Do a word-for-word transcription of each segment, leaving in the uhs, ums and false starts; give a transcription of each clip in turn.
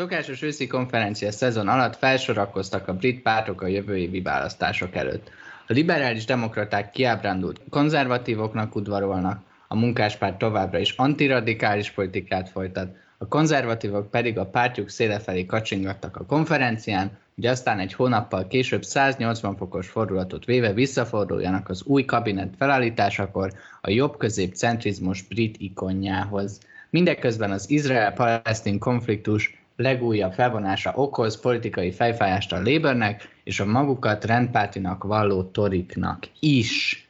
Szokásos őszi konferencia szezon alatt felsorakoztak a brit pártok a jövő évi választások előtt. A liberális demokraták kiábrándult konzervatívoknak udvarolnak, a munkáspárt továbbra is antiradikális politikát folytat, a konzervatívok pedig a pártjuk szélefelé kacsingattak a konferencián, hogy aztán egy hónappal később száznyolcvan fokos fordulatot véve visszaforduljanak az új kabinet felállításakor a jobb-közép-centrizmus brit ikonjához. Mindeközben az Izrael-Palesztin konfliktus legújabb felvonása okoz politikai fejfájást a Labournek és a magukat rendpártinak valló toriknak is.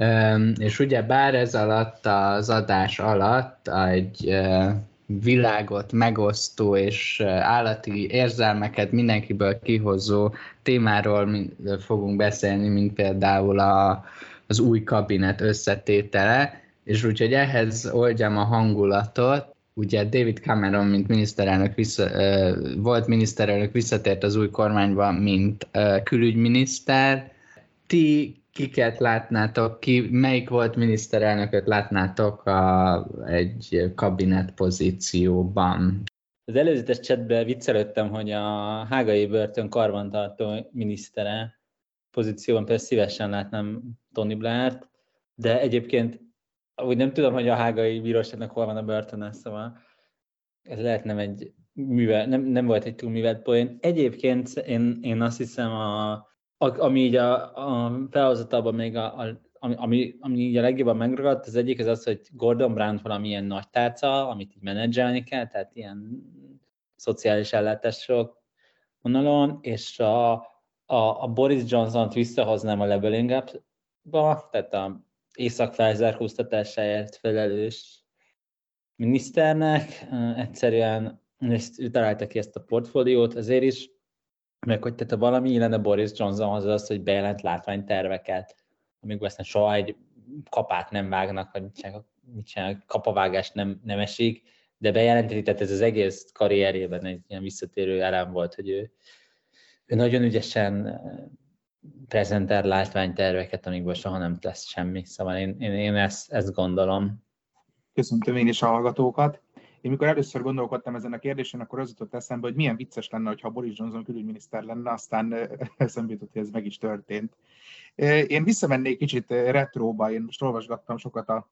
Üm, és ugye bár ez alatt az adás alatt egy uh, világot megosztó és uh, állati érzelmeket mindenkiből kihozó témáról fogunk beszélni, mint például a, az új kabinet összetétele, és úgyhogy ehhez oldjam a hangulatot. Ugye David Cameron, mint miniszterelnök vissza, volt miniszterelnök, visszatért az új kormányba, mint külügyminiszter. Ti kiket látnátok ki, melyik volt miniszterelnököt látnátok a, egy kabinet pozícióban? Az előzetes csetben viccelődtem, hogy a hágai börtön karbantartó minisztere pozícióban persze szívesen látnám Tony Blair-t, de egyébként úgy nem tudom, hogy a hágai bíróságnak hol van a börtön, szóval ez lehet nem egy művel, nem, nem volt egy túl művelt poén. Egyébként én, én azt hiszem, a, a, ami így a, a felhozatalban még, a, a, ami, ami így a legjobban megragadt, az egyik az az, hogy Gordon Brown valamilyen nagy tárca, amit így menedzselni kell, tehát ilyen szociális ellátások vonalon, és a, a, a Boris Johnson-t visszahoznám a leveling up-ba, tehát a észak-felzárkóztatásáért felelős miniszternek. Egyszerűen ő találta ki ezt a portfóliót, azért is, meg hogy tehát valami illene Boris Johnsonhoz az az, hogy bejelent látványterveket, amikor aztán soha egy kapát nem vágnak, vagy mit csinálnak, kapavágás nem, nem esik, de bejelenteti, tehát ez az egész karrierében egy ilyen visszatérő elem volt, hogy ő, ő nagyon ügyesen prezentál látványterveket, amikből soha nem lesz semmi. Szóval én, én, én ezt, ezt gondolom. Köszöntöm én is a hallgatókat. Én mikor először gondolkodtam ezen a kérdésen, akkor az jutott eszembe, hogy milyen vicces lenne, hogyha Boris Johnson külügyminiszter lenne, aztán eszembe jutott, hogy ez meg is történt. Én visszamennék kicsit retróba, én most olvasgattam sokat a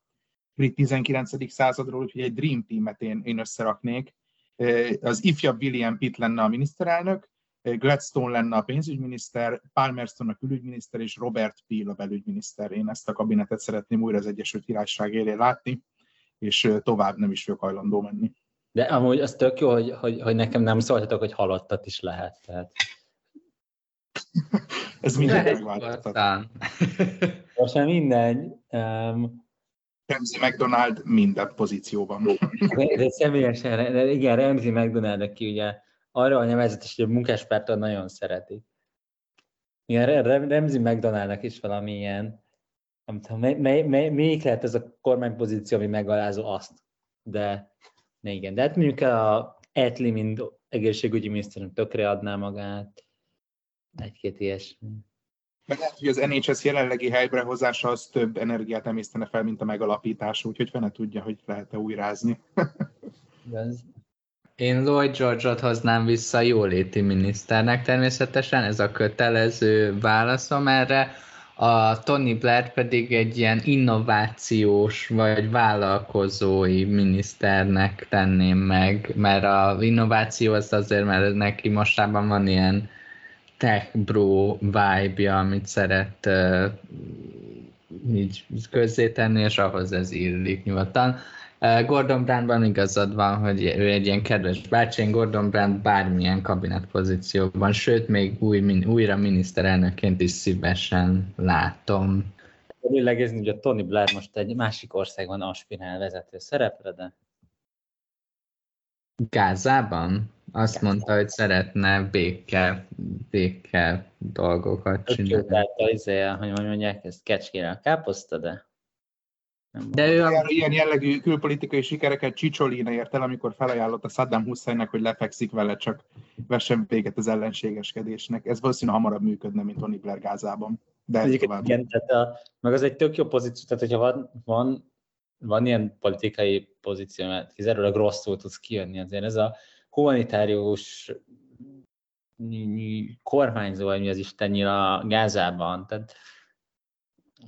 tizenkilencedik századról, úgyhogy egy Dream Team-et én, én összeraknék. Az ifjabb William Pitt lenne a miniszterelnök, Gladstone lenne a pénzügyminiszter, Palmerston a külügyminiszter és Robert Peel a belügyminiszter. Én ezt a kabinetet szeretném újra az Egyesült Királyság élén látni, és tovább nem is vagyok hajlandó menni. De amúgy az tök jó, hogy, hogy, hogy nekem nem szóltatok, hogy halottat is lehet. Tehát... Ez mindegy megváltoztat. Most már mindegy. Um... Ramsay McDonald minden pozícióban. de, de személyesen, de igen, Ramsay McDonald, aki ugye arra a nevezetes, hogy a munkáspártól nagyon szereti. Igen, Ramsay McDonaldnak is valami ilyen, nem tudom, melyik mely, mely, mely lehet ez a kormánypozíció, ami megalázó azt, de ne igen. De hát mondjuk a Attlee, mint egészségügyi miniszterünk tökre adná magát, egy-két ilyesmi. Mert lehet, hogy az en há es jelenlegi helyrehozása az több energiát emésztene fel, mint a megalapítás, úgyhogy fene tudja, hogy lehet-e újrázni. Igaz. Én Lloyd George-ot hoznám vissza jóléti miniszternek természetesen, ez a kötelező válaszom erre. A Tony Blair pedig egy ilyen innovációs vagy vállalkozói miniszternek tenném meg, mert az innováció az azért, mert neki mostában van ilyen tech bro vibe-ja, amit szeret uh, így közzétenni, és ahhoz ez illik nyugodtan. Gordon Brownban igazad van, hogy ő egy ilyen kedves bácsi, én Gordon Brown bármilyen kabinet pozícióban, sőt, még új, újra miniszterelnökként is szívesen látom. Előlegezni, hogy a Tony Blair most egy másik országban aspirál vezető szerepre, de... Gázában? Azt Gázában. Mondta, hogy szeretne béke, béke dolgokat csinálni. Tehát, hogy mondják, ezt kecskére a káposzta, de... De ő a... Ilyen jellegű külpolitikai sikereket Cicciolina ért el, amikor felajánlott a Saddam Husseinnek, hogy lefekszik vele, csak vessen véget az ellenségeskedésnek. Ez valószínűleg hamarabb működne, mint Tony Blair Gázában. De ez tovább. Igen, tehát a, meg az egy tök jó pozíció, tehát hogyha van, van, van ilyen politikai pozíció, mert kizárólag rosszul tudsz kijönni, azért ez a humanitárius kormányzó, vagy mi az istennyira Gázában. Tehát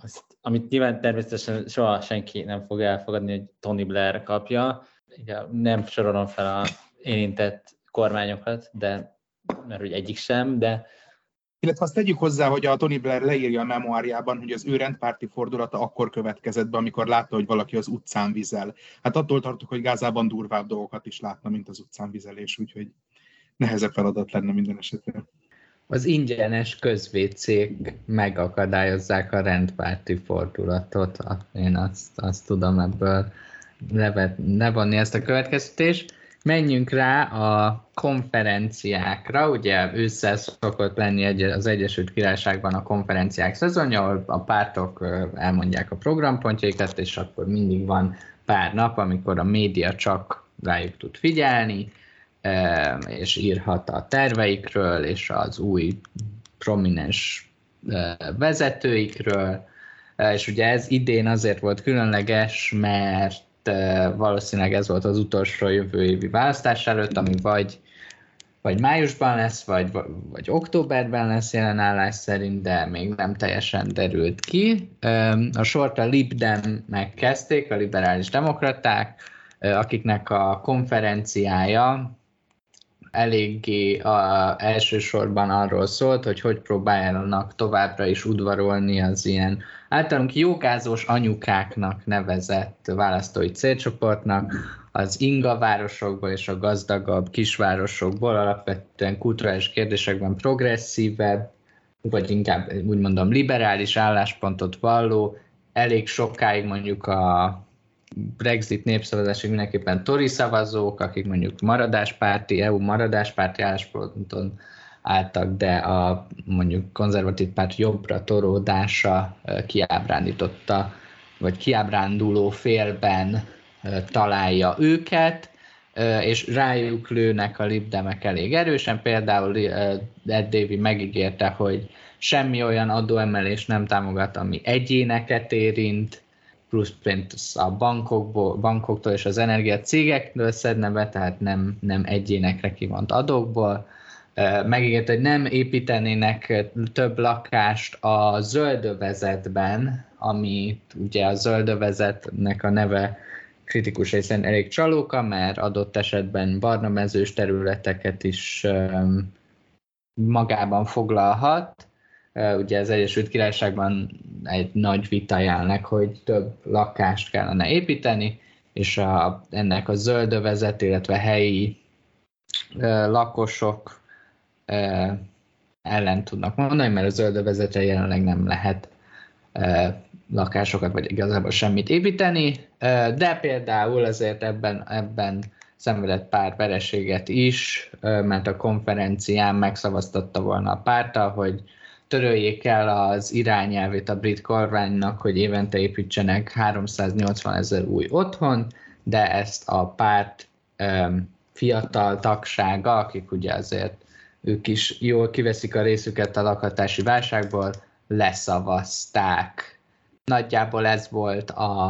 azt, amit nyilván természetesen soha senki nem fog elfogadni, hogy Tony Blair kapja. Nem sorolom fel a érintett kormányokat, de, mert hogy egyik sem, de... Illetve azt tegyük hozzá, hogy a Tony Blair leírja a memoárjában, hogy az ő rendpárti fordulata akkor következett be, amikor látta, hogy valaki az utcán vizel. Hát attól tartok, hogy Gázában durvább dolgokat is látna, mint az utcán vizelés, úgyhogy nehezebb feladat lenne minden esetre. Az ingyenes közvécék megakadályozzák a rendpárti fordulatot. Én azt, azt tudom ebből levet, levonni ezt a következtetést. Menjünk rá a konferenciákra, ugye ősszel szokott lenni az Egyesült Királyságban a konferenciák szezonja, ahol a pártok elmondják a programpontjaikat, és akkor mindig van pár nap, amikor a média csak rájuk tud figyelni, és írhat a terveikről, és az új prominens vezetőikről, és ugye ez idén azért volt különleges, mert valószínűleg ez volt az utolsó jövő évi választás előtt, ami vagy, vagy májusban lesz, vagy, vagy októberben lesz jelenállás szerint, de még nem teljesen derült ki. A sort a Lib Demnek kezdték, a liberális demokraták, akiknek a konferenciája eléggé a, elsősorban arról szólt, hogy hogy próbáljanak továbbra is udvarolni az ilyen általunk jogázós anyukáknak nevezett választói célcsoportnak, az ingavárosokból és a gazdagabb kisvárosokból alapvetően kulturális kérdésekben progresszívebb, vagy inkább úgy mondom liberális álláspontot valló, elég sokáig mondjuk a Brexit népszavazásig mindenképpen tori szavazók, akik mondjuk maradáspárti, é u maradáspárti állásponton álltak, de a mondjuk konzervatív párt jobbra toródása kiábrándította, vagy kiábránduló félben találja őket, és rájuk lőnek a Lib Demek elég erősen. Például Ed Davey megígérte, hogy semmi olyan adóemelés nem támogat, ami egyéneket érint, plusz a bankokból, bankoktól és az energiacégektől szedne be, tehát nem, nem egyénekre kivont adókból. Megígért, hogy nem építenének több lakást a zöldövezetben, ami ugye a zöldövezetnek a neve kritikus részén elég csalóka, mert adott esetben barnamezős területeket is magában foglalhat. Ugye az Egyesült Királyságban egy nagy vita jelnek, hogy több lakást kellene építeni, és a, ennek a zöldövezet, illetve helyi ö, lakosok ö, ellen tudnak mondani, mert a zöldövezetre jelenleg nem lehet ö, lakásokat, vagy igazából semmit építeni, ö, de például azért ebben, ebben szenvedett pár vereséget is, ö, mert a konferencián megszavaztatta volna a párta, hogy töröljék el az irányelvét a brit kormánynak, hogy évente építsenek háromszáznyolcvanezer új otthon, de ezt a párt um, fiatal tagsága, akik ugye azért ők is jól kiveszik a részüket a lakhatási válságból, leszavazták. Nagyjából ez volt a,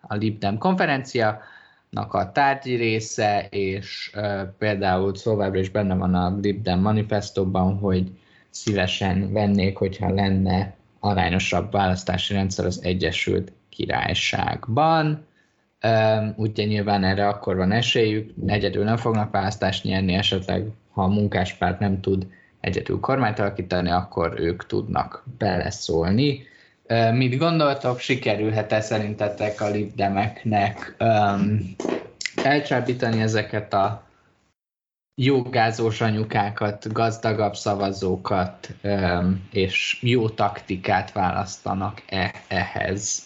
a Lib Dem konferenciának a tárgyi része, és uh, például továbbra is benne van a Lib Dem manifestóban, hogy szívesen vennék, hogyha lenne arányosabb választási rendszer az Egyesült Királyságban. Úgyhogy nyilván erre akkor van esélyük, egyedül nem fognak választást nyerni, esetleg ha a munkáspárt nem tud egyedül kormányt alakítani, akkor ők tudnak beleszólni. Mit gondoltok, sikerülhet-e szerintetek a Lib Demeknek um, elcsábítani ezeket a jogázós anyukákat, gazdagabb szavazókat, és jó taktikát választanak e- ehhez?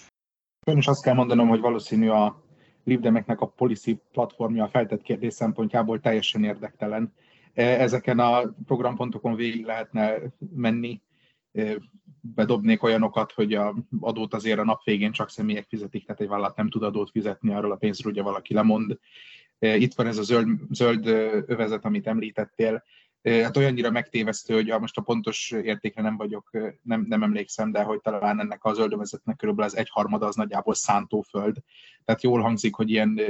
Én is azt kell mondanom, hogy valószínű a Lib Demeknek a policy platformja a feltett kérdés szempontjából teljesen érdektelen. Ezeken a programpontokon végig lehetne menni, bedobnék olyanokat, hogy az adót azért a nap végén csak személyek fizetik, tehát egy vállalat nem tud adót fizetni, arról a pénzről ugye valaki lemond. Itt van ez a zöld, zöld övezet, amit említettél. hát olyannyira megtévesztő, hogy most a pontos értékre nem vagyok, nem, nem emlékszem, de hogy talán ennek az öldövezetnek körülbelül az egyharmada az nagyjából szántóföld. Tehát jól hangzik, hogy ilyen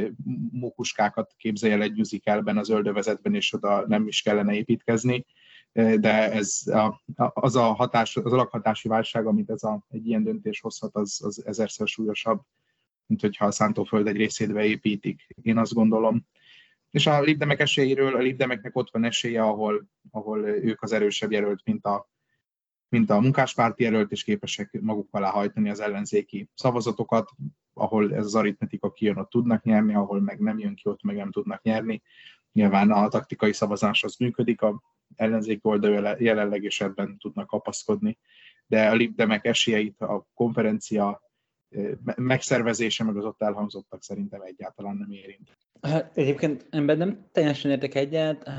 mókuskákat képzelj el egy musicalben az öldövezetben, és oda nem is kellene építkezni, de ez a, az, a hatás, az a lakhatási válság, amit ez a, egy ilyen döntés hozhat, az, az ezerszer súlyosabb, mint hogyha a szántóföld egy részét beépítik, én azt gondolom. És a libdemek esélyéről, a libdemeknek ott van esélye, ahol, ahol ők az erősebb jelölt, mint a, mint a munkáspárti jelölt, és képesek maguk alá hajtani az ellenzéki szavazatokat, ahol ez az aritmetika kijön, ott tudnak nyerni, ahol meg nem jön ki, ott meg nem tudnak nyerni. Nyilván a taktikai szavazás az működik, a ellenzék oldal jelenleg is ebben tudnak kapaszkodni, de a libdemek esélyeit a konferencia megszervezése, meg az ott elhangzottak szerintem egyáltalán nem érint. Hát egyébként ember nem teljesen értek egyet,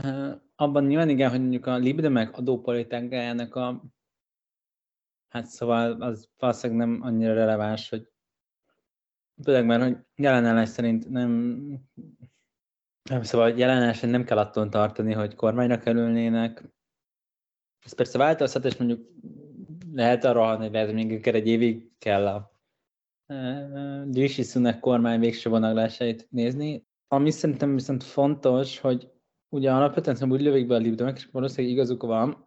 abban nyilván igen, hogy mondjuk a libdemek adópolitikájának a... Hát szóval az valószínűleg nem annyira releváns, hogy főleg már, hogy jelenállás szerint nem... nem szóval jelenállás szerint nem kell attól tartani, hogy kormányra kerülnének. Ez persze változhat, és mondjuk lehet arra hallani, hogy lehet, hogy még egy évig kell a Rishi Sunak kormány végső vonaglásait nézni. Ami szerintem viszont fontos, hogy ugye alapvetően szóval úgy lövik be a libdemek, és valószínűleg igazuk van,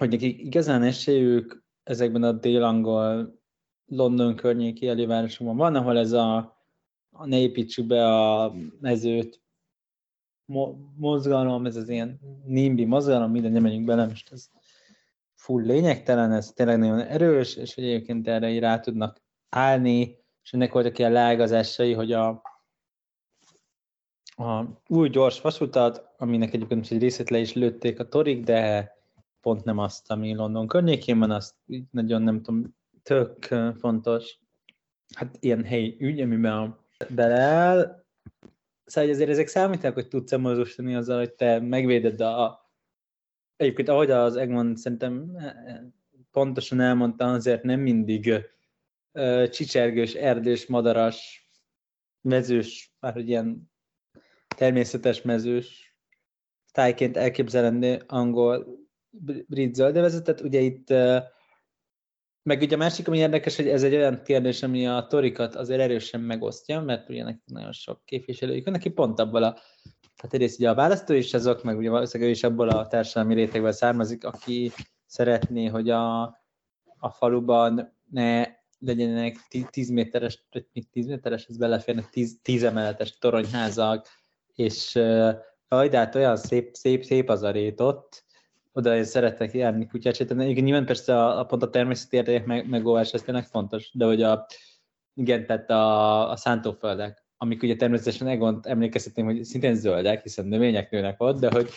hogy nekik igazán esélyük ezekben a dél-angol, London környéki elővárosokban van, ahol ez a, a ne építsük be a mezőt mo, mozgalom, ez az ilyen nimby mozgalom, minden nem menjünk bele, most ez full lényegtelen, ez tényleg nagyon erős, és hogy egyébként erre így rá tudnak állni, és ennek voltak ilyen leágazásai, hogy a, a új gyors vasutat, aminek egyébként most egy részét le is lőtték a torik, de pont nem azt, ami London környékén van, azt nagyon nem tudom, tök fontos, hát ilyen helyi ügy, amiben beleáll. Szóval azért ezek számítanak, hogy tudsz-e mozgósítani azzal, hogy te megvéded a... Egyébként ahogy az Egmond szerintem pontosan elmondta, azért nem mindig csicsergős, erdős, madaras, mezős, már hogy ilyen természetes mezős tájként elképzelendő angol brit zöldövezetet. Ugye itt, meg ugye a másik, ami érdekes, hogy ez egy olyan kérdés, ami a torikat azért erősen megosztja, mert ugye neki nagyon sok képviselőjük van, neki pont abból a, hát egyrészt ugye a választó is azok, meg ugye valószínűleg ő is abból a társadalmi rétegből származik, aki szeretné, hogy a, a faluban ne legyenek tíz méteres, vagy még tíz méteres, ez beleférnek tíz, tíz emeletes toronyházak, és jaj, de hát olyan szép, szép, szép az a rét ott, oda én szeretek járni kutyát sétálni. Nyilván persze a, a pont a természeti érdekek meg, megóvása, ez tényleg fontos, de hogy a, igen, tehát a, a szántóföldek, amik ugye természetesen Egont emlékeztetném, hogy szintén zöldek, hiszen növények nőnek ott, de hogy,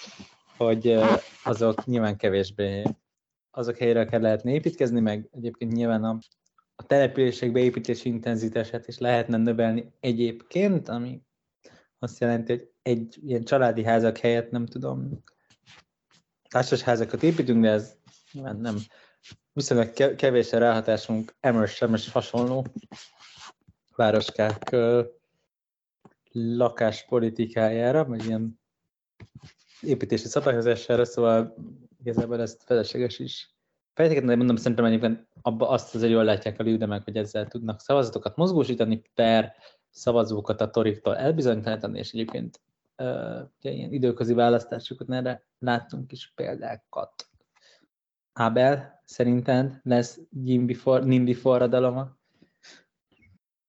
hogy azok nyilván kevésbé, azok helyre kell lehetne építkezni, meg egyébként nyilván a a települések beépítési intenzitását is lehetne növelni egyébként, ami azt jelenti, hogy egy ilyen családi házak helyett, nem tudom, társasházakat építünk, de ez nem, nem. Viszonylag kevésre ráhatásunk Emerson és hasonló városkák lakáspolitikájára, meg ilyen építési szabályozására, szóval igazából ezt felesleges is. Fejteket, de mondom, szerintem egyébként abba azt azért jól látják a libdemek, hogy ezzel tudnak szavazatokat mozgósítani, per szavazókat a toriktól elbizonytalanítani, és egyébként ö, ilyen időközi választásokat erre láttunk is példákat. Ábel, szerinted lesz nimby forradaloma?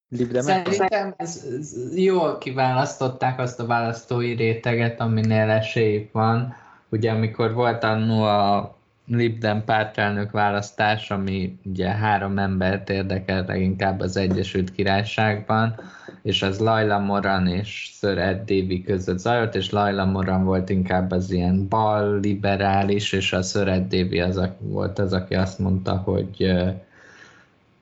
Libdemek? Szerintem ez, ez jól kiválasztották azt a választói réteget, aminél esélyük van. Ugye amikor volt annó a Libden pártelnök választás, ami ugye három embert érdekel leginkább az Egyesült Királyságban, és az Laila Moran és Sir Ed Davey között zajlott, és Laila Moran volt inkább az ilyen bal liberális, és a Sir Ed Davey az a, volt az, aki azt mondta, hogy,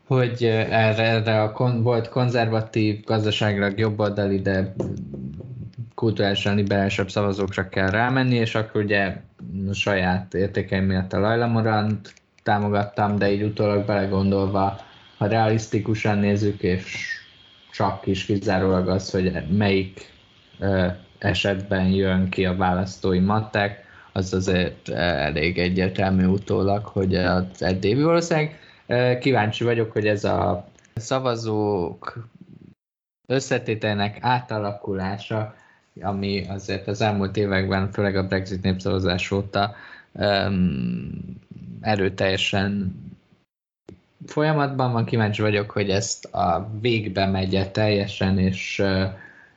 hogy erre, erre a kon, volt konzervatív, gazdaságilag jobboldali, de kulturálisan liberálisabb szavazókra kell rámenni, és akkor ugye saját értékeim miatt a Laila Morant támogattam, de így utólag belegondolva, ha realisztikusan nézzük, és csak is kizárólag az, hogy melyik ö, esetben jön ki a választói matek, az azért elég egyértelmű utólag, hogy az Ed Davey valószínűleg. Kíváncsi vagyok, hogy ez a szavazók összetételnek átalakulása, ami azért az elmúlt években, főleg a Brexit népszavazás óta um, erőteljesen folyamatban van. Kíváncsi vagyok, hogy ezt a végbe megy teljesen, és,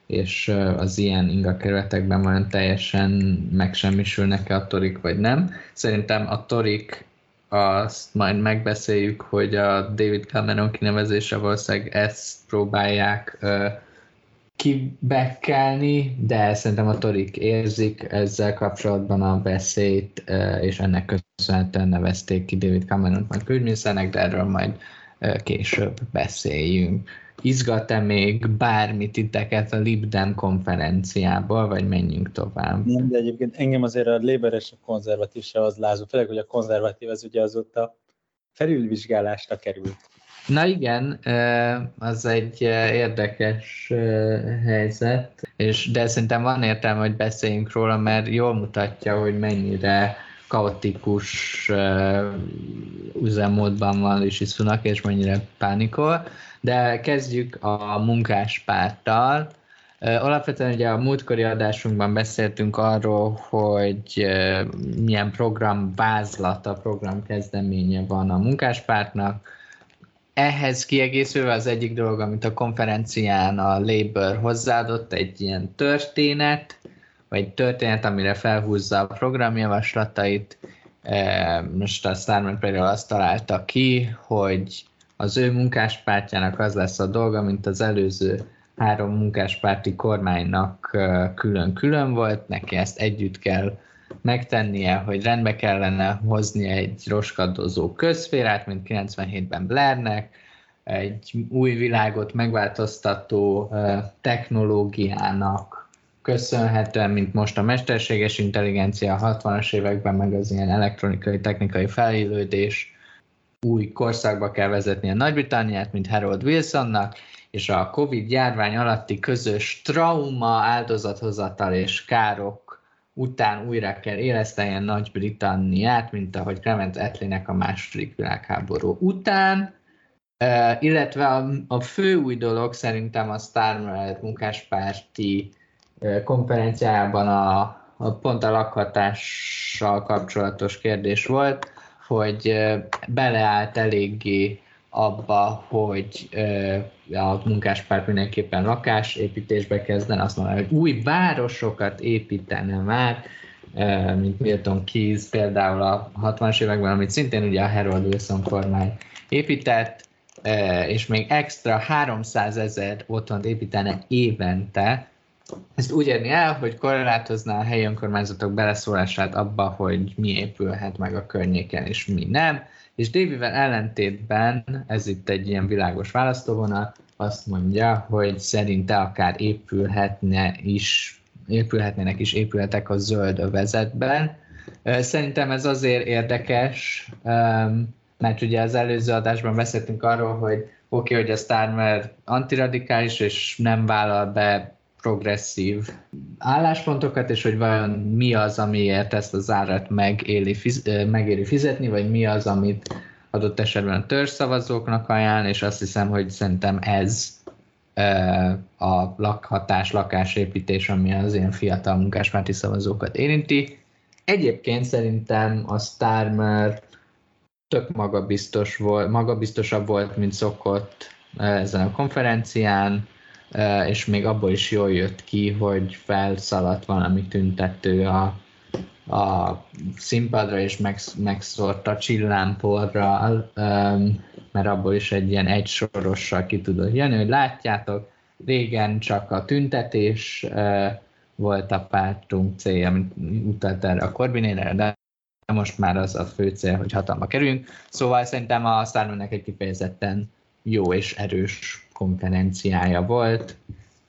és az ilyen ingakerületekben olyan teljesen megsemmisülnek-e a torik, vagy nem. Szerintem a torik, azt majd megbeszéljük, hogy a David Cameron kinevezése valószínűleg ezt próbálják uh, kibekkelni, de szerintem a torik érzik ezzel kapcsolatban a veszélyt, uh, és ennek köszönhetően nevezték ki David Cameront majd külügyminiszternek, de erről majd uh, később beszéljünk. Izgat-e még bármit titeket a Lib Dem konferenciából, vagy menjünk tovább? Nem, de egyébként engem azért a Labour és a konzervatív se az lázott, főleg, hogy a konzervatív az ugye azóta felülvizsgálásra került. Na igen, az egy érdekes helyzet, és de szerintem van értelme, hogy beszéljünk róla, mert jól mutatja, hogy mennyire kaotikus üzemmódban van Rishi Sunak, és mennyire pánikol. De kezdjük a Munkáspárttal. Alapvetően ugye a múltkori adásunkban beszéltünk arról, hogy milyen programvázlata, programkezdeménye van a Munkáspártnak. Ehhez kiegészülve az egyik dolog, amit a konferencián a Labour hozzáadott, egy ilyen történet, vagy történet, amire felhúzza a programjavaslatait. Most a Starmer például azt találta ki, hogy az ő munkáspártjának az lesz a dolga, mint az előző három munkáspárti kormánynak külön-külön volt, neki ezt együtt kell megtennie, hogy rendbe kellene hozni egy roskadozó közszférát, mint kilencvenhétben Blairnek, egy új világot megváltoztató technológiának köszönhetően, mint most a mesterséges intelligencia a hatvanas években, meg az ilyen elektronikai, technikai fejlődés, új korszakba kell vezetni a Nagy-Britanniát, mint Harold Wilsonnak, és a Covid-járvány alatti közös trauma, áldozathozatal és károk után újra kell éleszteljen Nagy-Britanniát, mint ahogy Clement Attlee-nek a második világháború után. Uh, illetve a, a fő új dolog szerintem a Starmer munkáspárti uh, konferenciában a, a pont a lakhatással kapcsolatos kérdés volt, hogy beleállt eléggé abba, hogy a munkáspárt mindenképpen lakásépítésbe kezden, azt mondja, hogy új városokat építene már, mint Milton Keynes például a hatvanas években, amit szintén ugye a Harold Wilson kormány épített, és még extra háromszázezer otthont építene évente. Ezt úgy érni el, hogy korlátozná a helyi önkormányzatok beleszólását abba, hogy mi épülhet meg a környéken, és mi nem. És Daveyvel ellentétben, ez itt egy ilyen világos választóvonal, azt mondja, hogy szerinte akár épülhetne is, épülhetnének is épületek a zöld övezetben. Szerintem ez azért érdekes, mert ugye az előző adásban beszéltünk arról, hogy oké, okay, hogy a Starmer antiradikális, és nem vállal be progresszív álláspontokat, és hogy vajon mi az, amiért ezt az árat megéli, fiz- megéri fizetni, vagy mi az, amit adott esetben a törzszavazóknak ajánl, és azt hiszem, hogy szerintem ez a lakhatás, lakásépítés, ami az ilyen fiatal munkáspárti szavazókat érinti. Egyébként szerintem a Starmer tök magabiztos volt, magabiztosabb volt, mint szokott ezen a konferencián, és még abból is jól jött ki, hogy felszaladt valami tüntető a, a színpadra, és meg, megszórta csillámporral, mert abból is egy ilyen egysorossal ki tudott jönni, hogy látjátok, régen csak a tüntetés volt a pártunk célja, amit utalt erre a Corbynél, de most már az a fő cél, hogy hatalma kerüljünk. Szóval szerintem a Starmernek egy kifejezetten jó és erős konferenciája volt.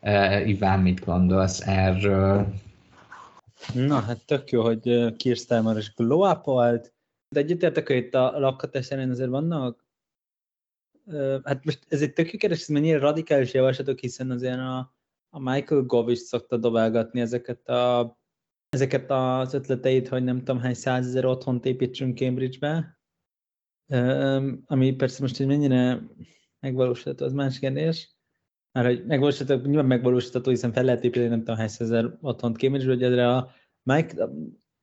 Uh, Iván, mit gondolsz erről? Na, hát tök jó, hogy Keir Starmer is glow up-olt, de egyetértek, hogy itt a lakhatás ellen azért vannak. Uh, hát most ez egy tök jó kérdés, ez mennyire radikális javaslatok, hiszen azért a, a Michael Gove is szokta dobálgatni ezeket a ezeket az ötleteit, hogy nem tudom hány százezer otthont építsünk Cambridge-be, ami persze most, hogy mennyire megvalósítható, az más kérdés. Már hogy megvalósítható, nyilván megvalósítható, hiszen fel lehet építeni nem tudom hány százezer otthont Cambridge-be, hogy erre a, Mike,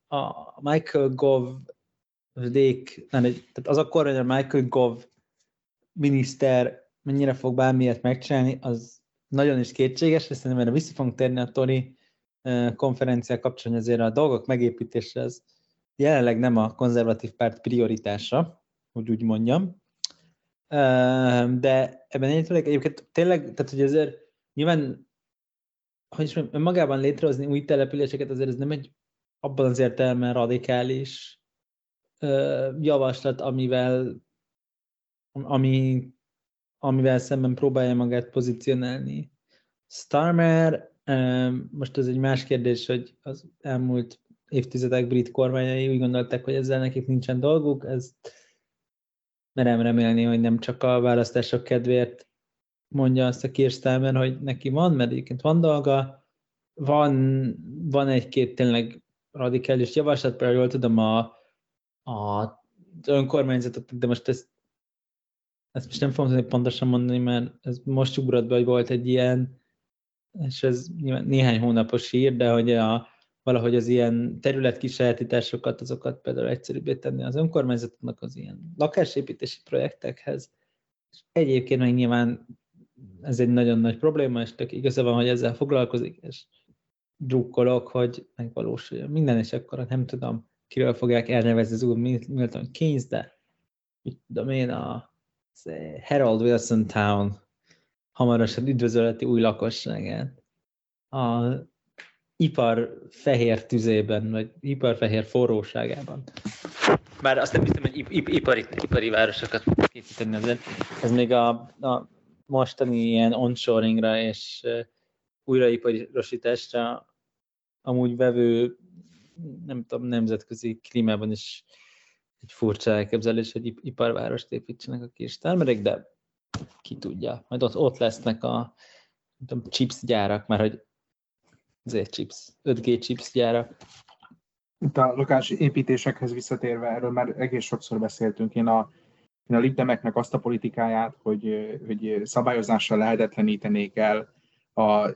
a Michael Gove-dék, tehát az a kormány, hogy a Michael Gove miniszter mennyire fog bármilyet megcsinálni, az nagyon is kétséges, és szerintem erre vissza fogunk térni a Tori konferenciák kapcsolatban, azért a dolgok megépítése az jelenleg nem a konzervatív párt prioritása, hogy úgy mondjam. De ebben egyébként tényleg, tehát hogy azért nyilván, hogy is mondjam, magában létrehozni új településeket, azért ez nem egy abban az értelemben radikális javaslat, amivel ami amivel szemben próbálja magát pozícionálni. Starmer, most ez egy más kérdés, hogy az elmúlt évtizedek brit kormányai úgy gondolták, hogy ezzel nekik nincsen dolguk, ezt merem remélni, hogy nem csak a választások kedvéért mondja azt a Keir Starmer, hogy neki van, mert egyébként van dolga, van, van egy-két tényleg radikális javaslat, például jól tudom a, a önkormányzatot, de most ezt Ezt most nem fogom tudni pontosan mondani, mert ez most ugrott be, hogy volt egy ilyen, és ez néhány hónapos hír, de hogy a, valahogy az ilyen területkisajátításokat, azokat például egyszerűbbé tenni az önkormányzatoknak az ilyen lakásépítési projektekhez. És egyébként meg nyilván ez egy nagyon nagy probléma, és tök igaza van, hogy ezzel foglalkozik, és drukkolok, hogy megvalósuljon minden, és akkor nem tudom, kiről fogják elnevezni az úr Milton Keynes, de mit tudom én, a Harold Wilson Town hamarosan üdvözölheti új lakosságát. A ipar fehér tüzében, vagy ipar fehér forróságában. Bár azt nem hiszem, hogy ipari, ipari városokat képíteni azért. Ez még a, a mostani ilyen onshoringra és újraiparosításra amúgy vevő, nem tudom, nemzetközi klímában is egy furcsa elképzelés, hogy iparvárost építsenek a kis termerek, de ki tudja. Majd ott, ott lesznek a nem tudom, chips gyárak, mert hogy azért chips, öt G chips gyárak. Itt a lokás építésekhez visszatérve, erről már egész sokszor beszéltünk. Én a, én a Lib Demeknek azt a politikáját, hogy, hogy szabályozással lehetetlenítenék el a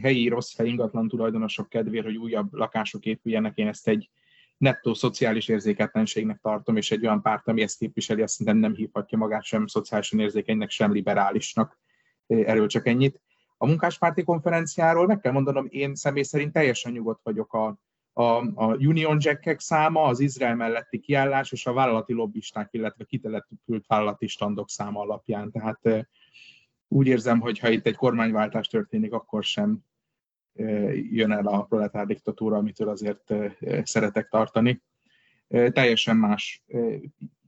helyi rossz fej ingatlan tulajdonosok kedvéért, hogy újabb lakások épüljenek. Én ezt egy nettó szociális érzéketlenségnek tartom, és egy olyan párt, ami ezt képviseli, azt szerintem nem hívhatja magát sem szociálisan érzékenynek, sem liberálisnak. Erről csak ennyit. A munkáspárti konferenciáról meg kell mondanom, én személy szerint teljesen nyugodt vagyok. A, a, a Union Jack-ek száma, az Izrael melletti kiállás és a vállalati lobbisták, illetve kitelepült vállalati standok száma alapján. Tehát úgy érzem, hogy ha itt egy kormányváltás történik, akkor sem jön el a proletár diktatúra, amitől azért szeretek tartani. Teljesen más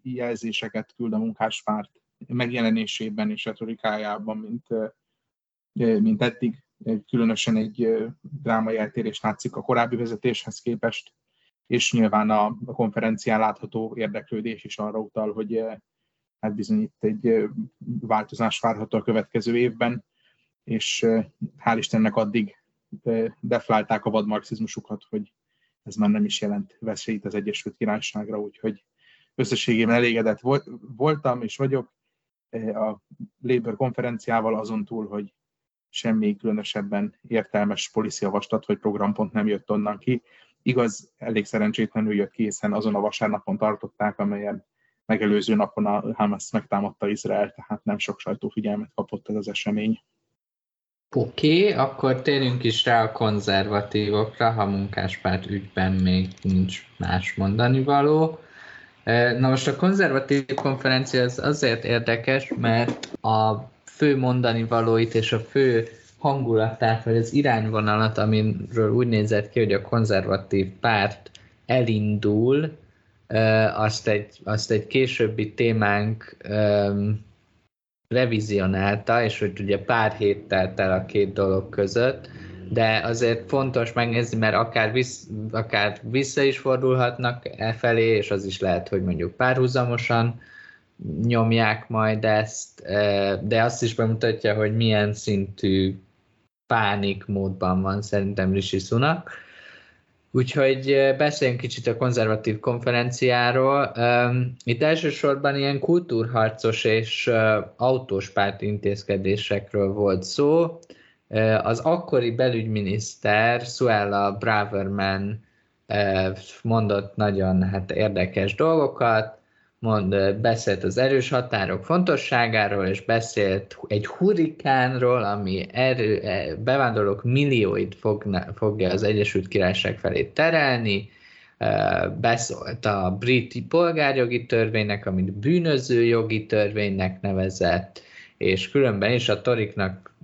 jelzéseket küld a munkáspárt megjelenésében és retorikájában, mint, mint eddig. Különösen egy drámai eltérés látszik a korábbi vezetéshez képest, és nyilván a konferencián látható érdeklődés is arra utal, hogy hát bizony itt egy változás várható a következő évben, és hál' Istennek addig deflálták a vadmarxizmusukat, hogy ez már nem is jelent veszélyt az Egyesült Királyságra, úgyhogy összességében elégedett voltam és vagyok a Labour konferenciával, azon túl, hogy semmi különösebben értelmes policy javaslat vagy programpont nem jött onnan ki. Igaz, elég szerencsétlenül jött ki, hiszen azon a vasárnapon tartották, amelyen megelőző napon a Hamász megtámadta Izrael, tehát nem sok sajtófigyelmet kapott ez az esemény. Oké, okay, akkor térjünk is rá a konzervatívokra, ha munkáspárt ügyben még nincs más mondani való. Na most a konzervatív konferencia az azért érdekes, mert a fő mondani valóit és a fő hangulatát, vagy az irányvonalat, amiről úgy nézett ki, hogy a konzervatív párt elindul, azt egy, azt egy későbbi témánk revizionálta, és hogy ugye pár hét telt el a két dolog között, de azért fontos megnézni, mert akár, visz, akár vissza is fordulhatnak e felé, és az is lehet, hogy mondjuk párhuzamosan nyomják majd ezt, de azt is bemutatja, hogy milyen szintű pánikmódban van szerintem Rishi Sunak. Úgyhogy beszéljünk kicsit a konzervatív konferenciáról. Itt elsősorban ilyen kultúrharcos és autós párt intézkedésekről volt szó. Az akkori belügyminiszter, Suella Braverman mondott nagyon hát, érdekes dolgokat, mond, beszélt az erős határok fontosságáról, és beszélt egy hurikánról, ami erő, bevándorlók millióit fogna, fogja az Egyesült Királyság felé terelni, beszélt a brit polgárjogi törvénynek, amit bűnöző jogi törvénynek nevezett, és különben is a toriknak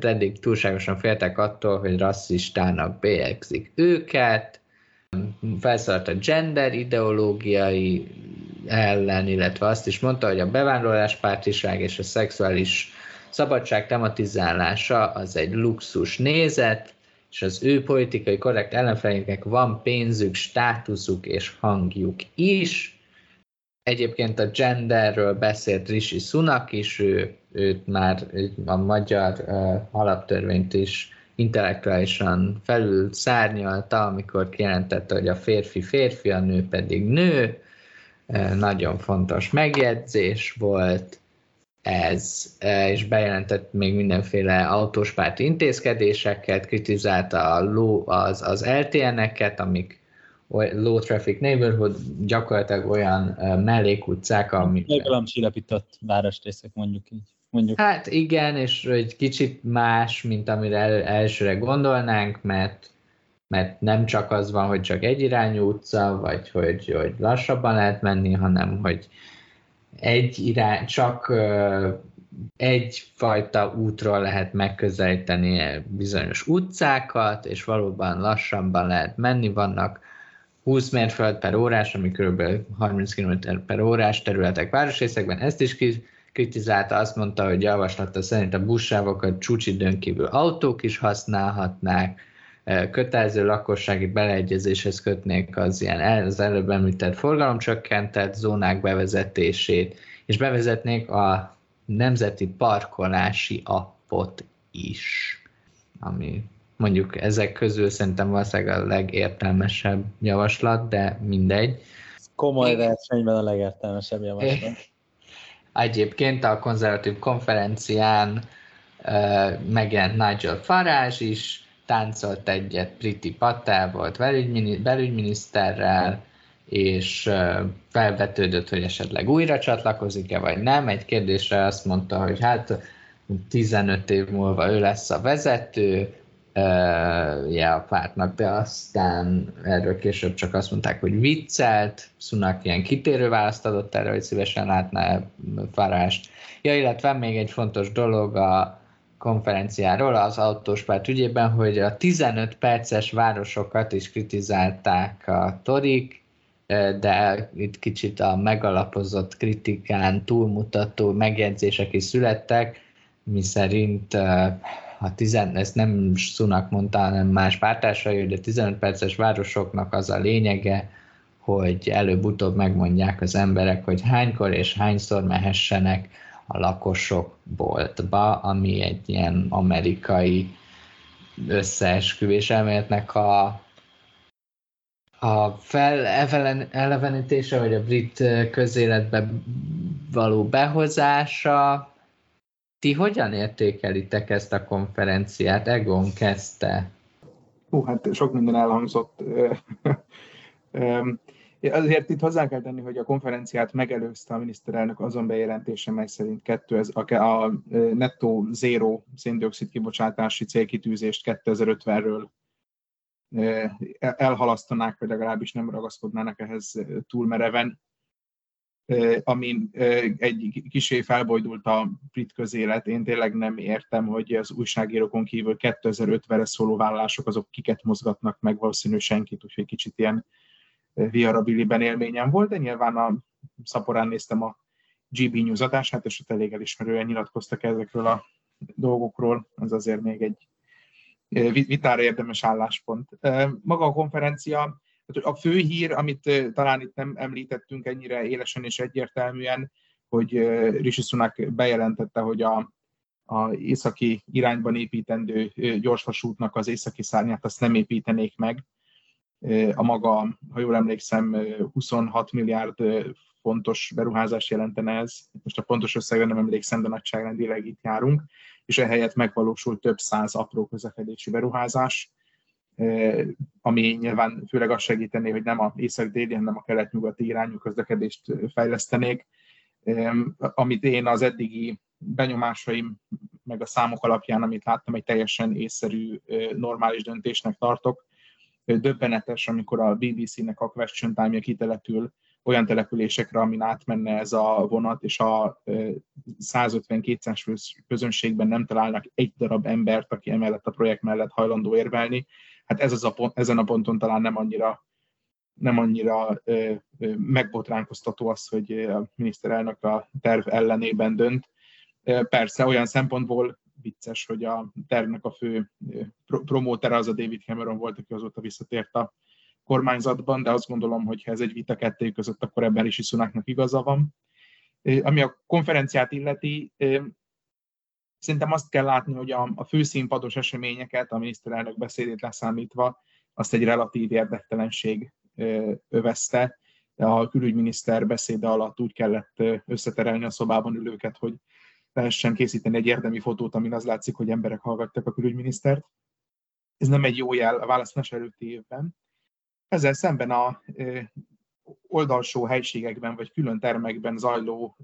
eddig túlságosan féltek attól, hogy rasszistának bélyegzik őket, felszólalt a gender ideológiai ellen, illetve azt is mondta, hogy a bevándorláspártiság és a szexuális szabadság tematizálása az egy luxus nézet, és az ő politikai korrekt ellenfeleinek van pénzük, státuszuk és hangjuk is. Egyébként a genderről beszélt Rishi Sunak is, ő, őt már a magyar uh, alaptörvényt is intellektuálisan felül szárnyalta, amikor kijelentette, hogy a férfi férfi, a nő pedig nő. Nagyon fontos megjegyzés volt ez, és bejelentett még mindenféle autóspárti intézkedéseket, kritizálta a low, az, az el té en-eket, amik low traffic neighborhood, gyakorlatilag olyan mellékutcák, amik... Legalább silepított városrészek, mondjuk így. Mondjuk. Hát igen, és egy kicsit más, mint amire el, elsőre gondolnánk, mert, mert nem csak az van, hogy csak egyirányú utca, vagy hogy, hogy lassabban lehet menni, hanem hogy egy irány, csak uh, egyfajta útról lehet megközelíteni bizonyos utcákat, és valóban lassabban lehet menni, vannak húsz mérföld per órás, ami kb. harminc km per órás területek városrészekben, ezt is kis kritizálta, azt mondta, hogy javaslata szerint a buszsávokat csúcsidőn kívül autók is használhatnák, kötelező lakossági beleegyezéshez kötnék az ilyen az előbb említett forgalomcsökkentett zónák bevezetését, és bevezetnék a nemzeti parkolási appot is, ami mondjuk ezek közül szerintem valószínűleg a legértelmesebb javaslat, de mindegy. Komoly versenyben a legértelmesebb javaslat. Egyébként a konzervatív konferencián uh, megjelent Nigel Farage is, táncolt egyet, Priti Patel volt belügymini- belügyminiszterrel, és uh, felvetődött, hogy esetleg újra csatlakozik-e, vagy nem. Egy kérdésre azt mondta, hogy hát tizenöt év múlva ő lesz a vezető uh, ja, a pártnak, de aztán erről később csak azt mondták, hogy viccelt. Sunak ilyen kitérő választ adott erre, hogy szívesen látná Farage-t. Ja, illetve még egy fontos dolog a konferenciáról az autóspárt ügyében, hogy a tizenöt perces városokat is kritizálták a torik, de itt kicsit a megalapozott kritikán túlmutató megjegyzések is születtek, miszerint a tizen, ezt nem Sunak mondta, hanem más pártársai, hogy a tizenöt perces városoknak az a lényege, hogy előbb-utóbb megmondják az emberek, hogy hánykor és hányszor mehessenek a lakosok boltba, ami egy ilyen amerikai összeesküvés elméletnek a, a felelevenítése, vagy a brit közéletbe való behozása. Ti hogyan értékelitek ezt a konferenciát? Egon kezdte. Hú, hát sok minden elhangzott. Azért itt hozzá kell tenni, hogy a konferenciát megelőzte a miniszterelnök azon bejelentése, mely szerint kettő, a, a nettó zéró szén-dioxid kibocsátási célkitűzést kétezer-ötvenről elhalasztanák, vagy legalábbis nem ragaszkodnának ehhez túl mereven, amin egy kicsi felbojdult a brit közélet. Én tényleg nem értem, hogy az újságírókon kívül kétezer-ötvenre szóló vállalások azok kiket mozgatnak meg, valószínű senkit, úgyhogy kicsit ilyen viarabiliben élményem volt, de nyilván a szaporán néztem a gé bé News adását, és ott elég elismerően nyilatkoztak ezekről a dolgokról, ez azért még egy vitára érdemes álláspont. Maga a konferencia, a fő hír, amit talán itt nem említettünk ennyire élesen és egyértelműen, hogy Rishi Sunak bejelentette, hogy a, a északi irányban építendő gyorsvasútnak az északi szárnyát azt nem építenék meg, a maga, ha jól emlékszem, huszonhat milliárd fontos beruházás jelentene ez. Most a pontos összegre nem emlékszem, de nagyságrendileg itt járunk, és ehelyett megvalósul több száz apró közlekedési beruházás, ami nyilván főleg azt segítené, hogy nem a észak-déli, hanem a kelet-nyugati irányú közlekedést fejlesztenék. Amit én az eddigi benyomásaim, meg a számok alapján, amit láttam, egy teljesen észszerű, normális döntésnek tartok. Döbbenetes, amikor a bé bé cé-nek a Question Time-ja kitelepül olyan településekre, amin átmenne ez a vonat, és a százötven-kétszáz közönségben nem találnak egy darab embert, aki emellett a projekt mellett hajlandó érvelni. Hát ez az a pont, ezen a ponton talán nem annyira, nem annyira ö, ö, megbotránkoztató az, hogy a miniszterelnök a terv ellenében dönt. Persze olyan szempontból vicces, hogy a tervnek a fő promótere az a David Cameron volt, aki azóta visszatért a kormányzatban, de azt gondolom, hogy ha ez egy vita kettőjük között, akkor ebben Rishi Sunaknak igaza van. Ami a konferenciát illeti, szerintem azt kell látni, hogy a, a főszínpados eseményeket, a miniszterelnök beszédét leszámítva, azt egy relatív érdektelenség övezte. A külügyminiszter beszéde alatt úgy kellett összeterelni a szobában ülőket, hogy lehessen készíteni egy érdemi fotót, amin az látszik, hogy emberek hallgattak a külügyminisztert. Ez nem egy jó jel a választás előtti évben. Ezzel szemben a oldalsó helységekben vagy külön termekben zajló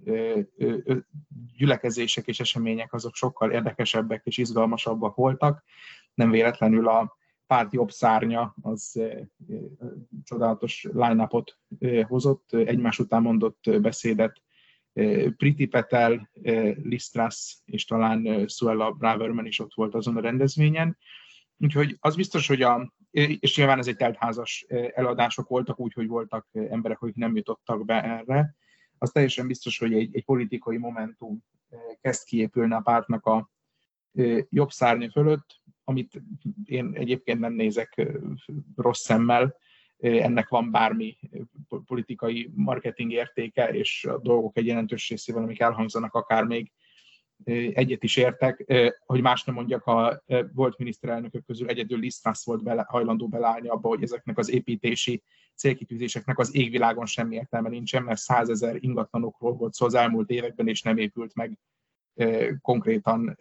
gyülekezések és események azok sokkal érdekesebbek és izgalmasabbak voltak. Nem véletlenül a párt jobb szárnya az csodálatos line-upot hozott, egymás után mondott beszédet Priti Patel, Liz Truss és talán Suella Braverman is ott volt azon a rendezvényen. Úgyhogy az biztos, hogy a, és nyilván ez egy teltházas eladások voltak, úgyhogy voltak emberek, akik nem jutottak be erre. Az teljesen biztos, hogy egy, egy politikai momentum kezd kiépülni a pártnak a jobb szárnya fölött, amit én egyébként nem nézek rossz szemmel. Ennek van bármi politikai marketing értéke, és a dolgok egy jelentős részével, amik elhangzanak, akár még egyet is értek. Hogy más nem mondjak, a volt miniszterelnökök közül egyedül Liz Truss volt bele, hajlandó belállni abba, hogy ezeknek az építési célkitűzéseknek az égvilágon semmi értelme nincsen, mert százezer ingatlanokról volt szó az elmúlt években, és nem épült meg konkrétan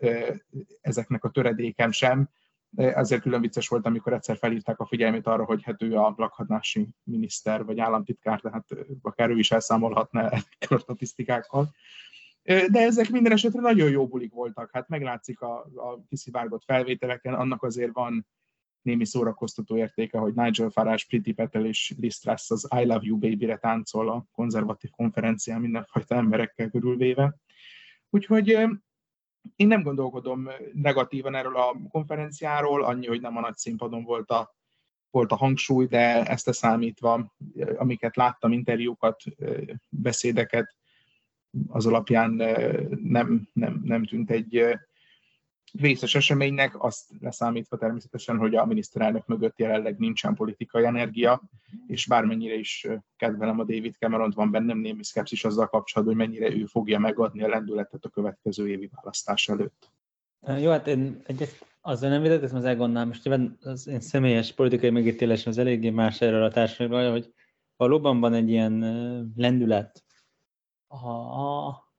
ezeknek a töredéken sem. Ezért külön vicces volt, amikor egyszer felhívták a figyelmét arra, hogy hát ő a lakhatási miniszter vagy államtitkár, tehát akár ő is elszámolhatna ezekről a statisztikákkal. De ezek minden esetre nagyon jó bulik voltak. Hát meglátszik a, a kiszivárgott felvételeken, annak azért van némi szórakoztató értéke, hogy Nigel Farage, Priti Patel és Liz Truss az I Love You Baby-re táncol a konzervatív konferencián mindenfajta emberekkel körülvéve. Úgyhogy én nem gondolkodom negatívan erről a konferenciáról, annyi, hogy nem a nagy színpadon volt a, volt a hangsúly, de ezt leszámítva, amiket láttam, interjúkat, beszédeket, az alapján nem, nem, nem tűnt egy vészes eseménynek, azt leszámítva természetesen, hogy a miniszterelnök mögött jelenleg nincsen politikai energia, és bármennyire is kedvelem a David Cameront, van bennem némi szkepszis azzal kapcsolatban, hogy mennyire ő fogja megadni a lendületet a következő évi választás előtt. Jó, hát én egyet azzal nem védekeztem az elgondolom, és nyilván az én személyes politikai megítélésem az eléggé más erről a társadalomról, hogy valóban van egy ilyen lendület a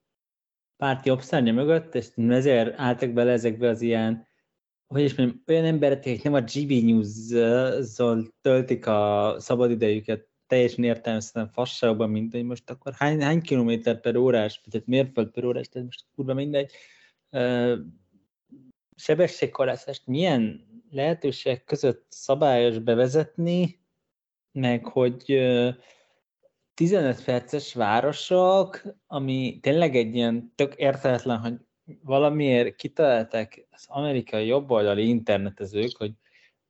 párti obszárnya mögött, és ezért álltak bele ezekbe az ilyen, hogy is mondjam, olyan emberek, akik nem a gé bé News-zól töltik a szabadidejüket teljesen értelmeztetlen fasságokban, mint hogy most akkor hány, hány kilométer per órás, vagy hát mérföld per órás, tehát most kurva mindegy, sebességkorlátást milyen lehetőségek között szabályos bevezetni, meg hogy tizenöt perces városok, ami tényleg egy ilyen tök értelmetlen, hogy valamiért kitalálták az amerikai jobboldali internetezők, hogy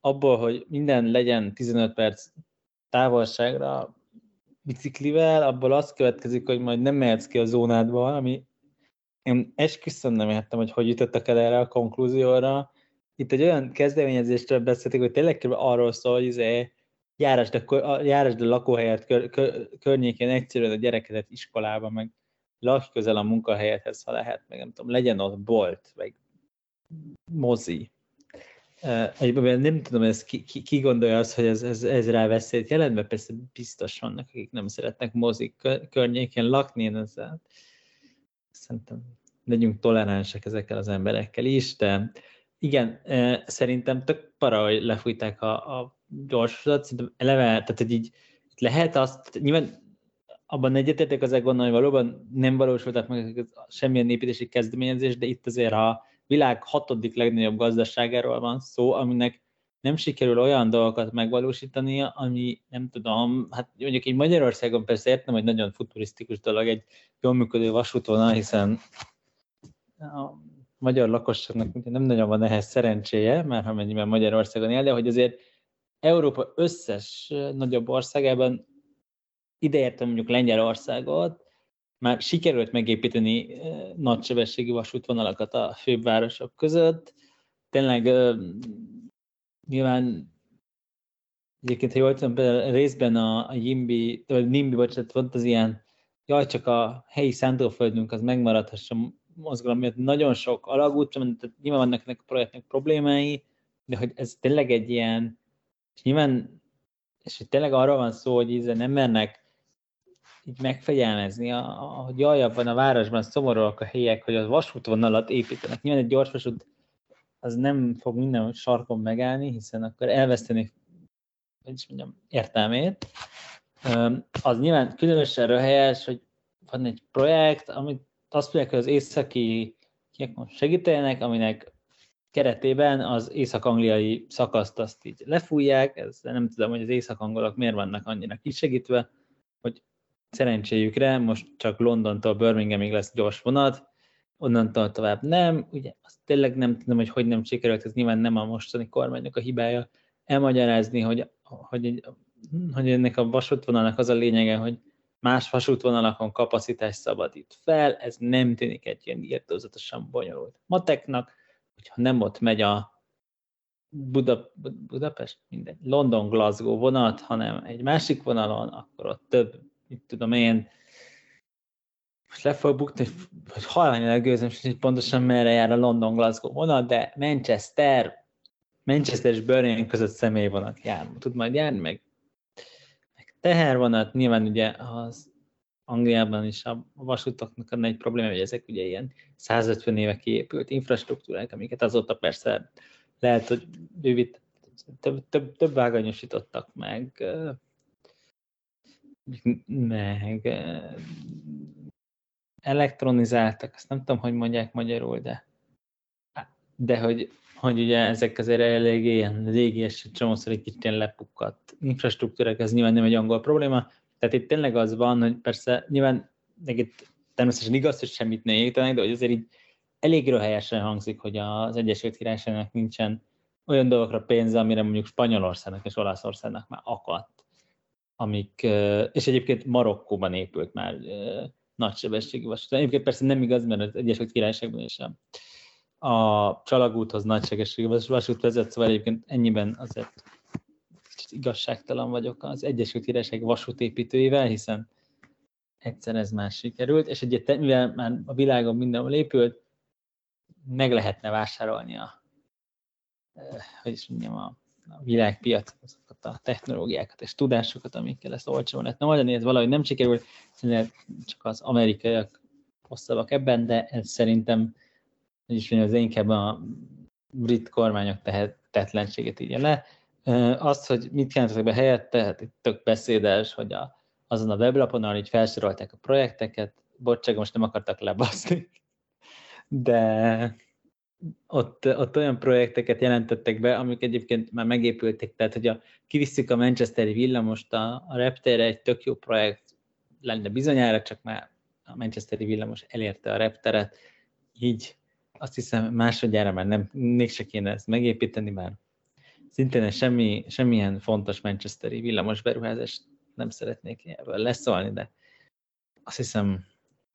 abból, hogy minden legyen tizenöt perc távolságra biciklivel, abból az következik, hogy majd nem mehetsz ki a zónádba, ami én esküszöm nem értem, hogy hogy jutottak el erre a konklúzióra. Itt egy olyan kezdeményezésről beszéltek, hogy tényleg arról szól, hogy izé, járásd a, járásd a lakóhelyet kör, kör, környékén egyszerűen a gyerekedet iskolában, meg lakj közel a munkahelyedhez, ha lehet, meg nem tudom, legyen ott bolt, meg mozi. Egyébként nem tudom, ez ki, ki, ki gondolja azt, hogy ez, ez, ez rá veszélyt jelent, mert persze biztos vannak, akik nem szeretnek mozik környékén lakni, én ezzel szerintem legyünk toleránsak ezekkel az emberekkel is, de igen, szerintem tök para, hogy lefújták a, a gyorsulat, szerintem eleve, tehát hogy így lehet azt, nyilván abban egyetértek azért gondolom, hogy valóban nem valósultak meg semmilyen népítési kezdeményezés, de itt azért a világ hatodik legnagyobb gazdaságáról van szó, aminek nem sikerül olyan dolgokat megvalósítania, ami nem tudom, hát mondjuk így Magyarországon persze értem, hogy nagyon futurisztikus dolog egy jól működő vasútvonal, hiszen a magyar lakosságnak nem nagyon van ehhez szerencséje, mert amennyiben Magyarországon él, de hogy azért Európa összes nagyobb országában ideértem mondjuk Lengyelországot, már sikerült megépíteni nagysebességű vasútvonalakat a főbb városok között. Tényleg nyilván egyébként, ha jól tudom, például részben a, a Jimbi, vagy Nimbi, bocsánat, volt az ilyen, jaj, csak a helyi szántóföldünk az megmaradhassa mozgalom, mert nagyon sok alagút, tehát nyilván vannak ennek a projektnek problémái, de hogy ez tényleg egy ilyen, és nyilván, és hogy tényleg arról van szó, hogy ízre nem mernek így megfegyelmezni, hogy jaj, van a városban szomorúak a helyek, hogy a vasútvonalat építenek. Nyilván egy gyorsvasút az nem fog minden sarkon megállni, hiszen akkor elveszteni, hogy is mondjam, értelmét. Az nyilván különösen röhelyes, hogy van egy projekt, amit azt mondják, hogy az északi segítenek, aminek keretében az észak-angliai szakaszt azt így lefújják, ez nem tudom, hogy az észak-angolok miért vannak annyira kisegítve, hogy szerencséjükre most csak Londontól Birminghamig lesz gyors vonat, onnantól tovább nem, ugye azt tényleg nem tudom, hogy hogy nem sikerült, ez nyilván nem a mostani kormánynak a hibája elmagyarázni, hogy, hogy, hogy ennek a vasútvonalnak az a lényege, hogy más vasútvonalakon kapacitás szabadít fel, ez nem tűnik egy ilyen irtózatosan bonyolult mateknak, hogyha nem ott megy a Buda, Budapest, mindegy, London-Glasgow vonat, hanem egy másik vonalon, akkor ott több, mit tudom én, most le fog bukni, hogy halványan elgőzöm, hogy pontosan merre jár a London-Glasgow vonat, de Manchester, Manchester és Birmingham között személyvonat jár, tud majd járni, meg, meg tehervonat, nyilván ugye az Angliában is a vasútoknak a nagy probléma, hogy ezek ugye ilyen százötven éve kiépült infrastruktúrák, amiket azóta persze lehet, hogy bővít, több, több, több vágányosítottak meg, meg elektronizáltak, azt nem tudom, hogy mondják magyarul, de, de hogy, hogy ugye ezek azért elég ilyen régi és csomószor egy kicsit lepukkadt infrastruktúrák, ez nyilván nem egy angol probléma. Tehát itt tényleg az van, hogy persze nyilván természetesen igaz, hogy semmit ne értenek, de hogy azért így elég röhelyesen hangzik, hogy az Egyesült Királyságnak nincsen olyan dolgokra pénze, amire mondjuk Spanyolországnak és Olaszországnak már akadt, amik, és egyébként Marokkóban épült már nagysebességű vasút. Egyébként persze nem igaz, mert az Egyesült Királyságban is a Csalagúthoz nagysebességű vasút vezet, szóval egyébként ennyiben azért igazságtalan vagyok az Egyesült Királyság vasútépítőivel, hiszen egyszer ez már sikerült, és egyet, mivel már a világon mindenhol épült, meg lehetne vásárolni a, hogy is mondjam, a világpiac, azokat a technológiákat és tudásokat, amikkel ezt olcsóan lehetne mondani, ez valahogy nem sikerült, csak az amerikaiak hosszabbak ebben, de ez szerintem, hogy is mondjam, az inkább a brit kormányok tehetetlenséget így le. Azt, hogy mit jelentetek be helyette, hát itt tök beszédes, hogy a, azon a weblapon, ahol így felsorolták a projekteket, bocsánat, most nem akartak lebaszni, de ott, ott olyan projekteket jelentettek be, amik egyébként már megépültek, tehát hogy a, kiviszik a manchesteri villamost a, a reptérre, egy tök jó projekt lenne bizonyára, csak már a manchesteri villamos elérte a repteret, így azt hiszem másodjára már nem, mégse kéne ezt megépíteni, már szintén semmi, semmilyen fontos manchesteri villamos beruházást nem szeretnék ebből leszólni, de azt hiszem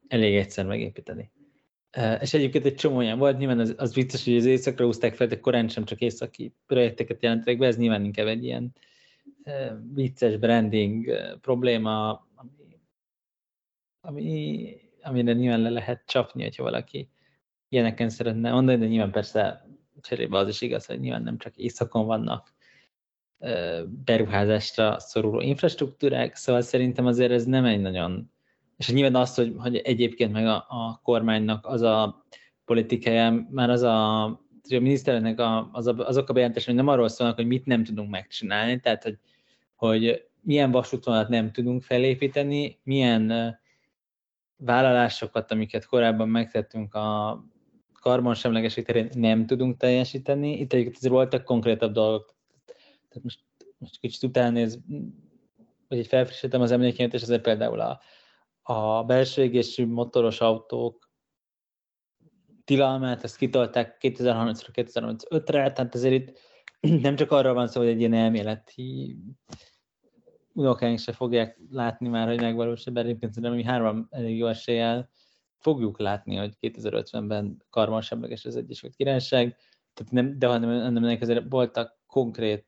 elég egyszer megépíteni. És egyébként egy csomó olyan volt, nyilván az, az vicces, hogy az északra húzták fel, de korán sem csak északi projekteket jelentek be, ez nyilván inkább egy ilyen vicces branding probléma, ami, ami, amire nyilván le lehet csapni, hogyha valaki ilyeneken szeretne mondani, de nyilván persze cserébe az is igaz, hogy nyilván nem csak északon vannak beruházásra szoruló infrastruktúrák, szóval szerintem azért ez nem egy nagyon... És nyilván az, hogy, hogy egyébként meg a, a kormánynak az a politikája, már az a, a miniszterelnöknek a, az a, azok a bejelentések, hogy nem arról szólnak, hogy mit nem tudunk megcsinálni, tehát hogy, hogy milyen vasútvonalat nem tudunk felépíteni, milyen vállalásokat, amiket korábban megtettünk a karbonsemlegesség terén nem tudunk teljesíteni. Itt egyébként azért voltak konkrétabb dolgok. Tehát most, most kicsit utánéz, vagy így felfrissítem az emlékeimet, és azért például a, a belső égésű motoros autók tilalmát, ezt kitolták kétezer-harmincra, kétezer-harmincötre, tehát azért itt nem csak arról van szó, hogy egy ilyen elméleti unokáink se fogják látni már, hogy megvalósul, bár egyébként szerintem mi három elég jó eséllyel fogjuk látni, hogy kétezer-ötvenben karbonsemleges az Egyesült Királyság, tehát nem, de hanem ennek azért voltak konkrét,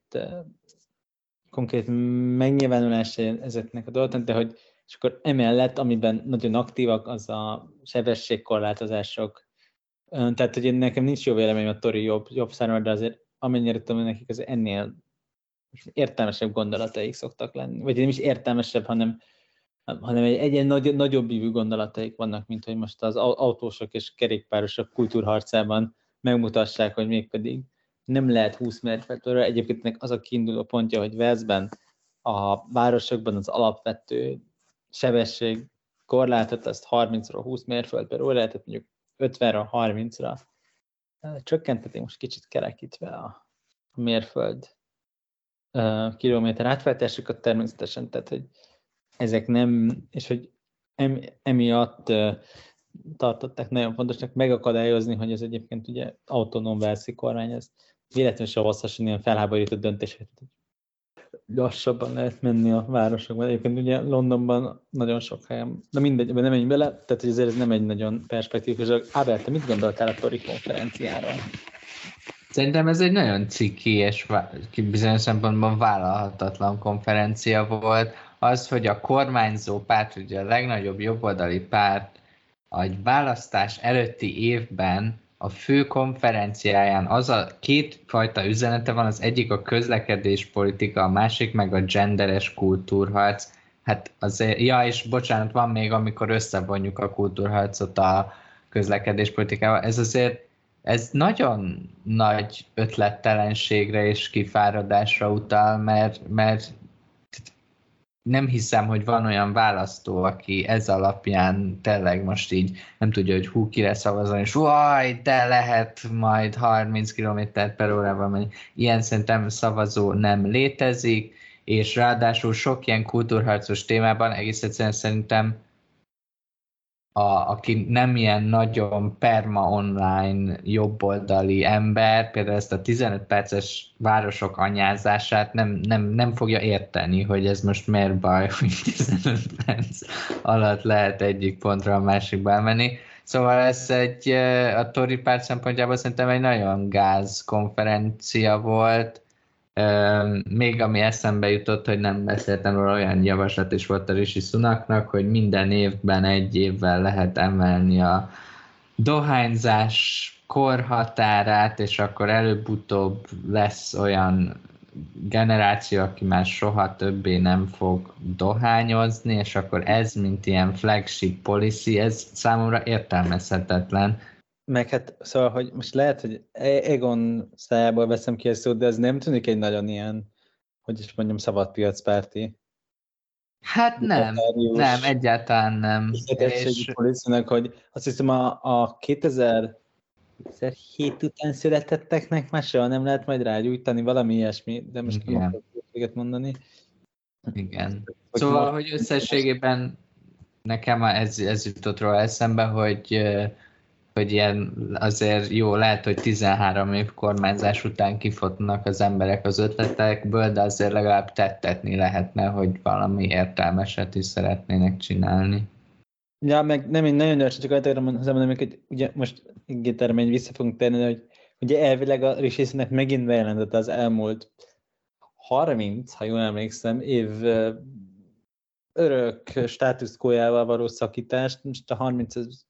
konkrét megnyilvánulása ezeknek a dolgoknak, de hogy és akkor emellett, amiben nagyon aktívak, az a sebességkorlátozások. Tehát, hogy én, nekem nincs jó véleményem a Tori jobb, jobb szármár, de azért amennyire tudom, nekik az ennél értelmesebb gondolataik szoktak lenni. Vagy nem is értelmesebb, hanem, hanem egy, egy, egy nagy, nagyobb ívű gondolataik vannak, mint hogy most az autósok és kerékpárosok kultúrharcában megmutassák, hogy mégpedig nem lehet húsz mérföldről. Egyébként az a kiinduló pontja, hogy Walesben a városokban az alapvető sebesség korlátot, azt harmincról húsz mérföld per óra, tehát mondjuk ötvenről harmincra csökkentették, most kicsit kerekítve a mérföld kilométer átváltásokat természetesen, tehát hogy ezek nem, és hogy emiatt tartották nagyon fontosnak megakadályozni, hogy ez egyébként ugye autonóm velszi kormány, ez véletlenül se hozhasson ilyen felháborított döntését, lassabban lehet menni a városokban. Egyébként ugye Londonban nagyon sok helyen, de mindegy, nem menjünk bele, tehát hogy ez nem egy nagyon perspektív. Ábel, te mit gondoltál a Tori konferenciáról? Szerintem ez egy nagyon ciki és bizonyos szempontban vállalhatatlan konferencia volt. Az, hogy a kormányzó párt, ugye a legnagyobb jobboldali párt a választás előtti évben a fő konferenciáján az a két fajta üzenete van, az egyik a közlekedéspolitika, a másik meg a genderes kultúrharc. Hát azért, ja, és bocsánat, van még, amikor összevonjuk a kultúrharcot a közlekedéspolitikával. Ez azért, ez nagyon nagy ötlettelenségre és kifáradásra utal, mert, mert nem hiszem, hogy van olyan választó, aki ez alapján tényleg most így nem tudja, hogy hú, kire szavazni, és uaj, de lehet majd harminc kilométer per órában menni. Ilyen szerintem szavazó nem létezik, és ráadásul sok ilyen kultúrharcos témában egész egyszerűen szerintem a, aki nem ilyen nagyon perma online jobboldali ember, például ezt a tizenöt perces városok anyázását nem, nem, nem fogja érteni, hogy ez most miért baj, hogy tizenöt perc alatt lehet egyik pontra a másikba elmenni. Szóval ez egy, a Tory párt szempontjából szerintem egy nagyon gáz konferencia volt. Még ami eszembe jutott, hogy nem beszéltem róla, olyan javaslat is volt a Rishi Sunaknak, hogy minden évben egy évvel lehet emelni a dohányzás korhatárát, és akkor előbb-utóbb lesz olyan generáció, aki már soha többé nem fog dohányozni, és akkor ez, mint ilyen flagship policy, ez számomra értelmezhetetlen. Meg hát, szóval, hogy most lehet, hogy Egon szájából veszem ki ezt szót, de ez nem tűnik egy nagyon ilyen, hogy is mondjam, szabadpiacpárti. Hát nem, nem, egyáltalán nem. És... hogy azt hiszem a, a kétezer-hét után születetteknek már soha nem lehet majd rágyújtani, valami ilyesmi, de most igen. Nem akarok mondani. Igen. Hogy szóval, most... hogy összességében nekem ez, ez jutott róla eszembe, hogy hogy ilyen azért jó, lehet, hogy tizenhárom év kormányzás után kifutnak az emberek az ötletekből, de azért legalább tettetni lehetne, hogy valami értelmeset is szeretnének csinálni. Ja, meg nem én nagyon gyorsan, csak olyan mondom, hogy ugye most gitármény vissza fogunk tenni, hogy ugye elvileg a Rishi Sunaknak megint bejelentette az elmúlt harminc, ha jól emlékszem, év örök státuszkójával való szakítást, most a harminc ezt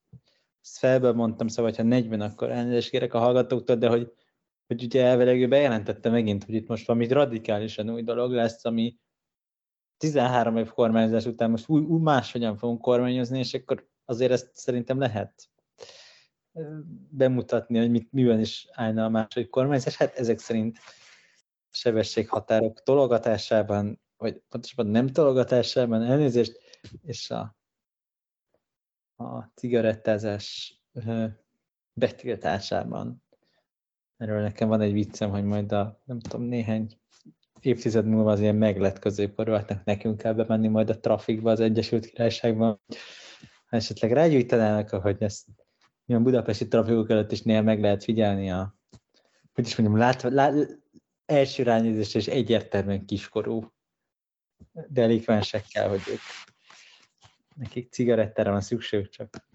felből mondtam, szóval, ha negyven, akkor elnézést kérek a hallgatóktól, de hogy hogy ugye elvileg ő bejelentette megint, hogy itt most valami radikálisan új dolog lesz, ami tizenhárom év kormányzás után most új, új máshogyan fogunk kormányozni, és akkor azért ezt szerintem lehet bemutatni, hogy mit, miben is állna a második kormányzás. Hát ezek szerint sebességhatárok tologatásában, vagy pontosabban nem tologatásában, elnézést, és a, a cigarettázás betiltásában. Erről nekem van egy viccem, hogy majd a, nem tudom, néhány évtized múlva az ilyen meglett középkorú, hát nekünk kell bemenni majd a trafikba az Egyesült Királyságban. Ha esetleg rágyújtanának, ahogy ezt ilyen budapesti trafikok előtt is néha meg lehet figyelni a, hogy is mondjam, látva, lát, első ránézés és egyértelműen kiskorú delikvensekkel, hogy ők, nekik cigarettára van szükség, csak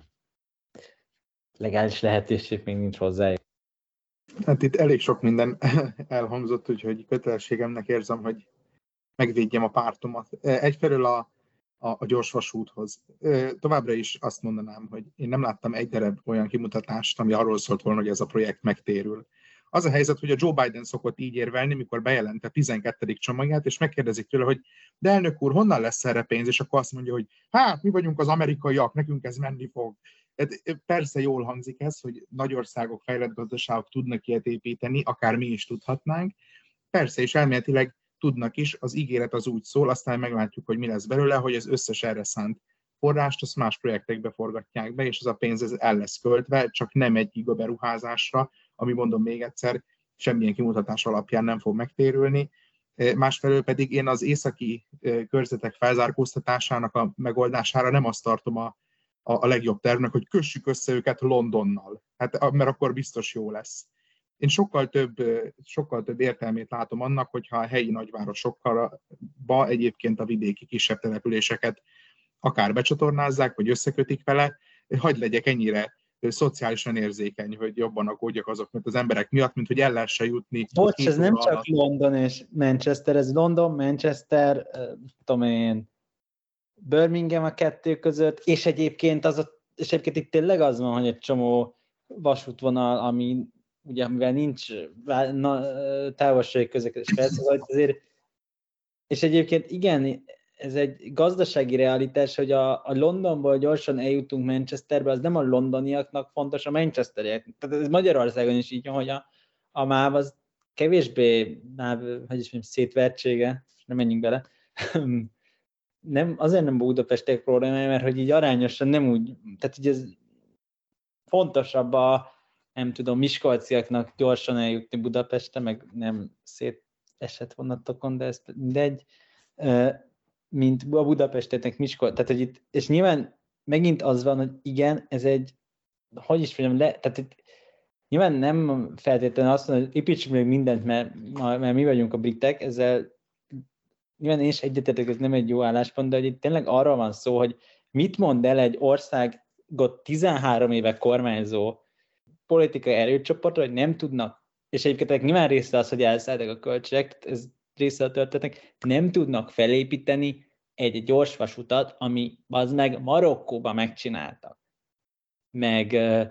legális lehetőség még nincs hozzájuk. Hát itt elég sok minden elhangzott, úgyhogy kötelességemnek érzem, hogy megvédjem a pártomat. Egyfelől a, a, a gyorsvasúthoz. Továbbra is azt mondanám, hogy én nem láttam egy darab olyan kimutatást, ami arról szólt volna, hogy ez a projekt megtérül. Az a helyzet, hogy a Joe Biden szokott így érvelni, mikor bejelent a tizenkettedik csomagját, és megkérdezik tőle, hogy de elnök úr, honnan lesz erre pénz? És akkor azt mondja, hogy hát mi vagyunk az amerikaiak, nekünk ez menni fog. Persze jól hangzik ez, hogy nagy országok, fejlett gazdaságok tudnak ilyet építeni, akár mi is tudhatnánk. Persze, és elméletileg tudnak is, az ígéret az úgy szól, aztán meglátjuk, hogy mi lesz belőle, hogy az összes erre szánt forrást, azt más projektekbe forgatják be, és az a pénz ez el lesz költve, csak nem egy giga beruházásra, ami mondom még egyszer, semmilyen kimutatás alapján nem fog megtérülni. Másfelől pedig én az északi körzetek felzárkóztatásának a megoldására nem azt tartom a a legjobb tervnek, hogy kössük össze őket Londonnal, hát, mert akkor biztos jó lesz. Én sokkal több, sokkal több értelmét látom annak, hogyha a helyi nagyvárosokba egyébként a vidéki kisebb településeket akár becsatornázzák, vagy összekötik vele, hadd legyek ennyire szociálisan érzékeny, hogy jobban aggódjak azok, mert az emberek miatt, mint hogy el lehessen jutni. Bocs, ez nem csak London és Manchester, ez London, Manchester, tudom én, Birmingham a kettő között, és egyébként, az a, és egyébként itt tényleg az van, hogy egy csomó vasútvonal, ami ugye, amivel nincs távolsági közlekedés, azért, és egyébként igen, ez egy gazdasági realitás, hogy a, a Londonból gyorsan eljutunk Manchesterbe, az nem a londoniaknak fontos, a manchesterieknek. Tehát ez Magyarországon is így, hogy a, a MÁV az kevésbé, MÁV, hogy is mondjam, szétvertsége, nem menjünk bele, nem, azért nem budapestiek problémája, mert hogy így arányosan nem úgy, tehát így ez fontosabb a, nem tudom, miskolciaknak gyorsan eljutni Budapestre, meg nem szétesett vonatokon, de ez mindegy, mint a budapestieknek Miskolc, tehát hogy itt, és nyilván megint az van, hogy igen, ez egy, hogy is mondjam, le, tehát itt nyilván nem feltétlenül azt mondom, hogy építsünk még mindent, mert, mert mi vagyunk a britek, ezzel nyilván én is egyetetek, ez nem egy jó álláspont, de hogy itt tényleg arra van szó, hogy mit mond el egy országot tizenhárom éve kormányzó politikai erőcsoportra, hogy nem tudnak, és egyébként nyilván része az, hogy elszálltak a költségek, ez része a történetnek, nem tudnak felépíteni egy gyorsvasutat, ami az meg Marokkóban megcsináltak. Meg uh,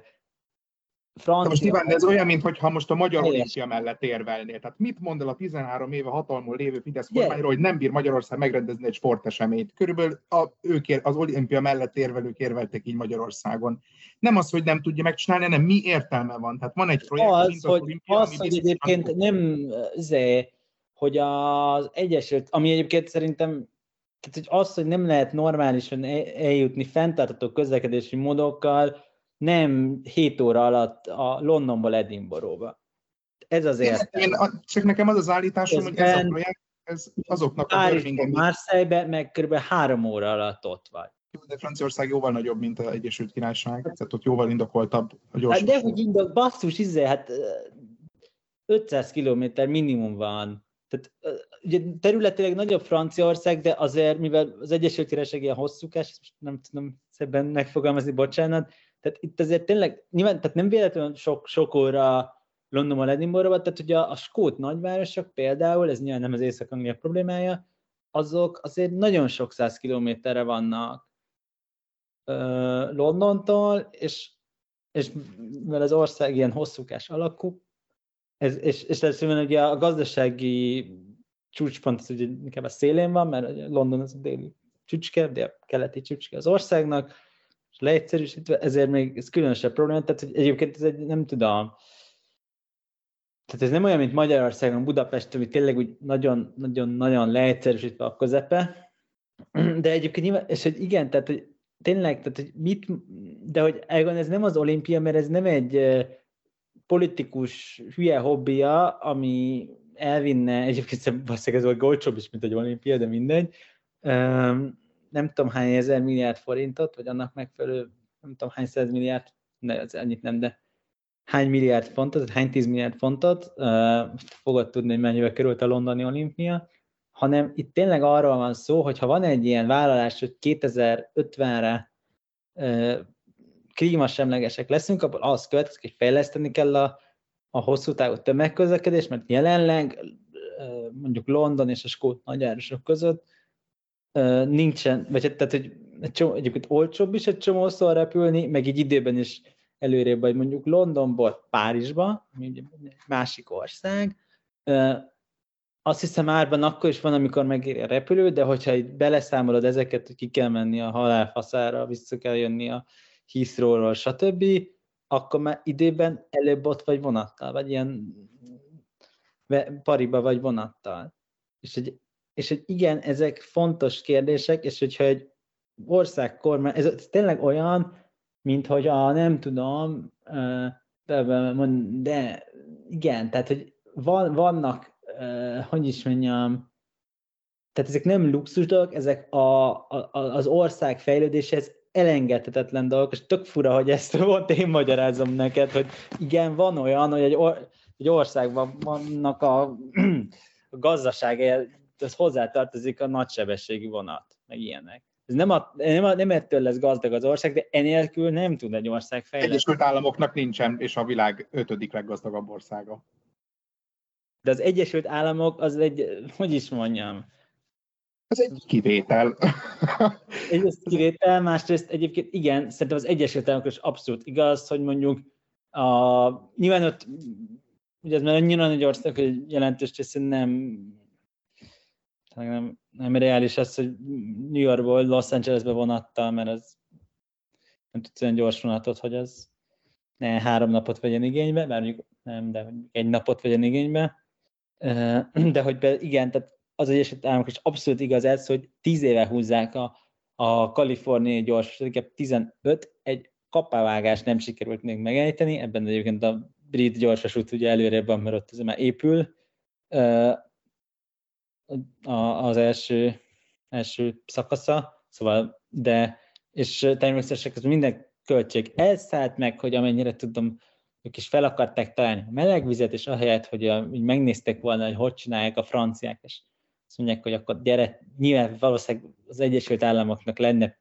Francia... Most nyilván, de ez olyan, mintha most a magyar olimpia mellett érvelnél. Tehát mit mond el a tizenhárom éve hatalmon lévő Fidesz kormányról, hogy nem bír Magyarország megrendezni egy sporteseményt? Körülbelül a, ők ér, az olimpia mellett érvelők érveltek így Magyarországon. Nem az, hogy nem tudja megcsinálni, hanem mi értelme van. Tehát van egy projekt, az, mint az hogy olimpia, az, hogy egyébként nem zé, hogy az Egyesült, ami egyébként szerintem, tehát hogy az, hogy nem lehet normálisan eljutni fenntartható közlekedési módokkal, nem hét óra alatt a Londonból Edinburghba. Ez az értelme. Csak nekem az az állításom, ez hogy ez a projekt, ez azoknak a Birmingham. Marseille-be meg kb. három óra alatt ott vagy. De Franciaország jóval nagyobb, mint az Egyesült Királyság, tehát ott jóval indokoltabb a gyorsabb. Hát de hogy indok, basszus, izé, hát ötszáz kilométer minimum van. Tehát, ugye területileg nagyobb Franciaország, de azért, mivel az Egyesült Királyság ilyen hosszúkás, nem tudom szebben megfogalmazni, bocsánat, tehát itt azért tényleg, nyilván, tehát nem véletlenül sok, sok óra Londonban, Edinburghba, tehát ugye a, a skót nagyvárosok például, ez nyilván nem az Észak-Anglia problémája, azok azért nagyon sok száz kilométerre vannak ö, Londontól, és, és mivel az ország ilyen hosszúkás alakú, Ez, és és természetesen ugye a gazdasági csúcspont az ugye inkább a szélén van, mert London az a déli csücske, dél keleti csücske az országnak, és leegyszerűsítve, ezért még ez különösebb probléma, tehát egyébként ez egy, nem tudom, tehát ez nem olyan, mint Magyarországon, Budapest, ami tényleg úgy nagyon-nagyon leegyszerűsítve a közepe, de egyébként nyilván, és hogy igen, tehát hogy tényleg, tehát hogy mit, de hogy ez nem az olimpia, mert ez nem egy politikus hülye hobbija, ami elvinne, egyébként valószínűleg ez volt golcsóbb is, mint egy olimpia, de mindegy, nem tudom hány ezer milliárd forintot, vagy annak megfelelő, nem tudom hány száz milliárd, ne, az annyit nem, de hány milliárd fontot, hány tíz milliárd fontot, uh, fogod tudni, hogy mennyibe került a londoni olimpia, hanem itt tényleg arról van szó, hogy ha van egy ilyen vállalás, hogy kétezer-ötvenre uh, klímasemlegesek leszünk, abból az következik, hogy fejleszteni kell a, a hosszú távú tömegközlekedést, mert jelenleg uh, mondjuk London és a skót nagyvárosok között uh, nincsen, vagy tehát, hogy egy csomó, egyébként olcsóbb is egy csomószor repülni, meg így időben is előrébb, vagy mondjuk Londonból Párizsba, ami ugye másik ország. Azt hiszem árban akkor is van, amikor megéri a repülő, de hogyha itt beleszámolod ezeket, hogy ki kell menni a halálfaszára, vissza kell jönni a Heathrow-ról, stb., akkor már időben előbb ott vagy vonattal, vagy ilyen Pariba vagy vonattal. És hogy, és hogy igen, ezek fontos kérdések, és hogyha egy országkormány, ez, ez tényleg olyan, mint hogy a nem tudom, de igen, tehát hogy van, vannak, hogy is mondjam, tehát ezek nem luxus dolgok, ezek a, a, az ország fejlődéséhez elengedhetetlen dolgok, és tök fura, hogy ezt volt, én magyarázom neked, hogy igen, van olyan, hogy egy, or, egy országban vannak a, a gazdaság, ez hozzátartozik a nagysebességű vonat, meg ilyenek. Ez nem, a, nem, a, nem ettől lesz gazdag az ország, de enélkül nem tud egy ország fejleszteni. Egyesült Államoknak nincsen, és a világ ötödik leggazdagabb országa. De az Egyesült Államok az egy, hogy is mondjam? Ez egy kivétel. Egyrészt kivétel, másrészt egyébként igen, szerintem az Egyesült Államok is abszolút igaz, hogy mondjuk a, nyilván ott, ugye ez már annyira nagy ország, hogy jelentős része nem... Nem, nem reális az, hogy New Yorkból Los Angelesbe vonattal, mert az nem tudsz olyan gyors vonatot, hogy az ne három napot vegyen igénybe, bár mondjuk nem, de egy napot vegyen igénybe. De hogy igen, tehát az Egyesült Államok is abszolút igaz ez, hogy tíz éve húzzák a, a kaliforniai gyors, inkább tizenöt, egy kapávágást nem sikerült még megejteni, ebben egyébként a brit gyorsasút ugye előrébb van, mert ott ez már épül, az első, első szakasza, szóval, de, és természetesen minden költség elszállt meg, hogy amennyire tudom, ők is fel akarták találni a melegvizet, és ahelyett, hogy megnézték volna, hogy hogy csinálják a franciák, és azt mondják, hogy akkor gyere, nyilván valószínűleg az Egyesült Államoknak lenne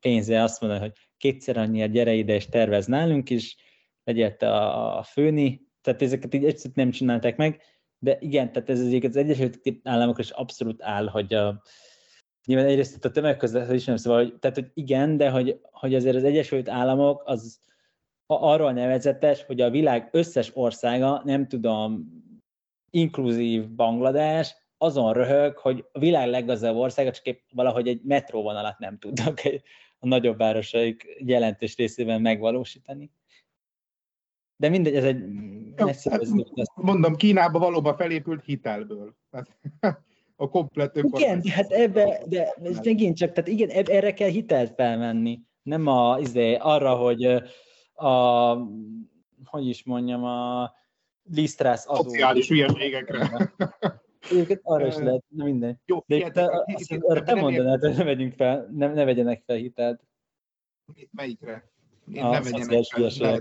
pénze azt mondani, hogy kétszer annyira gyere ide, és tervez nálunk is, legyél te a, a főni, tehát ezeket így egyszerűen nem csinálták meg. De igen, tehát ez az Egyesült Államokra is abszolút áll, hogy a, nyilván egyrészt a tömegközlekedés is nem szóval, hogy, tehát hogy igen, de hogy, hogy azért az Egyesült Államok az arról nevezetes, hogy a világ összes országa, nem tudom, inkluzív Banglades, azon röhög, hogy a világ leggazdagabb országa csak épp valahogy egy metróvonalat nem tudnak a nagyobb városaik jelentős részében megvalósítani. De mindegy, ez egy... Hát, mondom, Kínában valóban felépült hitelből. A komplet ökormány. Igen, hát ebbe, de megint csak, tehát igen, erre kell hitelt felvenni. Nem a, izé, arra, hogy a, hogy is mondjam, a Liz Truss adó. Szociális hülyeségekre. Őket arra is lehet, na mindegy. Jó, de ilyet, te, azt, arra te mondanád, hogy ne vegyünk fel, ne, ne vegyenek fel hitelt. Melyikre? Én a, nem vegyenek fel.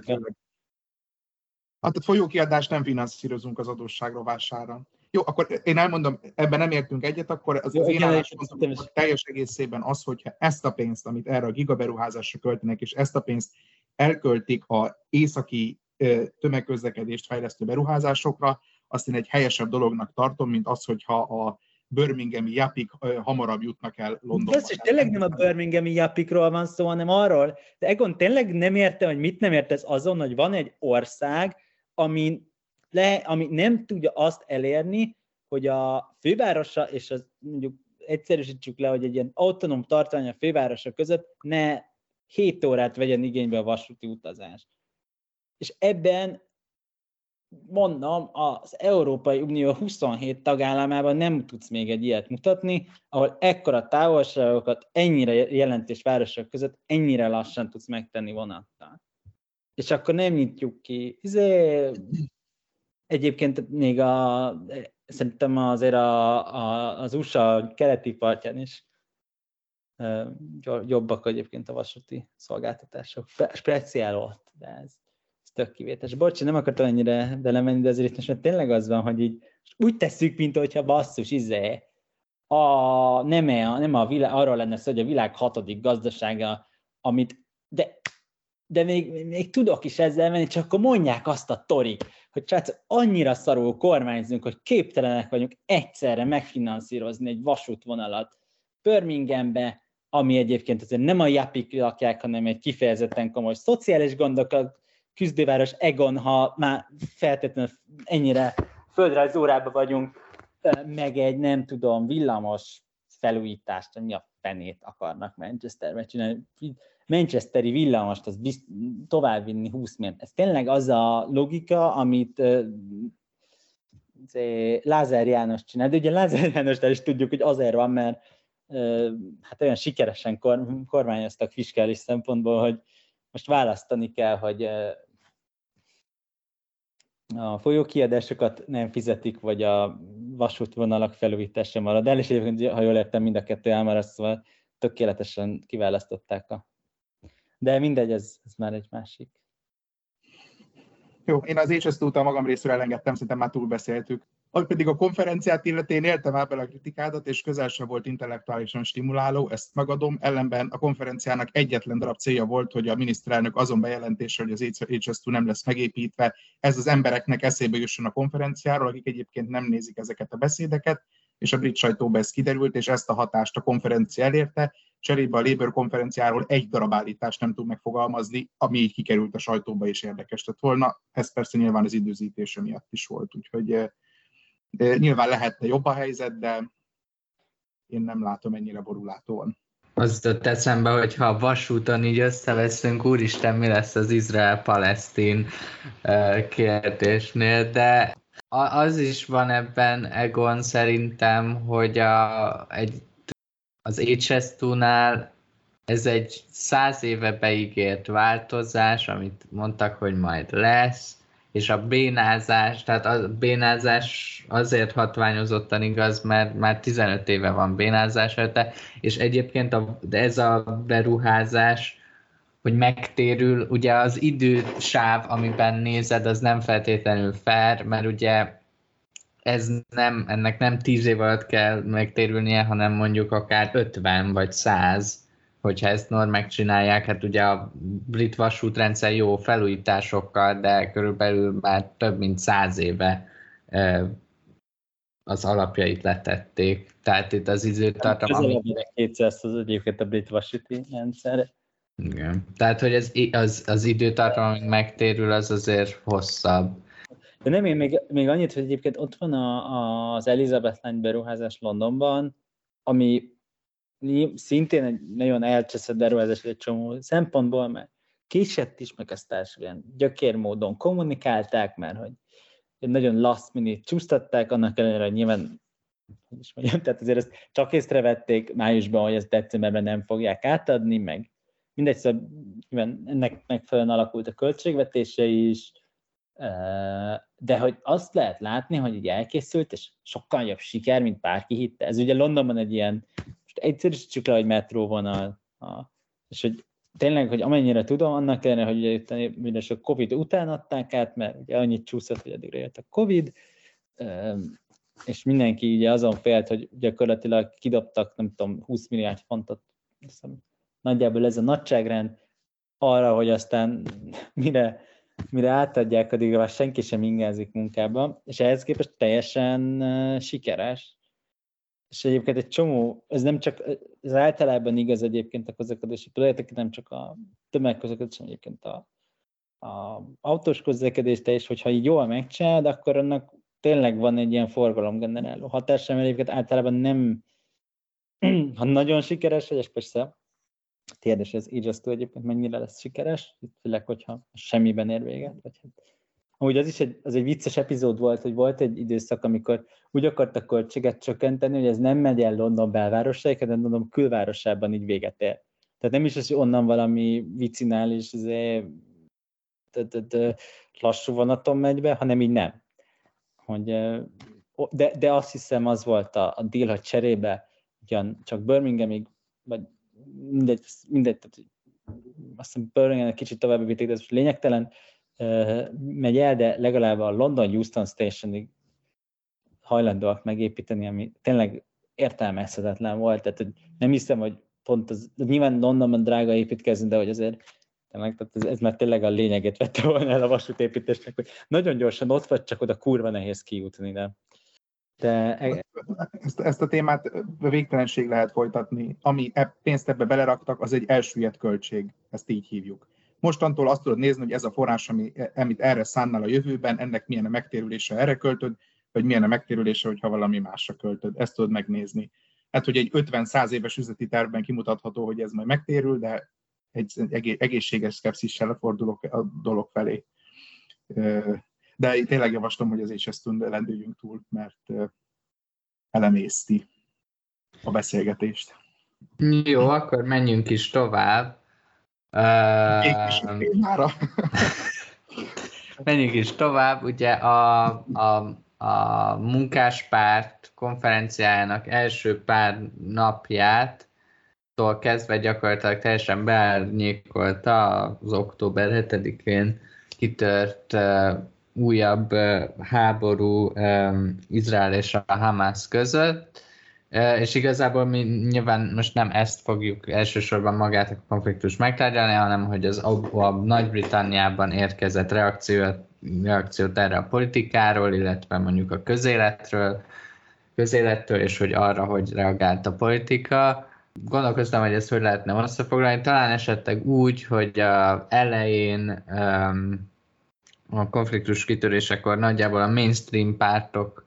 Hát tehát folyókiadást nem finanszírozunk az adósságrovására. Jó, akkor én elmondom, ebben nem értünk egyet, akkor az, Jó, az én álláspontom teljes egészében az, hogyha ezt a pénzt, amit erre a gigaberuházásra költenek, és ezt a pénzt elköltik a északi tömegközlekedést fejlesztő beruházásokra, azt én egy helyesebb dolognak tartom, mint az, hogyha a birminghami japik hamarabb jutnak el Londonba. Ez is tényleg nem a birminghami japikról van szó, hanem arról, de Egon tényleg nem érte, hogy mit nem értesz azon, hogy van egy ország, amin le, ami nem tudja azt elérni, hogy a fővárosa, és az, mondjuk egyszerűsítsük le, hogy egy ilyen autonóm tartomány a fővárosa között ne hét órát vegyen igénybe a vasúti utazás. És ebben, mondom, az Európai Unió huszonhét tagállamában nem tudsz még egy ilyet mutatni, ahol ekkora távolságokat ennyire jelentős városok között ennyire lassan tudsz megtenni vonattal. És akkor nem nyitjuk ki. Egyébként még a, szerintem azért a, a, az u es á keleti partján is jobbak egyébként a vasúti szolgáltatások. Speciál ott, de ez, ez tök kivétes. Bocs, nem akartam ennyire belemenni, de azért most tényleg az van, hogy így úgy tesszük, mint hogyha basszus, izé, a, nem, a, nem a vilá, arról lenne szó, hogy a világ hatodik gazdasága, amit, de, de még, még tudok is ezzel menni, csak akkor mondják azt a torik, hogy srác, annyira szarul kormányzunk, hogy képtelenek vagyunk egyszerre megfinanszírozni egy vasútvonalat Birminghambe, ami egyébként azért nem a japik lakják, hanem egy kifejezetten komoly szociális gondokat küzdőváros Egon, ha már feltétlenül ennyire földrajz órába vagyunk, meg egy nem tudom villamos felújítást, ami a fenét akarnak Manchesterbe csinálni. Manchesteri villamost az bizt, továbbvinni húsz mért. Ez tényleg az a logika, amit uh, Lázár János csinál. De ugye Lázár Jánosnál is tudjuk, hogy azért van, mert uh, hát olyan sikeresen kor, kormányoztak fiskális szempontból, hogy most választani kell, hogy uh, a folyókiadásokat nem fizetik, vagy a vasútvonalak felújítása marad el, és egyébként, ha jól értem, mind a kettő elmarad, szóval tökéletesen kiválasztották a... De mindegy, ez, ez már egy másik. Jó, én az H S-t magam részről elengedtem, szerintem már túlbeszéltük. Ami pedig a konferenciát illeti, én éltem már bele a kritikádat, és közel sem volt intellektuálisan stimuláló, ezt megadom. Ellenben a konferenciának egyetlen darab célja volt, hogy a miniszterelnök azon bejelentése, hogy az há es kettő nem lesz megépítve, ez az embereknek eszébe jusson a konferenciáról, akik egyébként nem nézik ezeket a beszédeket, és a brit sajtóban ez kiderült, és ezt a hatást a konferencia elérte. Cserébe a Labour konferenciáról egy darab állítást nem tud megfogalmazni, ami így kikerült a sajtóba és érdekes lett volna. Ez persze nyilván az időzítése miatt is volt, úgyhogy nyilván lehetne jobb a helyzet, de én nem látom ennyire borulátóan. Az jutott eszembe, hogy ha a vasúton így összeveszünk, úristen, mi lesz az Izrael-Palesztin kérdésnél, de az is van ebben, Egon, szerintem, hogy a, egy az há es kettőnál ez egy száz éve beígért változás, amit mondtak, hogy majd lesz, és a bénázás, tehát a bénázás azért hatványozottan igaz, mert már tizenöt éve van bénázás, és egyébként a, ez a beruházás, hogy megtérül, ugye az idősáv, amiben nézed, az nem feltétlenül fair, mert ugye ez nem, ennek nem tíz év alatt kell megtérülnie, hanem mondjuk akár ötven vagy száz, hogyha ezt normák csinálják. Hát ugye a brit vasútrendszer jó felújításokkal, de körülbelül már több mint száz éve az alapjait letették. Tehát itt az időtartam... Közel amit... a kétszáz az egyébként a brit vasúti rendszer. Igen. Tehát, hogy az, az, az időtartam, amit megtérül, az azért hosszabb. De nem, én még, még annyit, hogy egyébként ott van a, a, az Elizabeth Line beruházás Londonban, ami szintén egy nagyon elcseszett beruházás egy csomó szempontból, mert késett is, meg ezt társadalmi gyökér módon kommunikálták, mert hogy nagyon last minute csúsztatták, annak ellenére, hogy nyilván, hogy is mondjam, tehát azért ezt csak észrevették májusban, hogy ezt decemberben nem fogják átadni, meg mindegy, szóval ennek megfelelően alakult a költségvetése is, de hogy azt lehet látni, hogy így elkészült, és sokkal jobb siker, mint bárki hitte. Ez ugye Londonban egy ilyen, most egyszerűsítsük le, hogy metróvonal, és hogy tényleg, hogy amennyire tudom, annak ellenére, hogy ugye minden sok Covid után adták át, mert ugye annyit csúszott, hogy addigra jött a Covid, és mindenki ugye azon félt, hogy gyakorlatilag kidobtak, nem tudom, húsz milliárd fontot, nagyjából ez a nagyságrend arra, hogy aztán mire mire átadják, addigra már senki sem ingázik munkába, és ehhez képest teljesen sikeres. És egyébként egy csomó, ez nem csak, ez általában igaz egyébként a közlekedési projektek, nem csak a tömegközlekedés, egyébként a a autós közlekedést te is, hogyha így jól megcsináld, akkor annak tényleg van egy ilyen forgalomgeneráló hatása, mert egyébként általában nem, ha nagyon sikeres, és persze, kérdés, ez érzesztő egyébként, mennyire lesz sikeres, főleg, hogyha semmiben ér véget. Vagy... Amúgy az is egy, az egy vicces epizód volt, hogy volt egy időszak, amikor úgy akartak költséget csökkenteni, hogy ez nem megy el London belvárosáig, hanem London külvárosában így véget ér. Tehát nem is az, hogy onnan valami vicinális, lassú vonaton megy be, hanem így nem. Hogy, de, de azt hiszem, az volt a, a deal, hogy cserébe ugyan csak Birminghamig, vagy mindegy, mindegy tehát, azt hiszem Birmingham kicsit tovább vitték, de ez most lényegtelen, megy el, de legalább a London Euston Stationig hajlandóak megépíteni, ami tényleg értelmezhetetlen volt, tehát hogy nem hiszem, hogy pont az, nyilván Londonban drága építkezni, de hogy azért tehát ez, ez már tényleg a lényeget vette volna el a vasútépítésnek, hogy nagyon gyorsan ott vagy, csak oda kurva nehéz kijutni, de... de... Ezt, ezt a témát végtelenség lehet folytatni. Ami pénzt ebbe beleraktak, az egy elsüllyedt költség, ezt így hívjuk. Mostantól azt tudod nézni, hogy ez a forrás, ami, amit erre szánnál a jövőben, ennek milyen a megtérülése, erre költöd, vagy milyen a megtérülése, hogyha valami másra költöd. Ezt tudod megnézni. Hát, hogy egy ötven-száz éves üzleti tervben kimutatható, hogy ez majd megtérül, de egy egészséges szkepszissel fordulok a dolog felé. De tényleg javaslom, hogy azért ezt lendüljünk túl, mert elemészti a beszélgetést. Jó, akkor menjünk is tovább. Uh, menjünk is tovább. Ugye a, a, a Munkáspárt konferenciájának első pár napját tól kezdve gyakorlatilag teljesen beárnyékolta az október hetedikén kitört uh, újabb uh, háború um, Izrael és a Hamász között, uh, és igazából mi nyilván most nem ezt fogjuk elsősorban magát a konfliktust megtárgyalni, hanem hogy az a Nagy-Britanniában érkezett reakciót, reakciót erre a politikáról, illetve mondjuk a közéletről, közélettől, és hogy arra, hogy reagált a politika. Gondolkoztam, hogy ezt hogy lehetne összefoglalni. Talán esetleg úgy, hogy a elején a konfliktus kitörésekor nagyjából a mainstream pártok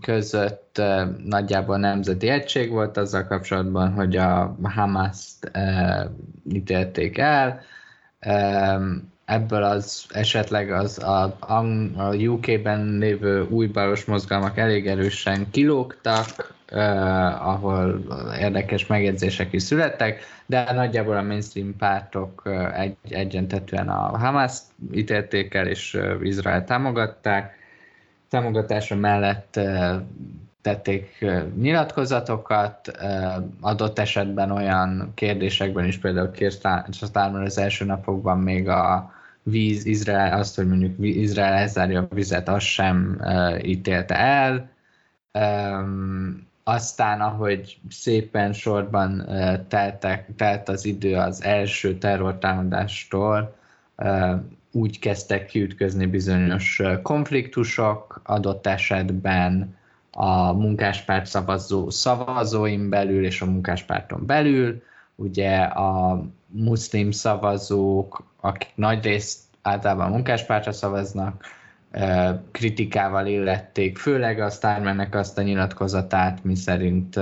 között nagyjából nemzeti egység volt azzal kapcsolatban, hogy a Hamászt ítélték el. Ebből az esetleg az a, a u ká-ben lévő újbalos mozgalmak elég erősen kilógtak, Uh, ahol érdekes megjegyzések is születtek, de nagyjából a mainstream pártok uh, egy, egyentetően a Hamászt ítélték el, és uh, Izrael támogatták. Támogatása mellett uh, tették uh, nyilatkozatokat, uh, adott esetben olyan kérdésekben is, például Keir Starmer az első napokban még a víz, Izrael, azt, hogy mondjuk Izrael elzárja a vizet, azt sem uh, ítélte el. Um, Aztán, ahogy szépen sorban uh, teltek, telt az idő az első terrortámadástól, uh, úgy kezdtek kiütközni bizonyos uh, konfliktusok, adott esetben a Munkáspárt szavazó, szavazóim belül és a Munkáspárton belül. Ugye a muszlim szavazók, akik nagyrészt általában Munkáspártra szavaznak, kritikával illették, főleg a Starmernek azt a nyilatkozatát, miszerint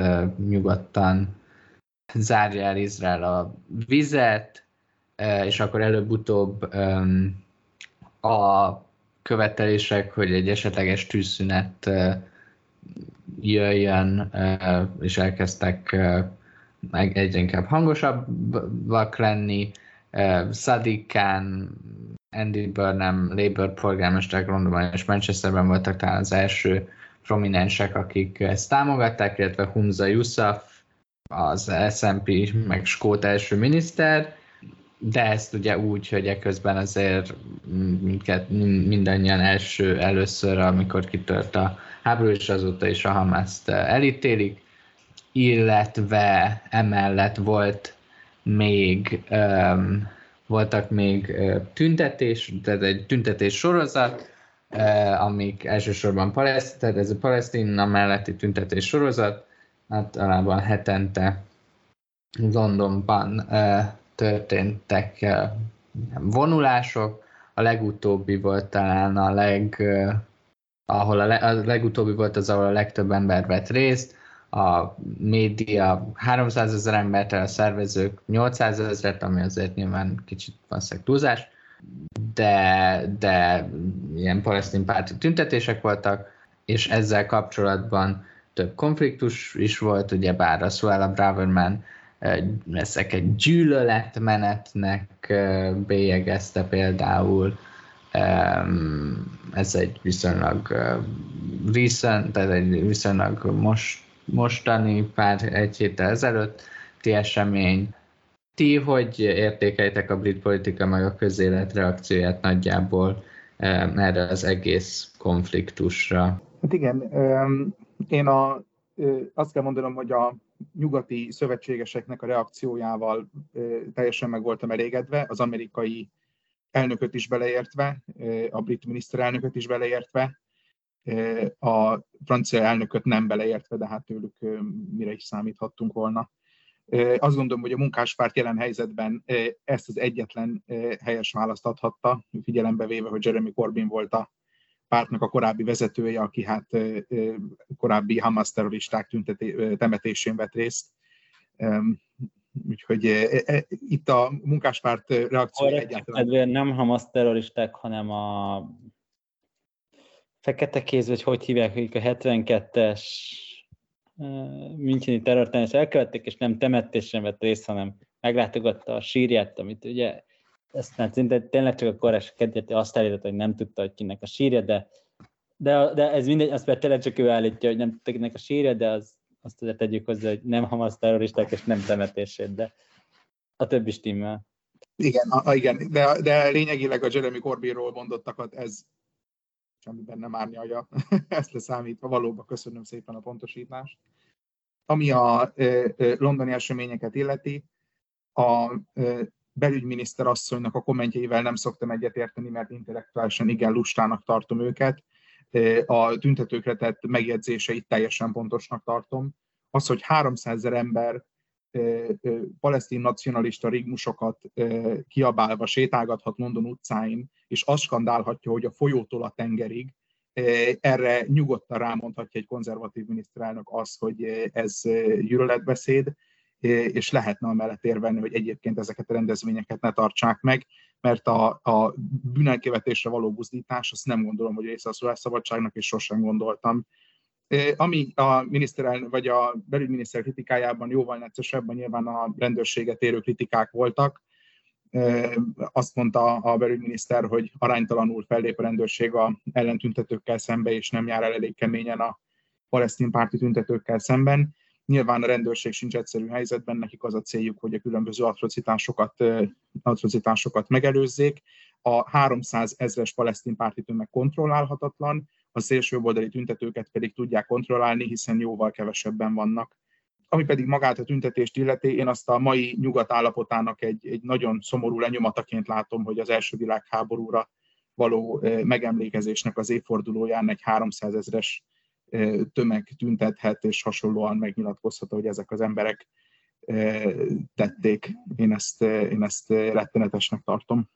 nyugodtan zárja el Izrael a vizet, és akkor előbb-utóbb a követelések, hogy egy esetleges tűzszünet jöjjön, és elkezdtek egyre inkább hangosabbak lenni. Sadik Khan, Andy Burnham, Labour polgármesterek Londonban és Manchesterben voltak talán az első prominensek, akik ezt támogatták, illetve Humza Yousaf, az es en pé, meg skót első miniszter, de ezt ugye úgy, hogy eközben azért mindket, mindannyian első, először, amikor kitört a háború, és azóta is a Hamászt elítélik, illetve emellett volt még... Um, voltak még tüntetés, tehát egy tüntetés sorozat, amik elsősorban palesztin, tehát ez a Palesztina melletti tüntetés sorozat, általában hetente Londonban történtek vonulások, a legutóbbi volt talán a leg... ahol a, le, a legutóbbi volt az, ahol a legtöbb ember vett részt, a média háromszázezer embert, a szervezők nyolcszázezret, ami azért nyilván kicsit valószínűleg túlzás, de, de ilyen palesztin párti tüntetések voltak, és ezzel kapcsolatban több konfliktus is volt, ugyebár a Suella Braverman ezeket gyűlöletmenetnek bélyegezte például. Ez egy viszonylag recent, tehát egy viszonylag most, mostani pár egy héttel ezelőtti esemény. Ti hogy értékelitek a brit politika meg a közélet reakcióját nagyjából erre az egész konfliktusra? Hát igen, én a, azt kell mondanom, hogy a nyugati szövetségeseknek a reakciójával teljesen meg voltam elégedve, az amerikai elnököt is beleértve, a brit miniszterelnököt is beleértve, a francia elnököt nem beleértve, de hát tőlük mire is számíthattunk volna. Azt gondolom, hogy a Munkáspárt jelen helyzetben ezt az egyetlen helyes választ adhatta, figyelembe véve, hogy Jeremy Corbyn volt a pártnak a korábbi vezetője, aki hát korábbi Hamász terroristák tünteté- temetésén vett részt. Úgyhogy e, e, itt a Munkáspárt reakciója egyáltalán... Nem Hamász terroristák, hanem a fekete kéz, vagy hogy hívják, hogy a hetvenkettes müncheni terrortámadást elkövették, és nem temetésen vett részt, hanem meglátogatta a sírját, amit ugye aztán szinte tényleg csak a korrás kedvéért azt állított, hogy nem tudta, hogy kinek a sírja, de, de, de ez mindegy, azt tényleg csak ő állítja, hogy nem tudta, kinek a sírja, de az, azt tudja tegyük hozzá, hogy nem Hamász terroristák és nem temetését, de a többi stimmel. Igen, a, igen de, de lényegileg a Jeremy Corbynról mondottakat, ez semmiben nem árnyalja, ezt leszámítva, valóban köszönöm szépen a pontosítást. Ami a e, e, londoni eseményeket illeti, a e, belügyminiszter asszonynak a kommentjeivel nem szoktam egyetérteni, mert intellektuálisan igen lustának tartom őket. A tüntetőkre tett megjegyzéseit teljesen pontosnak tartom. Az, hogy háromszázezer ember palesztin nacionalista rigmusokat kiabálva sétálgathat London utcáin, és azt skandálhatja, hogy a folyótól a tengerig, erre nyugodtan rámondhatja egy konzervatív miniszterelnök azt, hogy ez gyűlöletbeszéd, és lehetne amellett érvelni, hogy egyébként ezeket a rendezvényeket ne tartsák meg, mert a, a bűnelkövetésre való buzdítás, azt nem gondolom, hogy része a szólásszabadságnak, és sosem gondoltam. Ami a miniszterelnök vagy a belügyminiszter kritikájában jóval neccesebben nyilván a rendőrséget érő kritikák voltak. Azt mondta a belügyminiszter, hogy aránytalanul fellép a rendőrség a ellentüntetőkkel szembe, és nem jár el elég keményen a palesztin párti tüntetőkkel szemben. Nyilván a rendőrség sincs egyszerű helyzetben, nekik az a céljuk, hogy a különböző atrocitásokat, atrocitásokat megelőzzék. A háromszázezres palesztin párti tömeg kontrollálhatatlan, a szélsőoldali tüntetőket pedig tudják kontrollálni, hiszen jóval kevesebben vannak. Ami pedig magát a tüntetést illeti, én azt a mai nyugat állapotának egy, egy nagyon szomorú lenyomataként látom, hogy az első világháborúra való megemlékezésnek az évfordulóján egy háromszázezres tömeg tüntethet, és hasonlóan megnyilatkozható, hogy ezek az emberek tették. Én ezt, én ezt rettenetesnek tartom.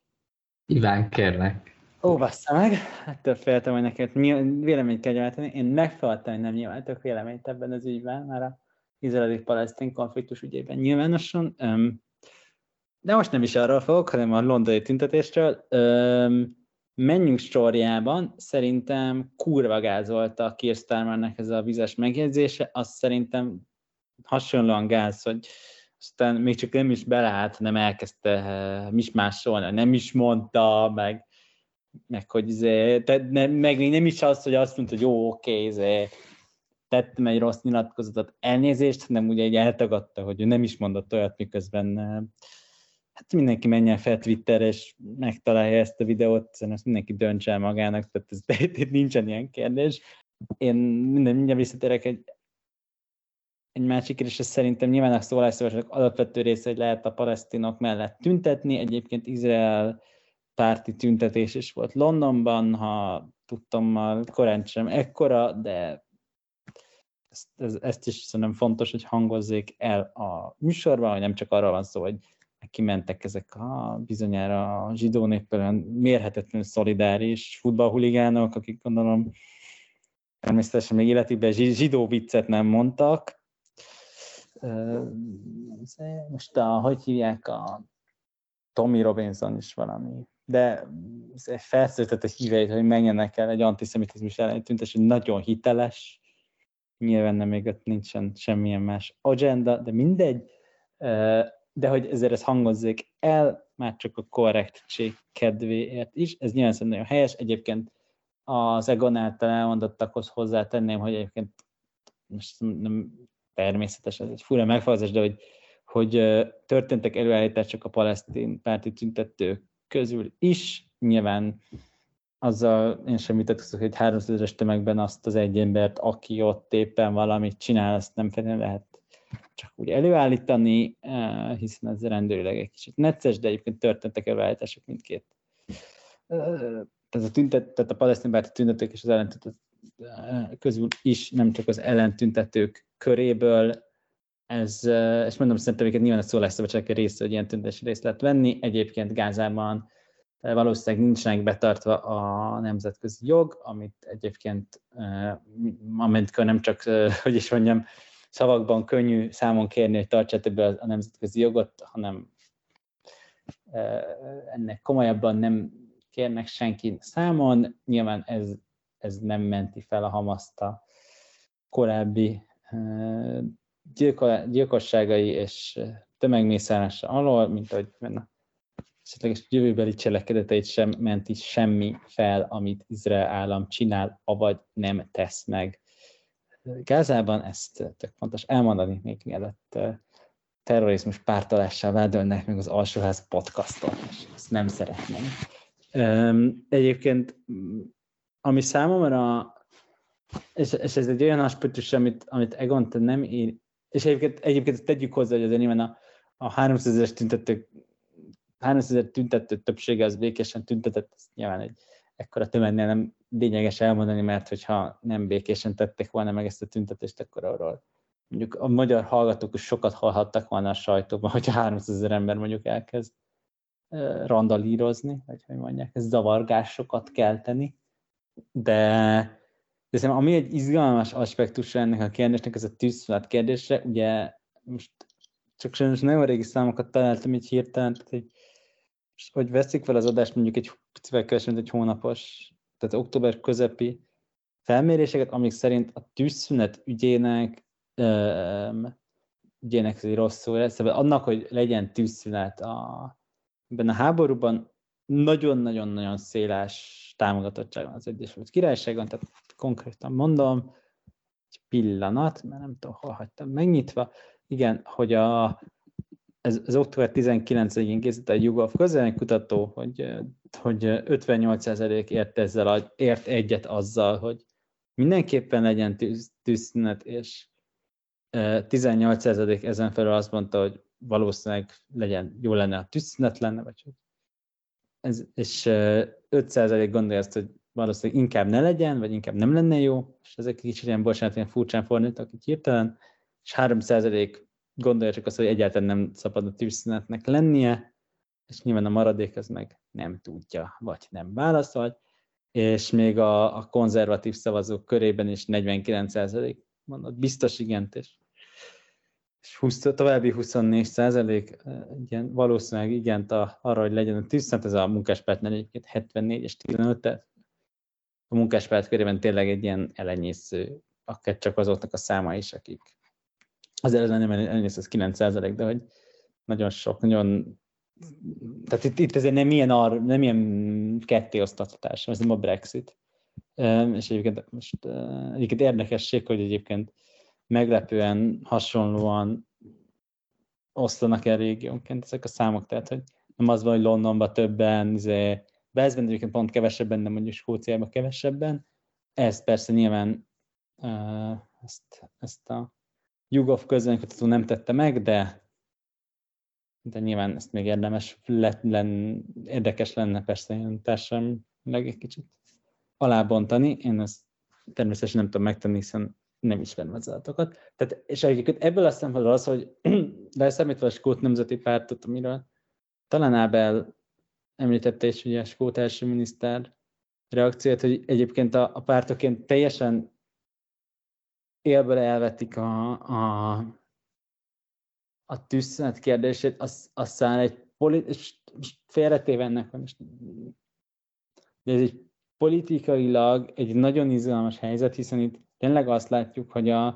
Iván, kérlek. Ó, bassza meg! Ettől féltem, hogy neked véleményt kell nyilvánítani. Én megfeleltem, hogy nem nyilvánítok véleményt ebben az ügyben, már a izraeli-palesztin konfliktus ügyében nyilvánosan. De most nem is arról fogok, hanem a londoni tüntetésről. Menjünk sorjában, szerintem kurva gáz volt a Keir Starmernek ez a vizes megjegyzése, az szerintem hasonlóan gáz, hogy aztán még csak nem is belállt, nem elkezdte mismásolni, nem is mondta, meg, meg hogy izé, tehát nem, meg még nem is az, hogy azt mondta, hogy jó, oké, izé, tettem egy rossz nyilatkozatot, elnézést, hanem ugye egy eltagadta, hogy ő nem is mondott olyat, miközben hát mindenki menjen fel Twitterre, és megtalálja ezt a videót, hiszen ezt mindenki döntse el magának, tehát ez, itt nincsen ilyen kérdés. Én minden, mindjárt visszatérek egy, egy másik kérdésre, szerintem nyilván a szólásszabadságnak alapvető része, hogy lehet a palesztinok mellett tüntetni, egyébként Izrael párti tüntetés is volt Londonban, ha tudtam, korán sem ekkora, de ezt, ezt is szerintem fontos, hogy hangozzék el a műsorban, hogy nem csak arról van szó, hogy kimentek ezek a bizonyára a zsidó néppelen mérhetetlenül szolidáris futballhuligánok, akik gondolom természetesen még életükben zsidó viccet nem mondtak. Most a, hogy hívják, a Tommy Robinson is valami, de felszólított a híveit, hogy menjenek el egy antiszemitizmus elleni tüntetés, hogy nagyon hiteles, nyilván nem, még ott nincsen semmilyen más agenda, de mindegy, de hogy ezért ez hangozzék el, már csak a korrektség kedvéért is, ez nyilván szerintem nagyon helyes, egyébként az Egon által elmondottakhoz hozzátenném, hogy egyébként most nem természetes, ez egy fura megfogalmazás, de hogy, hogy történtek előállítások a palesztin párti tüntetők közül is, nyilván azzal én sem vitatkozok, hogy háromszázezres tömegben azt az egy embert, aki ott éppen valamit csinál, azt nem feltétlenül lehet csak úgy előállítani, hiszen ez rendőrileg egy kicsit necces, de egyébként történtek előállítások mindkét. Tehát a, tüntet, tehát a palesztinpárti tüntetők és az ellentüntetők közül is, nem csak az ellentüntetők köréből, ez, és mondom, szerintem őket nyilván a szólásszabadság része, hogy ilyen tüntetés részt lehet venni. Egyébként Gázában valószínűleg nincsenek betartva a nemzetközi jog, amit egyébként, amelyikől nem csak, hogy is mondjam, szavakban könnyű számon kérni, hogy tartsát ebből a nemzetközi jogot, hanem ennek komolyabban nem kérnek senki számon. Nyilván ez, ez nem menti fel a Hamaszt a korábbi gyilkosságai és tömegmészárlása alól, mint ahogy a esetleges jövőbeli cselekedeteit sem menti semmi fel, amit Izrael állam csinál, avagy nem tesz meg Gázában. Ezt tök fontos elmondani, még mielőtt terrorizmus pártolással vádolnák meg az Alsóház podcaston, és ezt nem szeretném. Egyébként, ami számomra, és, és ez egy olyan aspektus, amit, amit Egon nem ír, és egyébként, egyébként tegyük hozzá, hogy azért nyilván a, a háromszázezres tüntetők, háromszázezer tüntető többsége az békésen tüntetett, ezt nyilván egy ekkora tömegnél nem lényeges elmondani, mert hogyha nem békésen tették volna meg ezt a tüntetést, akkor arról mondjuk a magyar hallgatók is sokat hallhattak volna a sajtóban, hogyha háromszázezer ember mondjuk elkezd randalírozni, vagy hogy mondják, ez zavargásokat kelteni, de de szerintem, ami egy izgalmas aspektusra ennek a kérdésnek, ez a tűzszünet kérdésre, ugye most csak sajnos nem a régi számokat találtam így hirtelen, tehát egy, hogy veszik fel az adást mondjuk egy picivel kevesebb, egy hónapos, tehát október közepi felméréseket, amik szerint a tűzszünet ügyének, öm, ügyének egy rossz szó lesz, szóval annak, hogy legyen tűzszünet a, ebben a háborúban, nagyon-nagyon-nagyon széles támogatottság van az Egyesült Királyságon, tehát konkrétan mondom, egy pillanat, mert nem tudom, hol hagytam megnyitva, igen, hogy a, ez, az október tizenkilencedikén készített egy YouGov közvéleménykutató, hogy, hogy ötvennyolc százalék ért, ezzel, ért egyet azzal, hogy mindenképpen legyen tűz, tűzszünet, és tizennyolc százalék ezen felül azt mondta, hogy valószínűleg legyen, jó lenne, a tűzszünet lenne, vagy ez, és öt százalék gondolja azt, hogy valószínűleg inkább ne legyen, vagy inkább nem lenne jó, és ezek kicsit ilyen, bocsánat, ilyen furcsán fordítok így hirtelen, és három százalék gondolja csak azt, hogy egyáltalán nem szabad a tűzszünetnek lennie, és nyilván a maradék az meg nem tudja, vagy nem válaszol, és még a, a konzervatív szavazók körében is negyvenkilenc százalék mondott biztos igent, és húsz, további huszonnégy százalék igen, valószínűleg igent a, arra, hogy legyen a tűzszünet, ez a Munkáspártnál egyébként hetvennégy és tizenöt, tehát a Munkáspárt körében tényleg egy ilyen elenyésző, akár csak azoknak a száma is, akik azért az nem elenyésző, az kilenc százalék, de hogy nagyon sok, nagyon, tehát itt, itt azért nem ilyen, ar, nem ilyen kettéosztatás, ez nem a Brexit. És egyébként most egyébként érdekesség, hogy egyébként meglepően hasonlóan osztanak el régiónként ezek a számok, tehát hogy nem az van, hogy Londonban többen, izé, Velszben egyébként pont kevesebben, de mondjuk Skóciában kevesebben. Ez persze nyilván ezt, ezt a YouGov közvéleménykutató nem tette meg, de, de nyilván ezt még érdemes lett, len, érdekes lenne persze ilyen társadalmilag egy kicsit alábontani. Én ezt természetesen nem tudom megtenni, hiszen nem ismerem az adatokat. Tehát, és egyébként ebből a szempontból az, hogy leszámítva a Skót Nemzeti Pártot, amiről Talán Ábel említette is, ugye a skót első miniszter reakciót, hogy egyébként a, a pártoként teljesen élből elvetik a, a, a tűzszünet kérdését, az, aztán egy politi- félretéve ennek van, de ez egy politikailag egy nagyon izgalmas helyzet, hiszen itt tényleg azt látjuk, hogy a,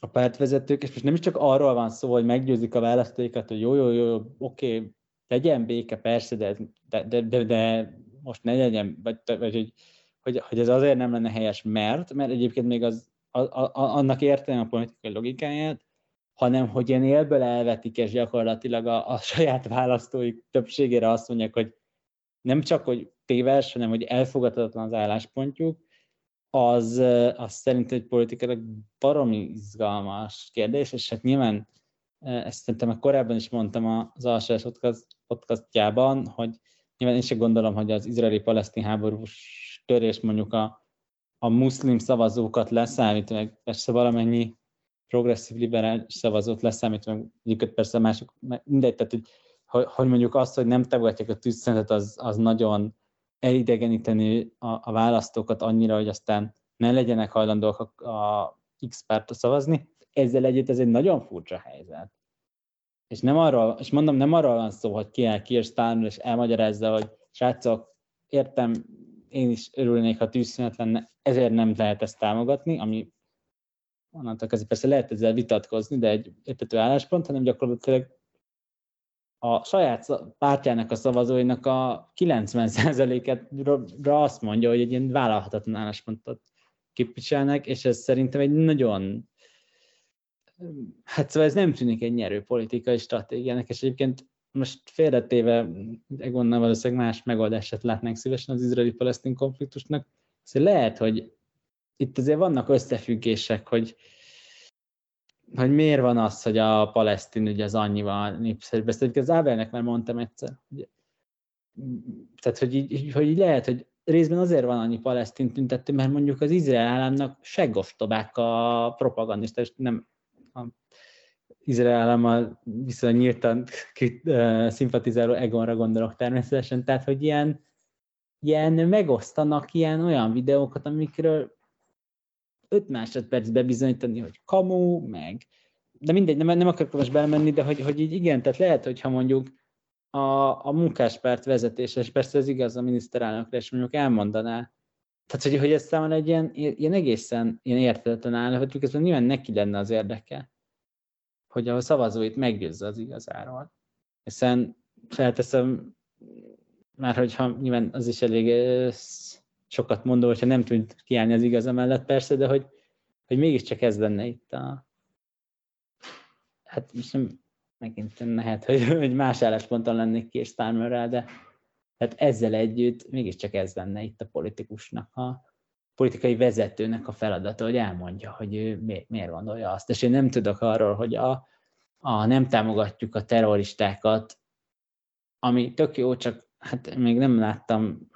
a pártvezetők, és most nem is csak arról van szó, hogy meggyőzik a választóikat, hogy jó, jó, jó, oké, legyen béke, persze, de, de, de, de most ne legyen, vagy, vagy hogy, hogy, hogy ez azért nem lenne helyes, mert, mert egyébként még az, a, a, annak értelme a politikai logikáját, hanem hogy ilyen élből elvetik, és gyakorlatilag a, a saját választóik többségére azt mondják, hogy nem csak, hogy téves, hanem hogy elfogadhatatlan az álláspontjuk, az, az szerint egy politikailag baromi izgalmas kérdés, és hát nyilván ezt szerintem már korábban is mondtam az alsás podcastjában, hogy nyilván én sem gondolom, hogy az izraeli-palesztin háborús törés mondjuk a, a muszlim szavazókat leszámít, meg persze valamennyi progresszív liberális szavazót leszámít, meg egyiket persze a másik, mindegy, tehát hogy, hogy mondjuk azt, hogy nem támogatják a tűzszenetet, az, az nagyon elidegeníteni a, a választókat annyira, hogy aztán ne legyenek hajlandóak a, a X pártra szavazni. Ezzel együtt ez egy nagyon furcsa helyzet. És nem arról, és mondom, nem arról van szó, hogy kiáll Keir Starmer, és elmagyarázza, hogy srácok, értem, én is örülnék, ha tűzszünet lenne, ezért nem lehet ezt támogatni, ami onnantól kezdve persze lehet ezzel vitatkozni, de egy értető álláspont, hanem gyakorlatilag a saját pártjának, a szavazóinak a kilencven százalékára azt mondja, hogy egy ilyen vállalhatatlan álláspontot képviselnek, és ez szerintem egy nagyon... Hát szóval ez nem tűnik egy nyerő politikai stratégiának, és egyébként most félretéve Egonnal valószínűleg más megoldását látnánk szívesen az izraeli-palesztin konfliktusnak, szóval lehet, hogy itt azért vannak összefüggések, hogy, hogy miért van az, hogy a palesztin ügy az annyival népszerűbb. Ezt az Ábelnek már mondtam egyszer. Tehát, hogy így, hogy így lehet, hogy részben azért van annyi palesztin tüntető, mert mondjuk az izrael államnak seggostobák a propagandista, és nem a izrael állammal viszont nyíltan szimpatizáló Egonra gondolok természetesen. Tehát, hogy ilyen, ilyen megosztanak ilyen olyan videókat, amikről öt másodperc bebizonyítani, hogy kamu, meg... De mindegy, nem, nem akarok most belemenni, de hogy, hogy így igen, tehát lehet, hogyha mondjuk a, a munkáspárt vezetése, és persze ez igaz a miniszterelnökre, és mondjuk elmondaná. Tehát, hogy, hogy ez számomra egy ilyen, ilyen egészen ilyen érthetetlen áll, hogy miközben nyilván neki lenne az érdeke, hogy a szavazóit meggyőzze az igazáról. Hiszen felteszem, már hogyha nyilván az is elég... sokat mondom, hogyha nem tud kiállni az igaza mellett, persze, de hogy, hogy mégiscsak ez lenne itt a... Hát most nem, megint nem lehet, hogy, hogy más állásponton lennék Keir Starmerrel, de hát ezzel együtt mégiscsak ez lenne itt a politikusnak, a politikai vezetőnek a feladata, hogy elmondja, hogy ő mi, miért gondolja azt. És én nem tudok arról, hogy a, a nem támogatjuk a terroristákat, ami tök jó, csak hát még nem láttam,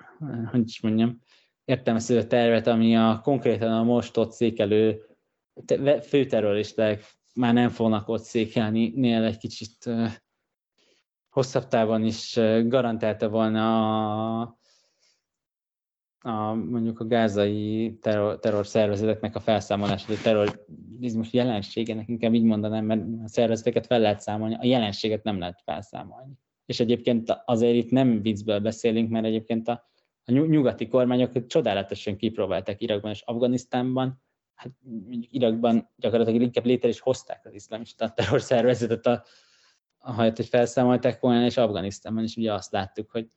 hogy is mondjam, értelmező tervet, ami a konkrétan a most ott székelő főterroristák már nem fognak ott székelni, nél egy kicsit hosszabb távon is garantálta volna a, a mondjuk a gázai terror, terror szervezeteknek a felszámolását, a terrorizmus jelenségének, inkább így mondanám, mert a szervezeteket fel lehet számolni, a jelenséget nem lehet felszámolni. És egyébként azért itt nem viccből beszélünk, mert egyébként a A nyugati kormányok csodálatosan kipróbálták Irakban és Afganisztánban, hát Irakban gyakorlatilag inkább létre is hozták az iszlamista terrorszervezetet, ahelyett, hogy felszámolták volna, és Afganisztánban is ugye azt láttuk, hogy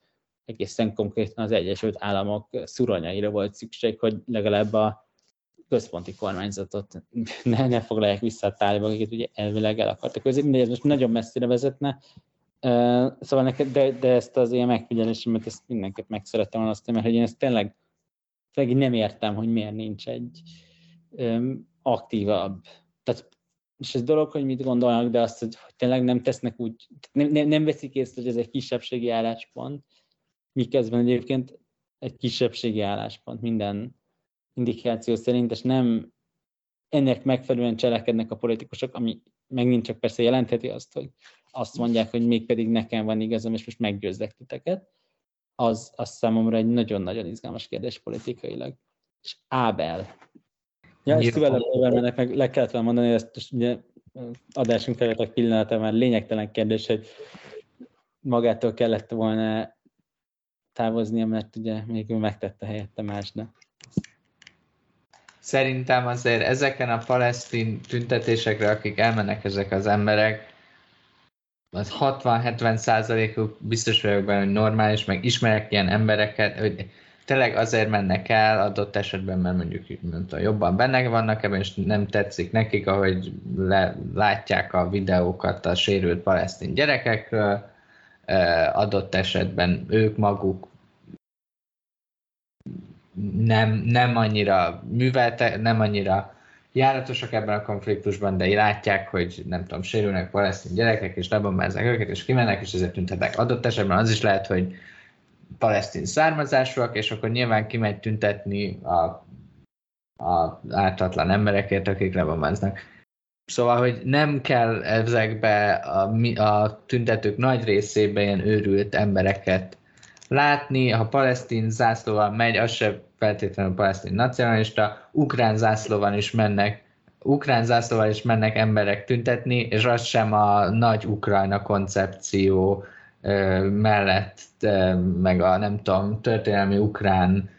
egészen konkrétan az Egyesült Államok szuronyaira volt szükség, hogy legalább a központi kormányzatot ne, ne foglalják vissza a tálibok, akiket ugye elvileg el akartak közé. Mindegy, ez most nagyon messzire vezetne. Uh, szóval neked, de, de ezt az ilyen megfigyelésemet, ezt mindenképp meg szerettem olasztani, mert hogy én ezt tényleg, tényleg nem értem, hogy miért nincs egy um, aktívabb. Tehát, és ez dolog, hogy mit gondolnak, de azt, hogy, hogy tényleg nem tesznek úgy, nem, nem, nem veszik észre, hogy ez egy kisebbségi álláspont, miközben egyébként egy kisebbségi álláspont minden indikáció szerint, és nem ennek megfelelően cselekednek a politikusok, ami megint csak persze jelentheti azt, hogy azt mondják, hogy mégpedig nekem van igazam, és most meggyőzlek titeket, az, az számomra egy nagyon-nagyon izgalmas kérdés politikailag. És Ábel. Ja, és Suella Bravermannek meg le kellett mondani, hogy ezt ugye adásunk területek pillanata már lényegtelen kérdés, hogy magától kellett volna távoznia, mert ugye még ő megtette helyette más, de... Szerintem azért ezeken a palesztin tüntetésekre, akik elmennek ezek az emberek, az hatvan-hetven százalékuk biztos vagyok benne, hogy normális, meg ismerek ilyen embereket, hogy tényleg azért mennek el adott esetben, mert mondjuk mondta, jobban benne vannak ebben, és nem tetszik nekik, ahogy le, látják a videókat a sérült palesztin gyerekekről, adott esetben ők maguk nem, nem annyira műveltek, nem annyira járatosak ebben a konfliktusban, de látják, hogy nem tudom, sérülnek palesztin gyerekek, és lebombázzák őket, és kimennek, és ezért tüntetnek. Adott esetben az is lehet, hogy palesztin származásúak, és akkor nyilván kimegy tüntetni a, a ártatlan emberekért, akik lebombáznak. Szóval, hogy nem kell ezekbe a, a tüntetők nagy részében ilyen őrült embereket látni. Ha palesztin zászlóval megy, az sem feltétlenül palesztin nacionalista, ukrán zászlóval is mennek, ukrán zászlóval is mennek emberek tüntetni, és az sem a nagy Ukrajna koncepció ö, mellett, ö, meg a nem tudom, történelmi ukrán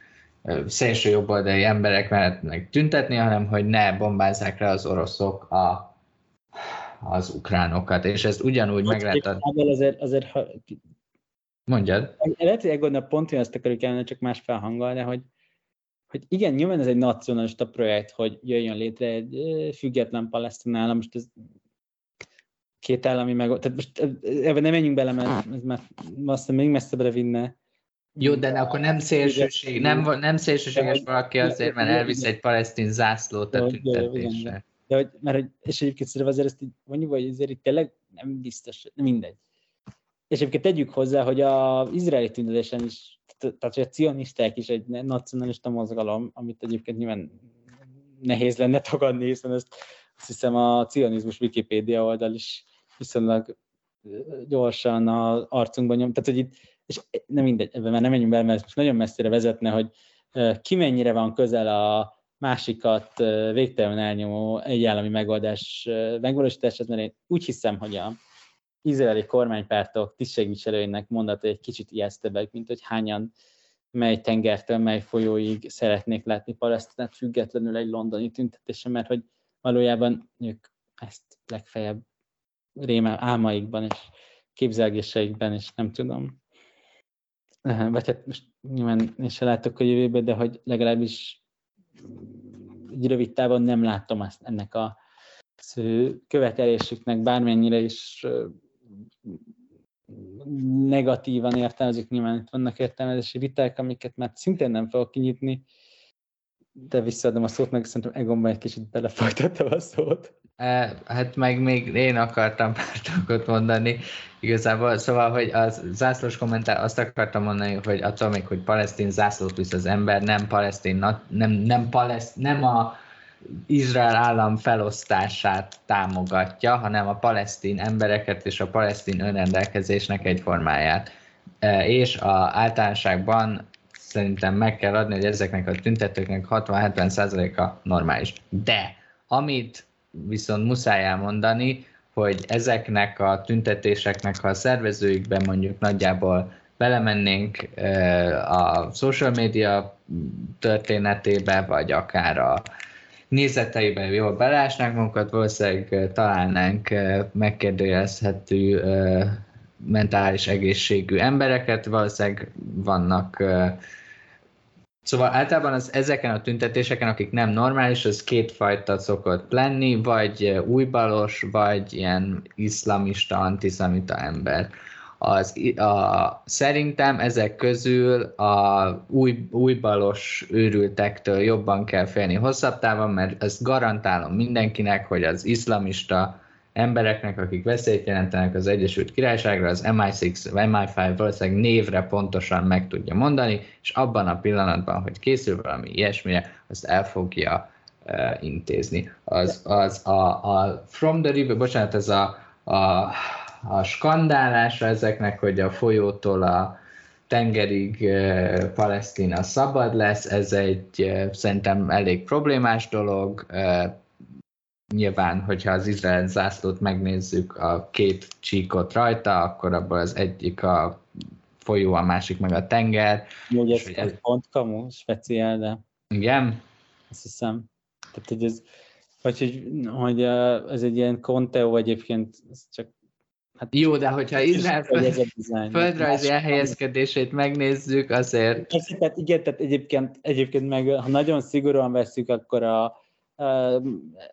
szélső jobboldali emberek mellett tüntetni, hanem hogy ne bombázzák le az oroszok a, az ukránokat, és ezt ugyanúgy meg lehet adni. Azért, azért, ha... Mondjad. Lehet, hogy egy gondolom pont, hogy azt akarjuk elmenni, csak más felhanggal, de hogy, hogy igen, nyilván ez egy nacionalista projekt, hogy jöjjön létre egy független palesztin állam, most ez két állami meg... Tehát most ebben nem menjünk bele, mert ez már aztán még messzebbre vinne. Jó, de akkor nem szélsőség, nem, nem szélsőséges valaki azért, mert elvisz egy palesztin zászlót a tüntetésre. De hogy, mert, és egyébként szerintem azért ezt így mondjuk, hogy azért itt tényleg nem biztos, mindegy. És egyébként tegyük hozzá, hogy az izraeli tüntetésen is, tehát hogy a cionisták is egy nacionalista mozgalom, amit egyébként nyilván nehéz lenne tagadni, hiszen ezt azt hiszem a cionizmus Wikipédia oldal is viszonylag gyorsan az arcunkban nyom. Tehát, hogy itt és nem mindegy, ebben már nem menjünk bele, mert nagyon messzire vezetne, hogy ki mennyire van közel a másikat végtelenül elnyomó egyállami megoldás megvalósítását, mert én úgy hiszem, hogy a izraeli kormánypártok tisztségviselőinek mondata egy kicsit ijesztőbbek, mint hogy hányan mely tengertől, mely folyóig szeretnék látni Palesztinát függetlenül egy londoni tüntetésen, mert hogy valójában ők ezt legfeljebb rémel álmaikban és képzelgéseikben, és nem tudom. Vagy hát most nyilván én se látok a jövőbe, de hogy legalábbis egy rövid távon nem látom azt ennek a követelésüknek bármennyire is negatívan értelmezik, nyilván itt vannak értelmezési viták, amiket már szintén nem fogok kinyitni, de visszaadom a szót, meg szerintem Egonban egy kicsit belefolytattam a szót. Hát meg még én akartam pártokot mondani igazából, szóval, hogy a zászlós kommentár azt akartam mondani, hogy attól még, hogy palesztin zászlót visz az ember, nem palesztin, nem, nem, paleszt, nem a Izrael állam felosztását támogatja, hanem a palesztin embereket és a palesztin önrendelkezésnek egy formáját. És a általánosságban szerintem meg kell adni, hogy ezeknek a tüntetőknek hatvan-hetven százaléka normális. De amit viszont muszáj elmondani, hogy ezeknek a tüntetéseknek, ha a szervezőikben mondjuk nagyjából belemennénk a social media történetébe, vagy akár a nézeteiben jól belásnánk magunkat, valószínűleg találnánk megkérdőjelezhető mentális egészségű embereket, valószínűleg vannak. Szóval általában az, ezeken a tüntetéseken, akik nem normális, az kétfajta szokott lenni, vagy újbalos, vagy ilyen iszlamista, antiszemita ember. Az, a, szerintem ezek közül a új, újbalos őrültektől jobban kell félni hosszabb távon, mert ezt garantálom mindenkinek, hogy az iszlamista embereknek, akik veszélyt jelentenek az Egyesült Királyságra, az em i hat, em i öt valószínűleg névre pontosan meg tudja mondani, és abban a pillanatban, hogy készül valami ilyesmire, azt el fogja uh, intézni. Az, az a, a From the River, bocsánat, ez a, a a skandálása ezeknek, hogy a folyótól a tengerig Palesztina szabad lesz, ez egy szerintem elég problémás dolog. Nyilván, hogyha az Izrael zászlót megnézzük, a két csíkot rajta, akkor abban az egyik a folyó, a másik meg a tenger. Úgy, ez egy ez... pont kamu, speciál, de... Igen? Azt hiszem. Tehát, hogy ez, vagy, hogy, hogy ez egy ilyen konteó egyébként, csak... Hát, jó, de hogyha Izrael föld, földrajzi elhelyezkedését megnézzük, azért... Persze, tehát igen, tehát egyébként, egyébként meg, ha nagyon szigorúan veszük, akkor a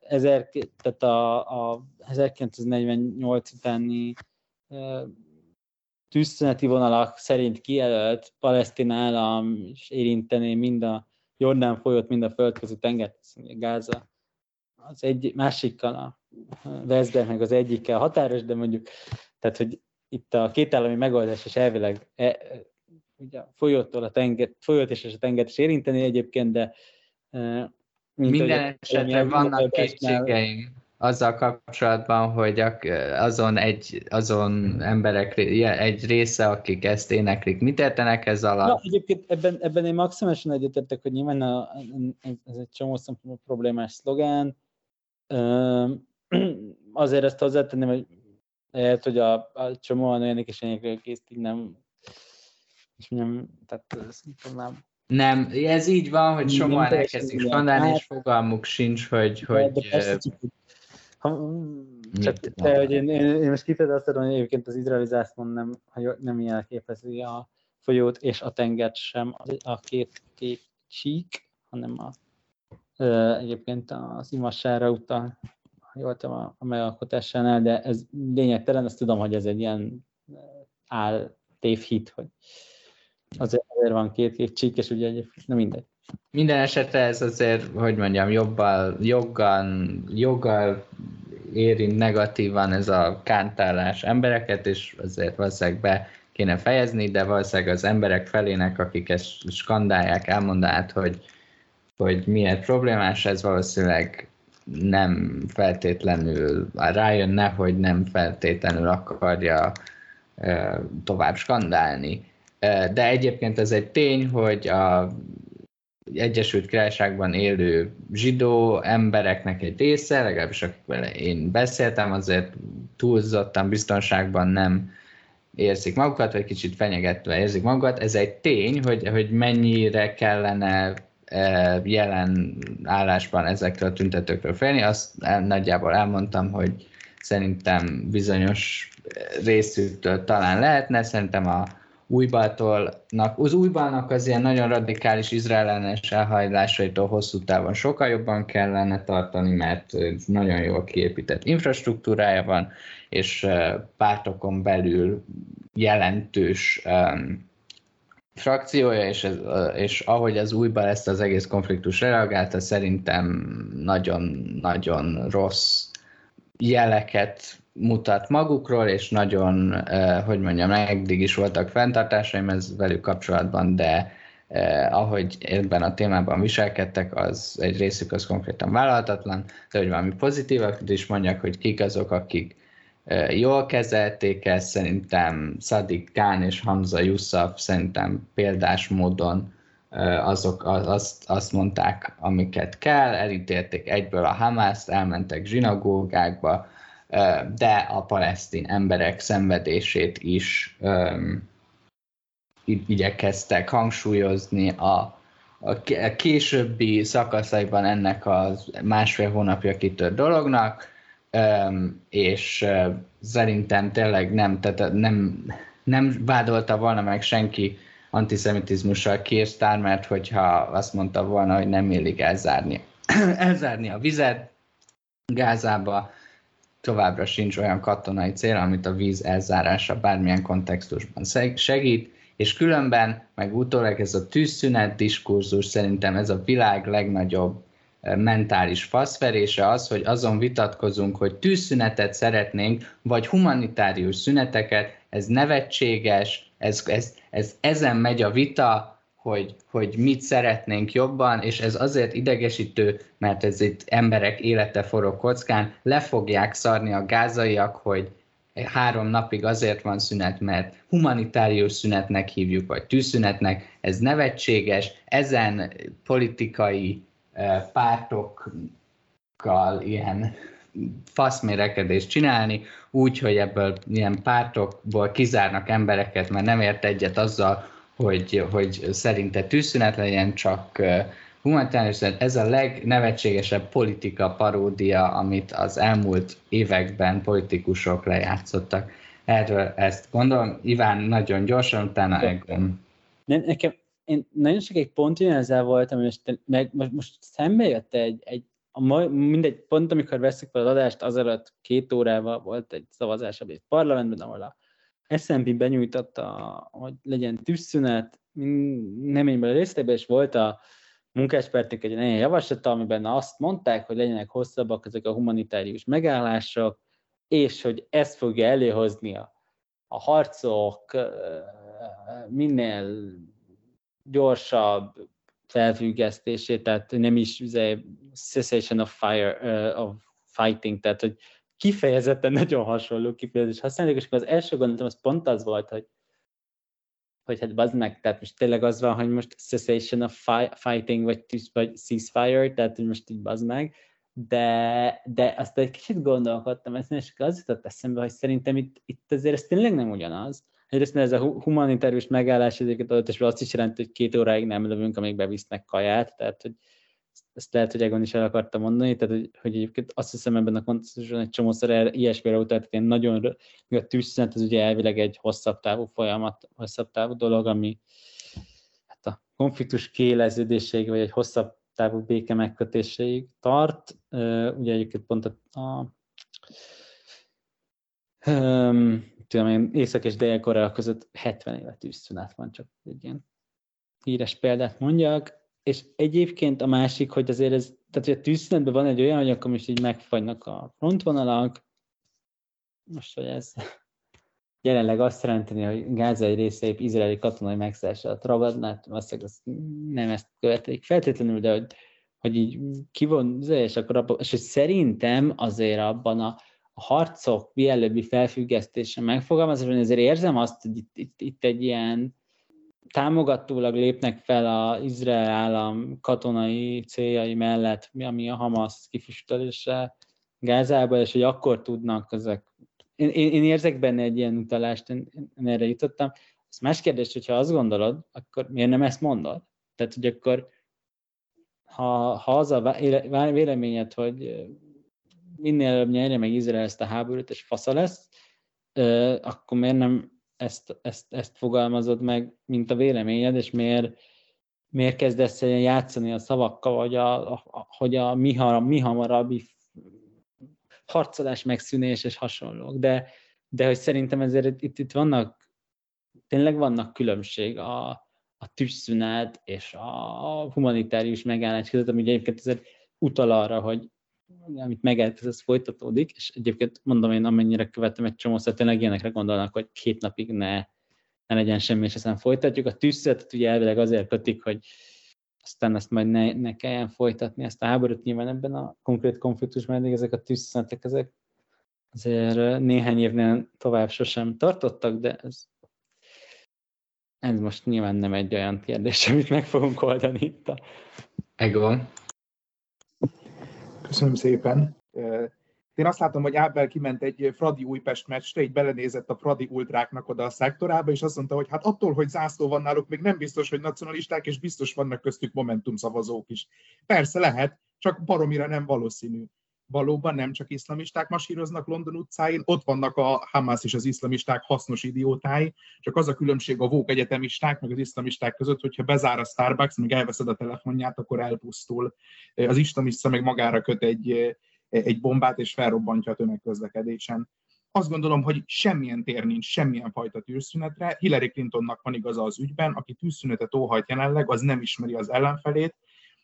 ezer, tehát a, a ezerkilencszáznegyvennyolc utáni e, tűzszüneti vonalak szerint kijelölt palesztin állam és érinteni mind a Jordán folyót, mind a földközi tengert, Gáza az egy, másikkal a Westbank meg az egyikkel határos, de mondjuk, tehát hogy itt a kétállami megoldás és elvileg e, ugye a folyótól a tengert, folyót és a tengert is érinteni egyébként, de e, Mint minden esetre vannak kétségeim azzal kapcsolatban, hogy azon, egy, azon emberek egy része, akik ezt éneklik, mit értenek ez alatt? Na, egyébként ebben, ebben én maximálisan egyetértek, hogy nyilván a, ez egy csomó szempontból problémás szlogán. Azért ezt hozzátenném, hogy lehet, hogy a, a csomóan olyanik és éneklik, ezt így nem, és mondjam, tehát nem Nem, ez így van, hogy sokan elkezdik skandálni, és fogalmuk sincs, hogy... hogy de persze, csak, ha, csak te, hogy én, én, én most kifejezem azt tudom, hogy egyébként az izraeli zászlón nem, nem jelképezi a folyót és a tengert sem a két, két csík, hanem a, egyébként az imassára utal, ha jól tudom, a, a megalkotásánál, de ez lényegtelen, azt tudom, hogy ez egy ilyen áll tévhit, hogy... Azért, azért van két-két csík, és ugye egyébként, na mindegy. Minden esetre ez azért, hogy mondjam, jobbal, joggan, joggal érint negatívan ez a kántálás embereket, és azért valószínűleg be kéne fejezni, de valószínűleg az emberek felének, akik ezt skandálják, elmondanát, hogy, hogy miért problémás, ez valószínűleg nem feltétlenül rájönne, hogy nem feltétlenül akarja e, tovább skandálni. De egyébként ez egy tény, hogy az Egyesült Királyságban élő zsidó embereknek egy része, legalábbis akikkel én beszéltem, azért túlzottan biztonságban nem érzik magukat, vagy kicsit fenyegetve érzik magukat. Ez egy tény, hogy, hogy mennyire kellene jelen állásban ezekről a tüntetőkről félni. Azt nagyjából elmondtam, hogy szerintem bizonyos részüktől talán lehetne, szerintem a Újbaltólnak, az újbalnak az ilyen nagyon radikális izraellenes elhajlásaitól hosszú távon sokkal jobban kellene tartani, mert nagyon jól kiépített infrastruktúrája van, és pártokon belül jelentős um, frakciója, és, ez, és ahogy az újban ezt az egész konfliktus reagálta, szerintem nagyon-nagyon rossz jeleket mutat magukról, és nagyon, eh, hogy mondjam, eddig is voltak fenntartásaim ez velük kapcsolatban, de eh, ahogy ebben a témában viselkedtek, az egy részük az konkrétan vállalhatatlan, de hogy valami pozitívat is mondjak, hogy kik azok, akik eh, jól kezelték ezt, szerintem Sadik Khan és Humza Yousaf szerintem példás módon eh, azok az, azt, azt mondták, amiket kell, elítélték egyből a Hamászt, elmentek zsinagógákba, de a palesztin emberek szenvedését is um, igyekeztek hangsúlyozni. A, a későbbi szakaszaiban ennek a másfél hónapja kitört dolognak, um, és uh, szerintem tényleg nem, tehát nem, nem vádolta volna meg senki antiszemitizmussal Keir Starmert, hogyha azt mondta volna, hogy nem illik elzárni, elzárni a vizet Gázába, továbbra sincs olyan katonai cél, amit a víz elzárása bármilyen kontextusban segít, és különben, meg utólag ez a tűzszünet diskurzus, szerintem ez a világ legnagyobb mentális faszverése az, hogy azon vitatkozunk, hogy tűzszünetet szeretnénk, vagy humanitárius szüneteket, ez nevetséges, ez, ez, ez, ezen megy a vita, Hogy, hogy mit szeretnénk jobban, és ez azért idegesítő, mert ez itt emberek élete forog kockán, le fogják szarni a gázaiak, hogy három napig azért van szünet, mert humanitárius szünetnek hívjuk, vagy tűzszünetnek, ez nevetséges, ezen politikai pártokkal ilyen faszmérekedést csinálni, úgy, hogy ebből ilyen pártokból kizárnak embereket, mert nem ért egyet azzal, hogy, hogy szerinte tűzszünet legyen, csak humanitárius szünet. Ez a legnevetségesebb politika paródia, amit az elmúlt években politikusok lejátszottak. Erről ezt gondolom. Iván, nagyon gyorsan, utána Egon. Nekem, én nagyon sok egy pont jön ezzel voltam, és meg most, most szembe jött egy, egy a, mindegy, pont amikor veszik fel az adást, azelőtt két órával volt egy szavazás a parlamentben, ahol a es en pé benyújtotta, hogy legyen tűzszünet, nem én bele részletbe, és volt a Munkáspártnak egy olyan javaslata, amiben azt mondták, hogy legyenek hosszabbak ezek a humanitárius megállások, és hogy ez fogja előhozni a, a harcok minél gyorsabb felfüggesztését, tehát nem is cessation of fire, uh, of fighting, tehát hogy kifejezetten nagyon hasonló kifejezést használjuk, és akkor az első gondolatom az pont az volt, hogy, hogy hát bazd meg, tehát most tényleg az van, hogy most cessation of fi- fighting, vagy, vagy ceasefire, tehát hogy most így bazd meg, de, de azt egy kicsit gondolkodtam ezen, és az jutott eszembe, hogy szerintem itt, itt azért ez tényleg nem ugyanaz. Egyrészt ez a humanitárius megállás ezeket adott, és azt is jelenti, hogy két óráig nem lövünk, amíg bevisznek kaját, tehát hogy ezt lehet, hogy Egon is el akartam mondani, tehát hogy, hogy egyébként azt hiszem ebben a kontextusban egy csomószor ilyesmire utalt, tehát nagyon a tűzszünet az ugye elvileg egy hosszabb távú folyamat, hosszabb távú dolog, ami hát a konfliktus kiéleződéséig, vagy egy hosszabb távú béke megkötéséig tart. Ugye egyébként pont a, a um, tudom, Észak- és Dél-Korea között hetven éve tűzszünet van, csak egy ilyen híres példát mondjak. És egyébként a másik, hogy azért ez, tehát hogy a tűzszünetben van egy olyan, hogy akkor most így megfagynak a frontvonalak. Most, hogy ez jelenleg azt jelenteni, hogy Gáza egy része épp izraeli katonai megszállás alatt ragadná, azt nem ezt követik feltétlenül, de hogy, hogy így kivon, és akkor abban, és hogy szerintem azért abban a a harcok mielőbbi felfüggesztése megfogalmazásban, ezért érzem azt, hogy itt, itt, itt egy ilyen támogatólag lépnek fel az Izrael állam katonai céljai mellett, ami a Hamász kifüstölése Gázába, és hogy akkor tudnak ezek. Én, én, én érzek benne egy ilyen utalást, én, én erre jutottam. Ez más kérdés, hogyha azt gondolod, akkor miért nem ezt mondod? Tehát, hogy akkor ha, ha az a véleményed, hogy minél előbb nyerje meg Izrael ezt a háborút, és fasza lesz, akkor miért nem ezt, ezt, ezt fogalmazod meg, mint a véleményed, és miért, miért kezdesz el játszani a szavakkal, hogy a, a, hogy a mi, haram, mi hamarabbi harcolás megszűnés és hasonlók. De, de hogy szerintem ezért itt, itt vannak, tényleg vannak különbség a, a tűzszünet és a humanitárius megállás között, ami egyébként azért utal arra, hogy amit megállt, ez folytatódik, és egyébként mondom én, amennyire követem egy csomó, szóval tényleg ilyenekre gondolnak, hogy két napig ne, ne legyen semmi, és aztán folytatjuk. A tűzszünetet ugye elvileg azért kötik, hogy aztán ezt majd ne, ne kelljen folytatni, ezt a háborút nyilván ebben a konkrét konfliktusban eddig ezek a tűzszünetek, ezek azért néhány évnél tovább sosem tartottak, de ez, ez most nyilván nem egy olyan kérdés, amit meg fogunk oldani itt a... Egon. Köszönöm szépen. Én azt látom, hogy Ábel kiment egy Fradi Újpest meccsre, így belenézett a Fradi ultráknak oda a szektorába, és azt mondta, hogy hát attól, hogy zászló van náluk, még nem biztos, hogy nacionalisták, és biztos vannak köztük Momentum szavazók is. Persze lehet, csak baromira nem valószínű. Valóban nem csak iszlamisták masíroznak London utcáin, ott vannak a Hamász és az iszlamisták hasznos idiótái, csak az a különbség a woke egyetemisták meg az iszlamisták között, hogyha bezár a Starbucks, meg elveszed a telefonját, akkor elpusztul. Az iszlamista meg magára köt egy, egy bombát, és felrobbantja a tömegközlekedésen. Azt gondolom, hogy semmilyen tér nincs, semmilyen fajta tűzszünetre. Hillary Clintonnak van igaza az ügyben, aki tűzszünetet óhajt jelenleg, az nem ismeri az ellenfelét,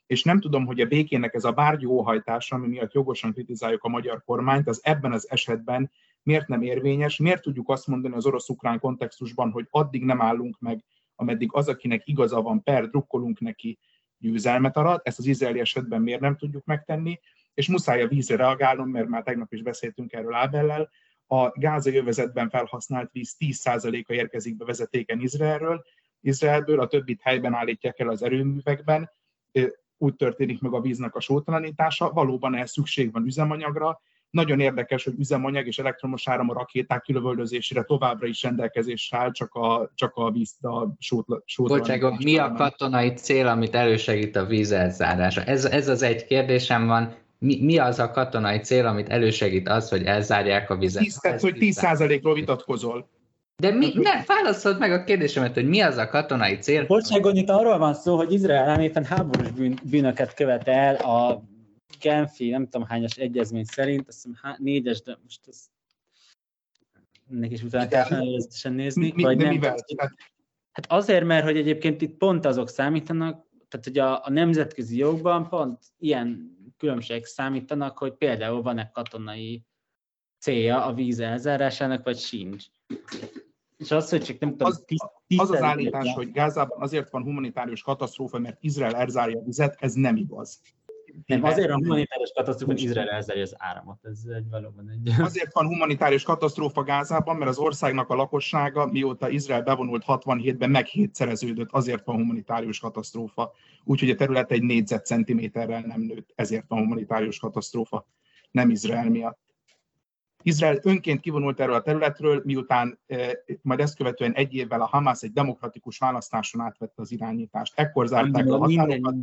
és nem tudom, hogy a békének ez a bárgy óhajtása, ami miatt jogosan kritizáljuk a magyar kormányt, az ebben az esetben miért nem érvényes, miért tudjuk azt mondani az orosz-ukrán kontextusban, hogy addig nem állunk meg, ameddig az, akinek igaza van, per, drukkolunk neki, győzelmet arat, ezt az izraeli esetben miért nem tudjuk megtenni, és muszáj a vízre reagálnom, mert már tegnap is beszéltünk erről Ábellel, a gázai övezetben felhasznált víz tíz százaléka érkezik be vezetéken Izraelről, Izraelből, a többit helyben állítják el az erőművekben, úgy történik meg a víznek a sótalanítása, valóban ehhez szükség van üzemanyagra. Nagyon érdekes, hogy üzemanyag és elektromos áram a rakéták kilövöldözésére továbbra is rendelkezésre áll, csak a, csak a víz, a sótalanítása. Mi a katonai cél, amit elősegít a víz elzárása? Ez, ez az egy kérdésem van. Mi, mi az a katonai cél, amit elősegít az, hogy elzárják a vizet? Tisztelt, hogy tíz százalékról vitatkozol. De mi, ne, válaszolod meg a kérdésemet, hogy mi az a katonai cél? Bocsánat, itt arról van szó, hogy Izrael elméten háborús bűn, bűnöket követ el a Genfi, nem tudom hányas egyezmény szerint, azt hiszem há, négyes, de most ezt ennek is utána kell előzetesen nézni. Mi, vagy de nem, mivel? Tehát, hát azért, mert hogy egyébként itt pont azok számítanak, tehát hogy a, a nemzetközi jogban pont ilyen különbségek számítanak, hogy például van-e katonai célja a víz elzárásának, vagy sincs. És az, hogy csak nem tudom, az, az az állítás, le. hogy Gázában azért van humanitárius katasztrófa, mert Izrael elzárja a vizet, ez nem igaz. Nem, azért a humanitárius katasztrófa, hogy Izrael elzárja az áramot. Ez egy valóban egy... Azért van humanitárius katasztrófa Gázában, mert az országnak a lakossága, mióta Izrael bevonult hatvanhétben, meg hétszereződött, azért van humanitárius katasztrófa. Úgyhogy a terület egy négyzetcentiméterrel nem nőtt, ezért van humanitárius katasztrófa, nem Izrael miatt. Izrael önként kivonult erről a területről, miután eh, majd ezt követően egy évvel a Hamász egy demokratikus választáson átvette az irányítást. Ekkor zárták a határokat,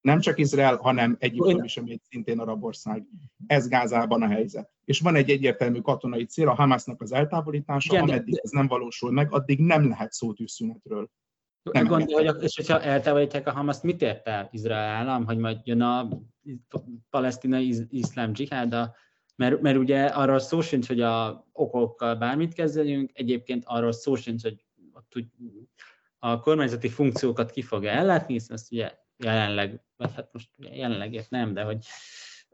nem csak Izrael, hanem Egyiptom is, ami szintén arab ország. Ez Gázában a helyzet. És van egy egyértelmű katonai cél, a Hamásznak az eltávolítása, igen, ameddig de... ez nem valósul meg, addig nem lehet szó tűzszünetről. Gondoljak, és hogyha eltávolítják a Hamászt, mit ért el Izrael állam, hogy majd jön a palesztinai iszlám dzsihád? Mert, mert ugye arról szó sincs, hogy a okokkal bármit kezdjünk, egyébként arról szó sincs, hogy a kormányzati funkciókat ki fogja ellátni, hiszen ezt ugye jelenleg, vagy hát most jelenleg nem, de hogy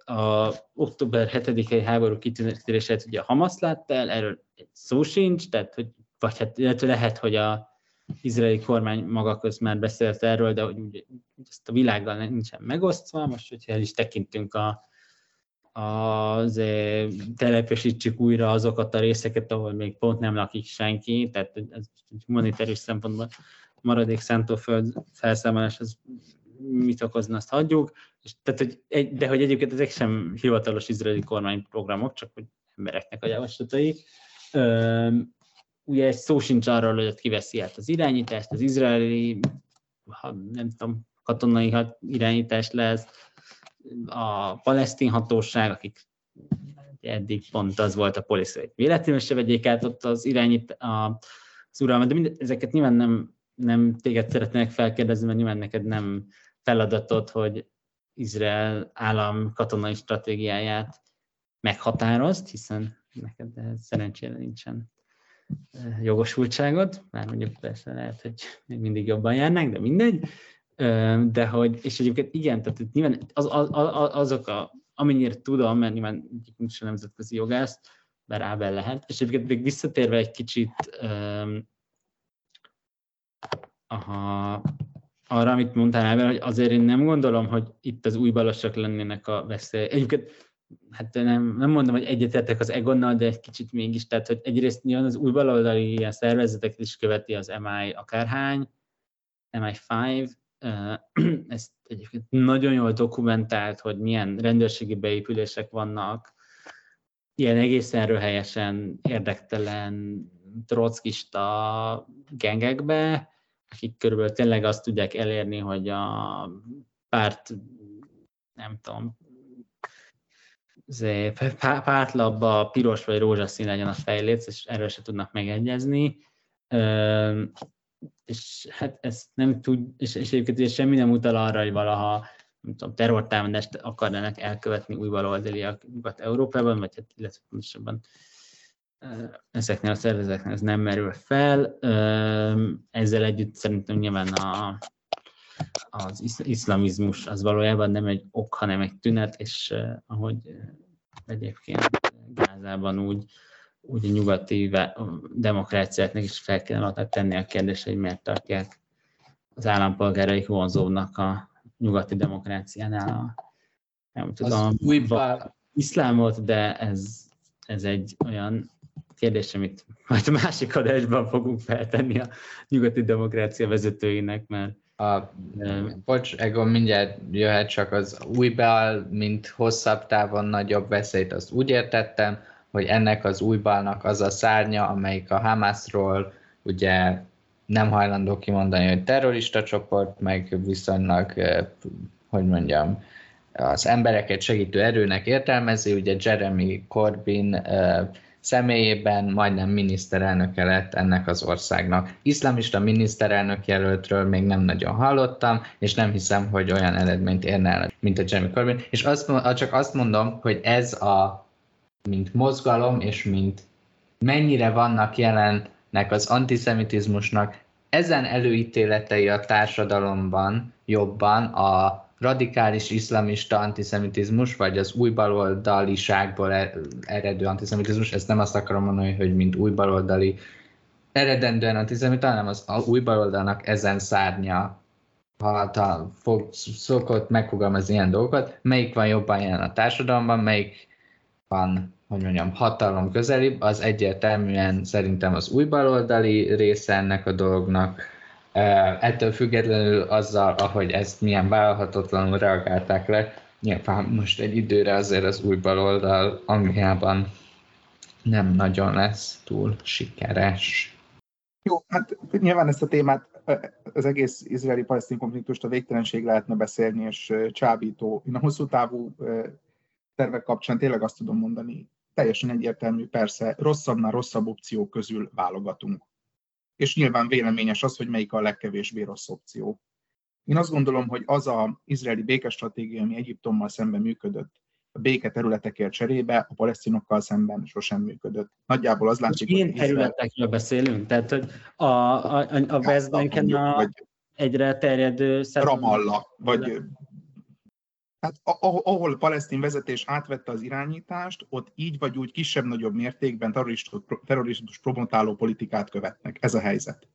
a október hetedikei háború kitűnését ugye a Hamász látta el, erről szó sincs, tehát hogy, vagy hát lehet, hogy a izraeli kormány maga közt már beszélt erről, de hogy ugye, ezt a világgal nincsen megosztva, most hogyha el is tekintünk a azért telepesítsük újra azokat a részeket, ahol még pont nem lakik senki, tehát ez humanitárius szempontból maradék szántóföld felszámolás, az mit okozna, azt hagyjuk. És, tehát, hogy egy, de hogy egyébként ezek sem hivatalos izraeli kormányprogramok, csak hogy embereknek a javaslatai. Üm, ugye egy szó sincs arról, hogy ott kiveszi át az irányítást, az izraeli, ha nem tudom, katonai irányítás lesz, a palesztin hatóság, akik eddig pont az volt a poliszai véletlenül se vegyék át ott az irányít, a, az uralmat, de mind, ezeket nyilván nem, nem téged szeretnének felkérdezni, mert nyilván neked nem feladatod, hogy Izrael állam katonai stratégiáját meghatározd, hiszen neked szerencsére nincsen jogosultságod, már mondjuk persze lehet, hogy még mindig jobban járnánk, de mindegy. De hogy, és egyébként igen, tehát nyilván az, az, az, azok a, amennyire tudom, mert nyilván nincs a nemzetközi jogász, bár Ábel lehet, és egyébként még visszatérve egy kicsit um, aha, arra, amit mondtál Ábel, hogy azért én nem gondolom, hogy itt az új balosak lennének a veszély. Egyébként hát nem, nem mondom, hogy egyetértek az Egonnal, de egy kicsit mégis, tehát hogy egyrészt nyilván az új baloldali ilyen szervezeteket is követi az em i akárhány, em i öt, ezt egyébként nagyon jól dokumentált, hogy milyen rendőrségi beépülések vannak, ilyen egészen röhelyesen érdektelen trockista gengekbe, akik körülbelül tényleg azt tudják elérni, hogy a párt, nem tudom, pártlapba piros vagy rózsaszín legyen a fejléc, és erről se tudnak megegyezni. És hát ezt nem tud, és, és egyébként semmi nem utal arra, hogy valaha nem tudom, terrortámadást akarnának elkövetni új baloldaliak Nyugat-Európában, vagy hát illetve pontosabban ezeknél a szervezeteknél ez nem merül fel. Ezzel együtt szerintem nyilván a, az iszlamizmus az valójában nem egy ok, hanem egy tünet, és ahogy egyébként Gázában úgy, úgy a nyugati demokráciáknak is fel kellene tenni a kérdést, hogy miért tartják az állampolgáraik vonzóbbnak a nyugati demokráciánál a, nem tudom, az új iszlámot, de ez, ez egy olyan kérdés, amit majd másik adásban fogunk feltenni a nyugati demokrácia vezetőinek, mert... A, bocs, Egon mindjárt jöhet, csak az új bal, mint hosszabb távon nagyobb veszélyt, azt úgy értettem, hogy ennek az új balnak az a szárnya, amelyik a Hamászról ugye nem hajlandó kimondani, hogy terrorista csoport, meg viszonylag, hogy mondjam, az embereket segítő erőnek értelmezi, ugye Jeremy Corbyn személyében majdnem miniszterelnöke lett ennek az országnak. Iszlamista miniszterelnök jelöltről még nem nagyon hallottam, és nem hiszem, hogy olyan eredményt érne el, mint a Jeremy Corbyn. És azt, csak azt mondom, hogy ez a, mint mozgalom, és mint mennyire vannak jelennek az antiszemitizmusnak ezen előítéletei a társadalomban jobban a radikális iszlamista antiszemitizmus, vagy az új baloldaliságból eredő antiszemitizmus, ezt nem azt akarom mondani, hogy mint új baloldali eredendően antiszemita, hanem az új baloldalnak ezen szárnya, ha, ha fog, szokott megfogalmazni ilyen dolgokat, melyik van jobban jelen a társadalomban, melyik van, hogy mondjam, hatalom közelibb, az egyértelműen szerintem az új baloldali része ennek a dolognak. Uh, ettől függetlenül azzal, ahogy ezt milyen vállalhatatlanul reagálták le, nyilván most egy időre azért az új baloldal Angliában nem nagyon lesz túl sikeres. Jó, hát nyilván ezt a témát, az egész izraeli-palesztin konfliktust a végtelenség lehetne beszélni, és csábító. Én a hosszú távú tervek kapcsán tényleg azt tudom mondani, teljesen egyértelmű, persze rosszabbnál rosszabb opciók közül válogatunk. És nyilván véleményes az, hogy melyik a legkevésbé rossz opció. Én azt gondolom, hogy az az izraeli békestratégia, ami Egyiptommal szemben működött, a béke területekért cserébe, a palesztinokkal szemben sosem működött. Nagyjából az látszik, hogy... Én területekről beszélünk, tehát hogy a, a, a, a West Banken a egyre terjedő... Ramallah, vagy... Hát ahol palesztin vezetés átvette az irányítást, ott így vagy úgy kisebb-nagyobb mértékben terrorizmus promotáló politikát követnek. Ez a helyzet.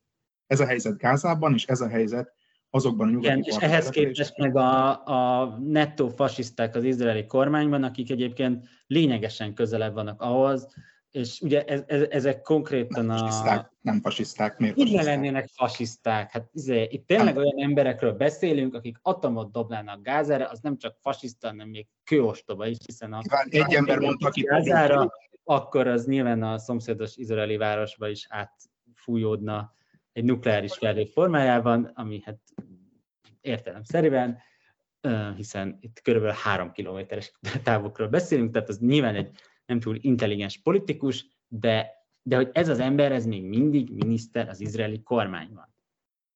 Ez a helyzet Gázában, és ez a helyzet azokban a nyugati partokban. És ehhez képest meg a, a nettó fasiszták az izraeli kormányban, akik egyébként lényegesen közelebb vannak ahhoz, és ugye ez, ez, ezek konkrétan nem fasiszták, a... Nem fasiszták, miért fasiszták? Így lennének fasiszták. Hát izé, itt tényleg nem. Olyan emberekről beszélünk, akik atomot dobnának Gázára, az nem csak fasiszta, hanem még kőostoba is, hiszen a... Egy a ember mondta ki Gázára, akkor az nyilván a szomszédos izraeli városba is átfújódna egy nukleáris felhő formájában, ami hát értelemszerűen, hiszen itt körülbelül három kilométeres távokról beszélünk, tehát az nyilván egy nem túl intelligens politikus, de, de hogy ez az ember, ez még mindig miniszter az izraeli kormányban.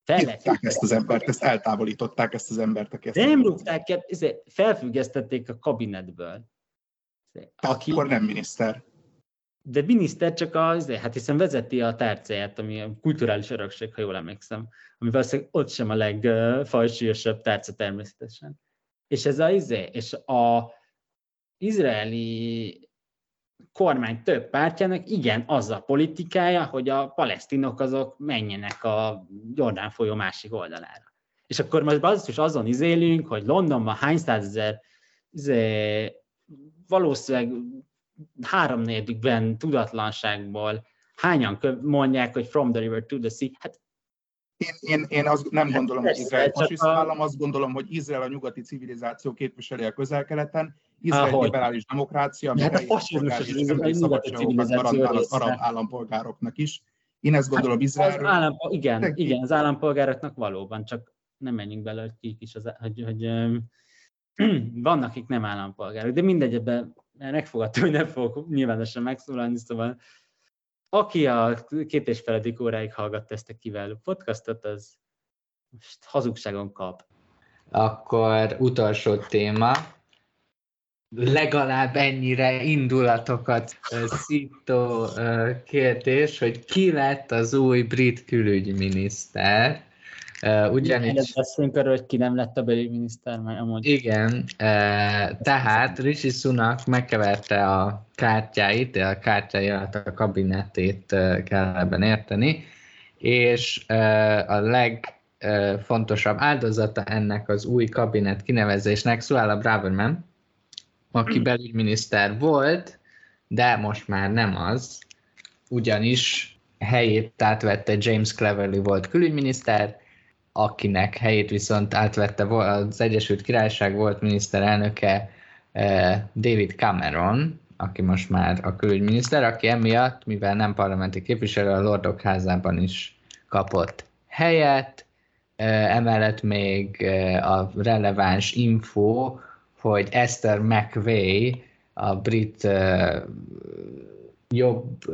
Felvették ezt az embert, ezt eltávolították ezt az embert. Aki ezt nem, nem rúgták el, felfüggesztették a kabinetből. Aki, akkor nem miniszter. De miniszter csak az, hát hiszen vezeti a tárcáját, ami a kulturális örökség, ha jól emlékszem, ami valószínűleg ott sem a legfajsúlyosabb tárca természetesen. És ez az, és a izraeli kormány több pártjának igen az a politikája, hogy a palesztinok azok menjenek a Jordán folyó másik oldalára. És akkor most basszus azon izélünk, hogy Londonban hány százezer, valószínűleg háromnegyedükben tudatlanságból hányan mondják, hogy from the river to the sea. Hát, Én, én, én azt nem gondolom, hogy Izrael fasiszta állam, azt gondolom, hogy Izrael a nyugati civilizáció képviseli a közel-keleten, Izrael liberális demokrácia, mert hát a fasisztus szabadságokat garantál az arab állampolgároknak is. Én ezt gondolom hát, Izraelről. Az állam, igen, de, igen, az állampolgároknak valóban, csak nem menjünk bele, hogy kik is, az, hogy, hogy um, vannak, akik nem állampolgárok, de mindegy, ebben megfogadtam, hogy nem fogok nyilvánosan megszólalni, szóval aki a két és feledik óráig hallgatta ezt a kiváló podcastot, az most hazugságon kap. Akkor utolsó téma. Legalább ennyire indulatokat szító kérdés, hogy ki lett az új brit külügyminiszter. Ugyanis... Előbb beszélünk arról, hogy ki nem lett a belügyminiszter, mert amúgy... Igen, tehát Rishi Sunak megkeverte a kártyáit, a kártyái alatt a kabinetét kell ebben érteni, és a legfontosabb áldozata ennek az új kabinet kinevezésnek Suella Braverman, aki belügyminiszter volt, de most már nem az, ugyanis helyét átvette James Cleverly volt külügyminiszter, akinek helyét viszont átvette az Egyesült Királyság volt miniszterelnöke David Cameron, aki most már a külügyminiszter, aki emiatt, mivel nem parlamenti képviselő, a Lordok házában is kapott helyet. Emellett még a releváns info, hogy Esther McVey, a brit jobb,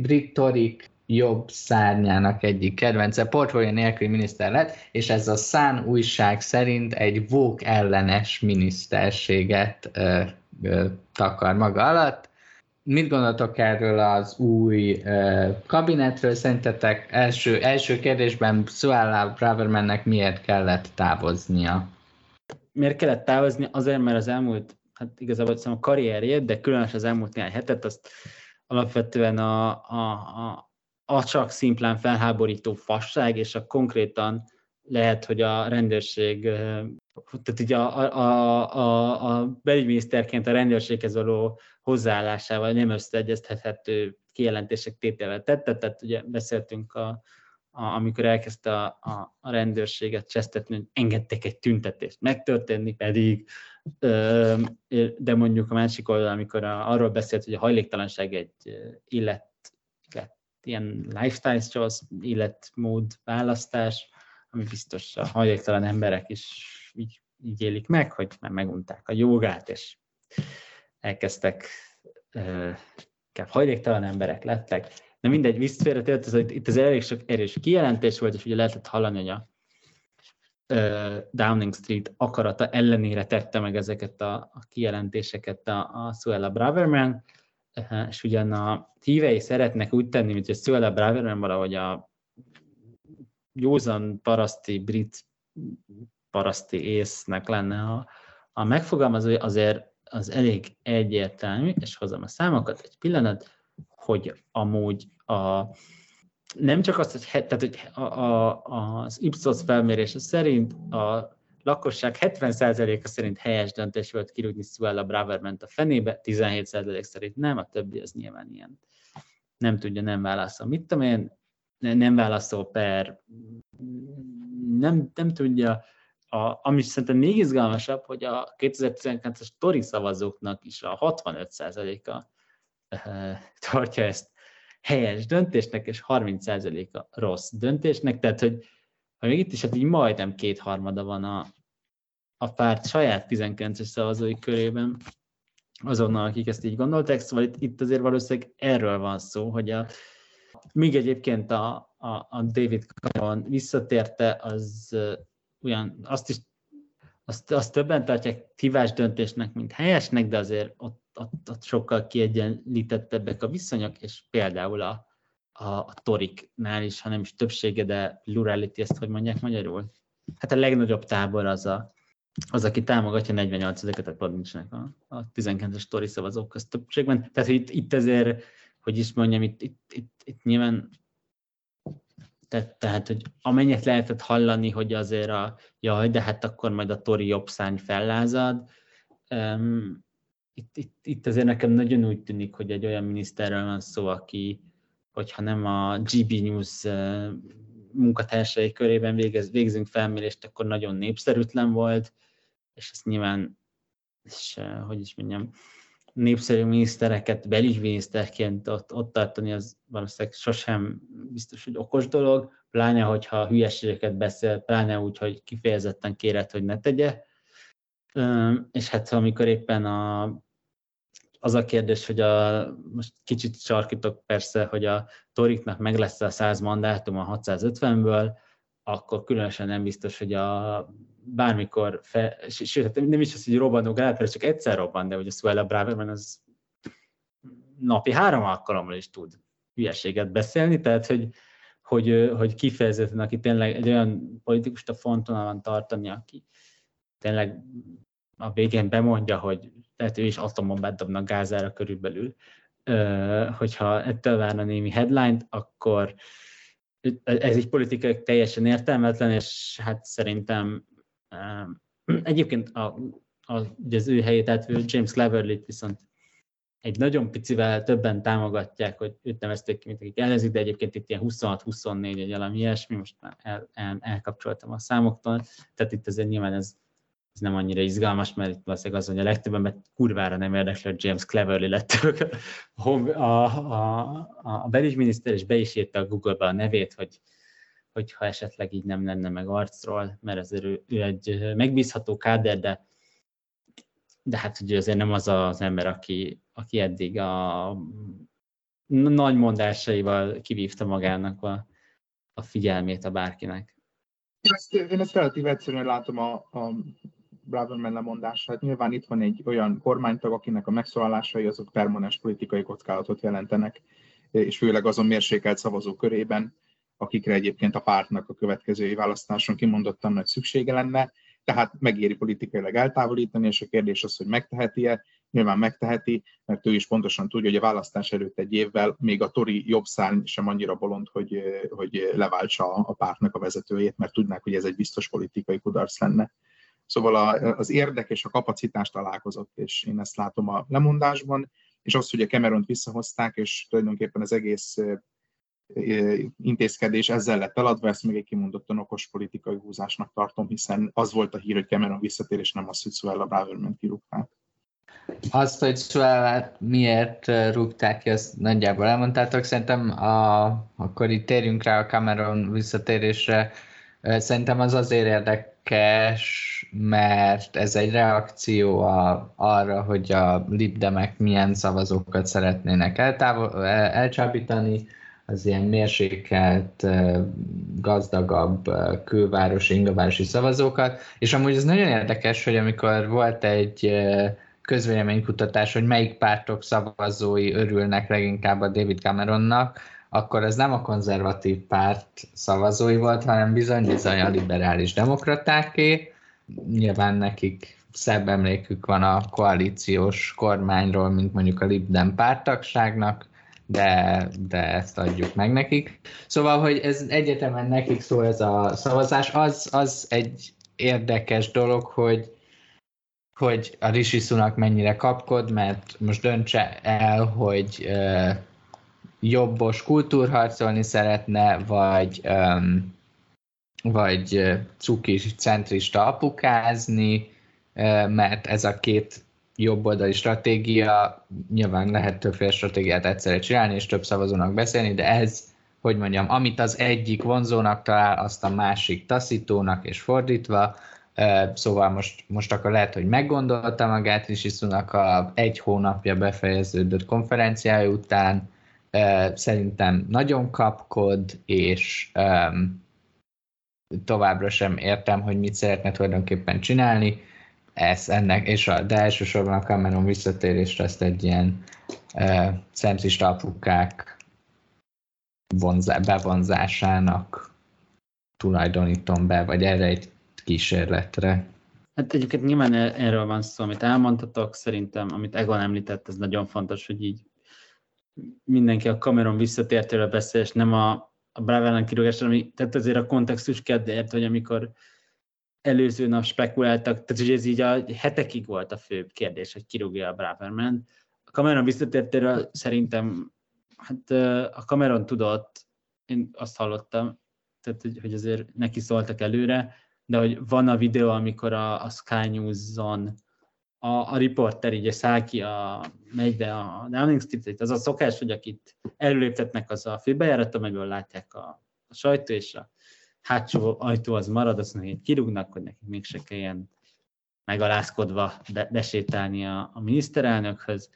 brit torik jobb szárnyának egyik kedvence, portfólió nélküli miniszter lett, és ez a Sun újság szerint egy woke ellenes miniszterséget ö, ö, takar maga alatt. Mit gondoltok erről az új ö, kabinetről? Szerintetek első, első kérdésben Suella Bravermannek miért kellett távoznia? Miért kellett távozni? Azért, mert az elmúlt, hát igazából a karrierjét, de különös az elmúlt néhány hetet, azt alapvetően a, a, a a csak szimplán felháborító fasság, és a konkrétan lehet, hogy a rendőrség, tehát ugye a, a, a, a belügyminiszterként a rendőrséghez való hozzáállásával nem összeegyeztethető kijelentések tételet tette, tehát ugye beszéltünk, a, a, amikor elkezdte a, a, a rendőrséget csesztetni, hogy engedték egy tüntetést megtörténni, pedig, de mondjuk a másik oldal, amikor a, arról beszélt, hogy a hajléktalanság egy illet, ilyen lifestyle choice, életmód választás, ami biztos a hajléktalan emberek is így, így élik meg, hogy már megunták a jogát, és elkezdtek, eh, hajléktalan emberek lettek. De mindegy, visszfélretért, itt az elég sok erős kijelentés volt, és ugye lehetett hallani, hogy a eh, Downing Street akarata ellenére tette meg ezeket a, a kijelentéseket a, a Suella Braverman, és ugyan a hívei szeretnek úgy tenni, mint hogy Suella Braverman valahogy a józan paraszti, brit paraszti észnek lenne a, a megfogalmazója, azért az elég egyértelmű, és hozom a számokat egy pillanat, hogy amúgy a, nem csak az, hogy, tehát, hogy a, a, az Ipsos felmérése szerint a lakosság hetven százaléka szerint helyes döntés volt kirúgni Suella Bravermant a fenébe, tizenhét százalék szerint nem, a többi az nyilván ilyen nem tudja, nem válaszol. Mit tudom én, nem válaszol per, nem, nem tudja. A, ami szerintem még izgalmasabb, hogy a kétezer-tizenkilences Tory szavazóknak is a hatvanöt százaléka e, tartja ezt helyes döntésnek, és harminc százaléka rossz döntésnek, tehát hogy még itt is hát így majdnem kétharmada van a, a párt saját tizenkilences szavazói körében azonnal, akik ezt így gondolták, szóval itt, itt azért valószínűleg erről van szó, hogy a, míg egyébként a, a, a David Cameron visszatérte, az uh, ugyan azt is azt, azt többen tartják hívás döntésnek, mint helyesnek, de azért ott, ott, ott sokkal kiegyenlítettebbek a viszonyok, és például a a, a toriknál is, hanem is többsége, de plurality, ezt hogy mondják magyarul? Hát a legnagyobb tábor az, a, az aki támogatja negyvennyolc százalékot, akkor nincsenek a, a tizenkilences tori szavazók közt többségben. Tehát itt, itt azért, hogy is mondjam, itt, itt, itt, itt nyilván, tehát, tehát hogy amennyit lehetett hallani, hogy azért a jaj, de hát akkor majd a tori jobb szárny fellázad. Um, itt, itt, itt azért nekem nagyon úgy tűnik, hogy egy olyan miniszterről van szó, aki hogyha nem a gé bé News munkatársai körében végez, végzünk felmérést, akkor nagyon népszerűtlen volt, és ezt nyilván, és, hogy is mondjam, népszerű minisztereket belügyminiszterként ott, ott tartani, az valószínűleg sosem biztos, hogy okos dolog, pláne, hogyha hülyeségeket beszél, pláne úgy, hogy kifejezetten kéred, hogy ne tegye. És hát amikor éppen a az a kérdés, hogy a, most kicsit sarkítok persze, hogy a toriknak meg lesz a száz mandátum a hatszázötvenből, akkor különösen nem biztos, hogy a bármikor, fe, sőt, nem is az, hogy robbanunk el, csak egyszer robban, de ugye a Suella Braverman az napi három alkalommal is tud hülyeséget beszélni, tehát hogy, hogy, hogy kifejezetten, aki tényleg egy olyan politikust a fontonal van tartani, aki tényleg a végén bemondja, hogy tehát ő is atombombát dobnak Gázára körülbelül, hogyha ettől várna némi headline-t, akkor ez egy politikai teljesen értelmetlen, és hát szerintem egyébként a, a, az ő helyét átvő James Cleverly viszont egy nagyon picivel többen támogatják, hogy őt nevezték ki, mint akik ellenzik, de egyébként itt ilyen huszonhat huszonnégy egy valami ilyesmi, most már el, el, elkapcsoltam a számoktól, tehát itt azért nyilván ez, ez nem annyira izgalmas, mert itt valószínűleg az, hogy a legtöbben, mert kurvára nem érdekli, hogy James Cleverly lett a, a, a, a belügyminiszter, és be is írta a Google-be a nevét, hogy hogyha esetleg így nem lenne meg arcról, mert azért ő, ő egy megbízható káder, de, de hát ugye azért nem az az ember, aki, aki eddig a nagy mondásaival kivívta magának a, a figyelmét a bárkinek. Ezt, én ezt relatív egyszerűen látom a, a Braverman lemondását. Nyilván itt van egy olyan kormánytag, akinek a megszólalásai azok permanens politikai kockázatot jelentenek, és főleg azon mérsékelt szavazó körében, akikre egyébként a pártnak a következői választáson kimondottan nagy szüksége lenne, tehát megéri politikailag eltávolítani, és a kérdés az, hogy megteheti-e, nyilván megteheti, mert ő is pontosan tudja, hogy a választás előtt egy évvel még a tori jobb szárny sem annyira bolond, hogy, hogy leváltsa a pártnak a vezetőjét, mert tudnák, hogy ez egy biztos politikai kudarc lenne. Szóval a, az érdek és a kapacitás találkozott, és én ezt látom a lemondásban, és az, hogy a Cameront visszahozták, és tulajdonképpen az egész intézkedés ezzel lett eladva, ezt még egy kimondottan okos politikai húzásnak tartom, hiszen az volt a hír, hogy Cameron visszatér, és nem az, hogy Suella Braverman kirúgták. Azt, hogy Suellát miért rúgták ki, azt nagyjából elmondtátok. Szerintem a, akkor itt térjünk rá a Cameron visszatérésre. Szerintem az azért érdekes, mert ez egy reakció a, arra, hogy a libdemek milyen szavazókat szeretnének eltávol, elcsábítani, az ilyen mérsékelt, gazdagabb külvárosi, ingavárosi szavazókat, és amúgy ez nagyon érdekes, hogy amikor volt egy közvéleménykutatás, hogy melyik pártok szavazói örülnek leginkább a David Cameronnak, akkor ez nem a konzervatív párt szavazói volt, hanem bizony-bizony a liberális demokratáké. Nyilván nekik szebb emlékük van a koalíciós kormányról, mint mondjuk a Libdem párttagságnak, De, de ezt adjuk meg nekik. Szóval, hogy ez egyetemen nekik szól ez a szavazás, az, az egy érdekes dolog, hogy, hogy a Rishi Sunak mennyire kapkod, mert most döntse el, hogy ö, jobbos kultúrharcolni szeretne, vagy, ö, vagy cukis centrista apukázni, ö, mert ez a két jobboldali stratégia, nyilván lehet többféle stratégiát egyszerre csinálni, és több szavazónak beszélni, de ez, hogy mondjam, amit az egyik vonzónak talál, azt a másik taszítónak, és fordítva, szóval most, most akkor lehet, hogy meggondolta magát Rishi Sunak a egy hónapja befejeződött konferenciája után, szerintem nagyon kapkod, és továbbra sem értem, hogy mit szeretne tulajdonképpen csinálni, Ez, ennek, és a, de elsősorban a Cameron visszatérésre ezt egy ilyen uh, szemszista apukák vonzá, bevonzásának tulajdonítom be, vagy erre egy kísérletre. Hát egyébként nyilván erről van szó, amit elmondhatok, szerintem, amit Egon említett, ez nagyon fontos, hogy így mindenki a Cameron visszatértőről beszél, és nem a, a Braverman kirúgásról, ami, tehát azért a kontextus kedvéért, hogy amikor előző nap spekuláltak, tehát ugye ez így a hetekig volt a főbb kérdés, hogy kirúgja a Braverman. A Cameron visszatértéről szerintem, hát a Cameron tudott, én azt hallottam, tehát hogy azért neki szóltak előre, de hogy van a videó, amikor a, a Sky News-on a, a riporter így száll ki, a, megy be a Downing Street, az a szokás, hogy akit előléptetnek, az a főbejárat, amiből látják a, a sajtó és a hátsó ajtó az marad, azt mondja, hogy kirúgnak, hogy nekik mégse kelljen megalázkodva be- besétálni a, a miniszterelnökhöz,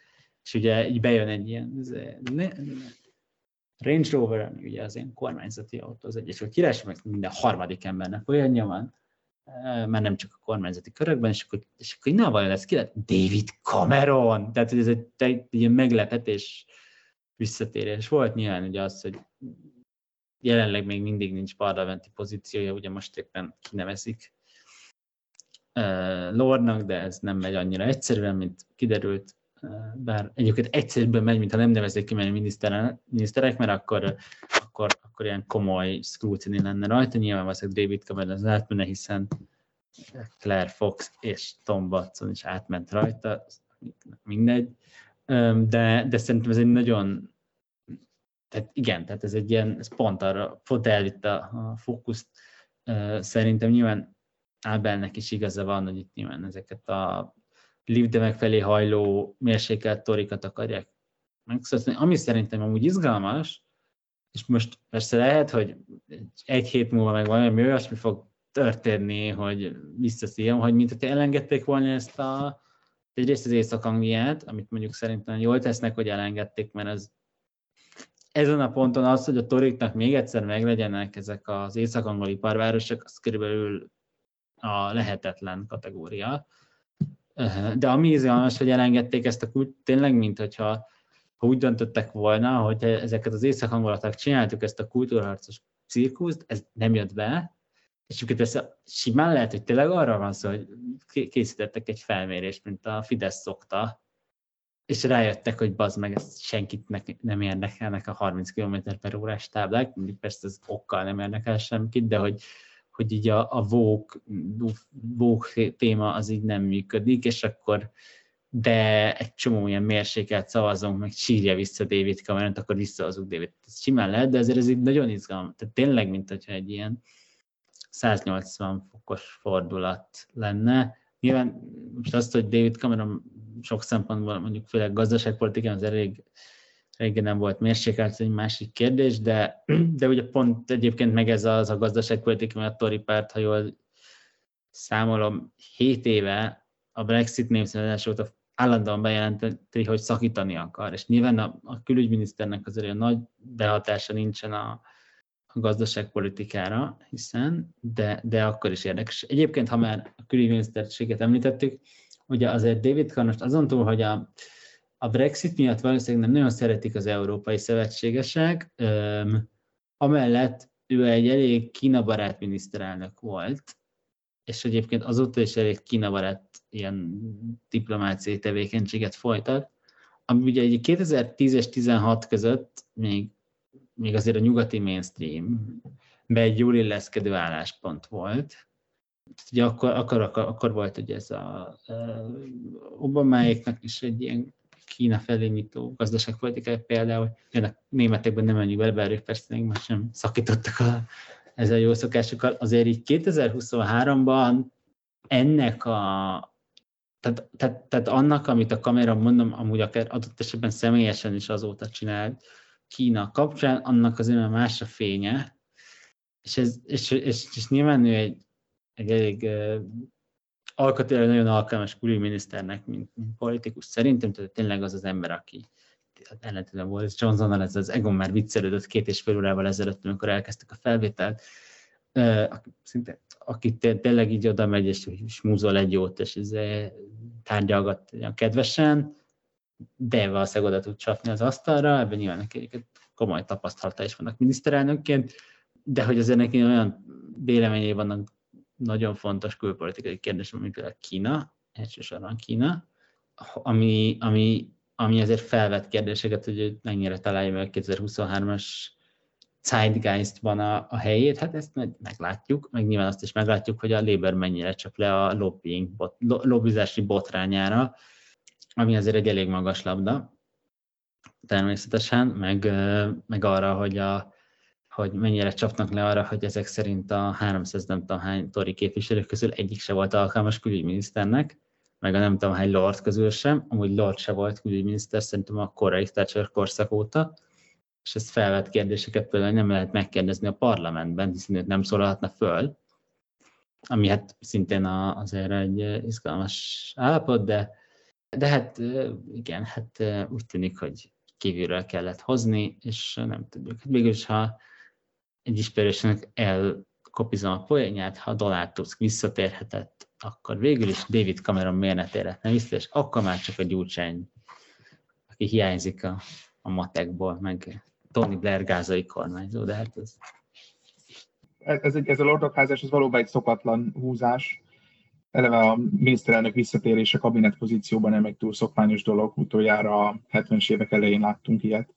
és ugye így bejön egy ilyen ez, ne, ne, Range Rover, ami ugye az ilyen kormányzati autó az Egyesült Királyságban, minden harmadik embernek olyanja van, már nem csak a kormányzati körökben, és akkor, és akkor na vajon lesz ki lett? David Cameron! Tehát ez egy, egy ilyen meglepetés visszatérés volt, nyilván ugye az, hogy jelenleg még mindig nincs parlamenti pozíciója, ugye most éppen kinevezik uh, Lordnak, de ez nem megy annyira egyszerűen, mint kiderült, uh, bár egyébként egyszerűbben megy, mintha nem nevezik ki menni miniszterek, mert akkor, akkor, akkor ilyen komoly scrutiny lenne rajta. Nyilván valószínűleg David Cameron az átmenne, hiszen Claire Fox és Tom Watson is átment rajta, mindegy. de, de szerintem ez egy nagyon, tehát igen, tehát ez egy ilyen, ez pont arra, pont elvitte a fókuszt. Szerintem nyilván Ábelnek is igaza van, hogy itt nyilván ezeket a libdemek felé hajló mérsékelt torikat akarják megszózni. Ami szerintem amúgy izgalmas, és most persze lehet, hogy egy hét múlva meg valami olyasmi fog történni, hogy visszaszívom, hogy mint hogyha elengedték volna ezt a, egyrészt az Észak-Angliát, amit mondjuk szerintem jól tesznek, hogy elengedték, mert ez, ezen a ponton az, hogy a toriknak még egyszer meglegyenek ezek az észak-angol iparvárosok, az körülbelül a lehetetlen kategória. De ami izgalmas, hogy elengedték ezt, a kult, tényleg, mint hogyha ha úgy döntöttek volna, hogy ezeket az észak-angolatok csináltuk, ezt a kultúrharcos cirkuszt, ez nem jött be, és akkor persze simán lehet, hogy tényleg arra van szó, hogy készítettek egy felmérést, mint a Fidesz szokta, és rájöttek, hogy bazd meg, ezt senkit ne, nem érdekelnek a harminc kilométer per órás táblák, mindig persze ez okkal nem érdekel semmit, de hogy, hogy így a, a vók, vók téma az így nem működik, és akkor de egy csomó ilyen mérsékelt szavazónk, meg sírja vissza David Cameront, akkor visszahozunk David. Ez simán lehet, de ezért ez így nagyon izgalmas. Tehát tényleg, mint hogyha egy ilyen száznyolcvan fokos fordulat lenne. Nyilván most azt, hogy David Cameron sok szempontból, mondjuk főleg gazdaságpolitikán, az elég régen nem volt mérsékelt, ez egy másik kérdés, de, de ugye pont egyébként meg ez az a gazdaságpolitika, mert a Tory párt, ha jól számolom, hét éve a Brexit népszavazás óta állandóan bejelenteti, hogy szakítani akar, és nyilván a, a külügyminiszternek azért olyan nagy behatása nincsen a, a gazdaságpolitikára, hiszen, de, de akkor is érdekes. Egyébként, ha már a külügyminiszterséget említettük, ugye azért David Cameron azon túl, hogy a, a Brexit miatt valószínűleg nem nagyon szeretik az európai szövetségesek, öm, amellett ő egy elég kínabarát miniszterelnök volt, és egyébként azóta is elég kínabarát ilyen diplomáciai tevékenységet folytat, ami ugye kétezer-tíz és tizenhat között még, még azért a nyugati mainstreamben egy jól illeszkedő álláspont volt. Ugye akkor, akkor, akkor, akkor volt ugye ez a Obamáéknak is egy ilyen Kína felé nyitó gazdaságpolitikai, például a németekben nem menjük bele, bár ők persze még most sem szakítottak a ezzel jó szokásokkal, azért így kétezer-huszonháromban ennek a, tehát, tehát, tehát annak, amit a Cameron, mondom, amúgy akár adott esetben személyesen is azóta csinált Kína kapcsán, annak azért már más a fénye, és, ez, és, és, és nyilván ő egy, egy elég uh, alkatilag nagyon alkalmas külügyminiszternek, mint, mint politikus szerintem, tehát tényleg az az ember, aki ellentétben Boris Johnsonnal, ez az Egon már viccelődött két és fél órával ezelőtt, amikor elkezdtük a felvételt, aki tényleg így oda megy, és, és múzol egy jót, és tárgyalgat olyan kedvesen, de valószínűleg oda tud csapni az asztalra, ebben nyilván neki komoly tapasztalata is vannak miniszterelnökként, de hogy azért neki olyan véleményei vannak nagyon fontos külpolitikai kérdés, mint például Kína, elsősorban Kína, ami, ami ami azért felvett kérdéseket, hogy mennyire találja meg a kétezer-huszonhármas zeitgeistban a, a helyét, hát ezt meg, meglátjuk, meg nyilván azt is meglátjuk, hogy a Labour mennyire csap le a lobbying, bot, lo, lobbizási botrányára, ami azért egy elég magas labda, természetesen, meg, meg arra, hogy, a, hogy mennyire csapnak le arra, hogy ezek szerint a háromszáz nem tudom hány tori képviselők közül egyik se volt alkalmas külügyminiszternek, meg a nem tudom, hány Lord közül sem, amúgy Lord se volt külügyminiszter, szerintem a korai Thatcher korszak óta, és ez felvett kérdéseket például nem lehet megkérdezni a parlamentben, hiszen őt nem szólalhatna föl, ami hát szintén azért egy izgalmas állapot, de, de hát igen, hát úgy tűnik, hogy kívülről kellett hozni, és nem tudjuk. Mégis, ha egy ismerősnek elkopizom a poénját, ha Donald Tusk visszatérhetett, akkor végül is David Cameron miért ne térhetne vissza, és akkor már csak a Gyurcsány, aki hiányzik a, a matekból, meg Tony Blair gázai kormányzó, de hát ez... Ez, egy, ez a lordokházás, ez valóban egy szokatlan húzás. Eleve a miniszterelnök visszatérése kabinet pozícióban nem egy túl szokványos dolog, utoljára a hetvenes évek elején láttunk ilyet.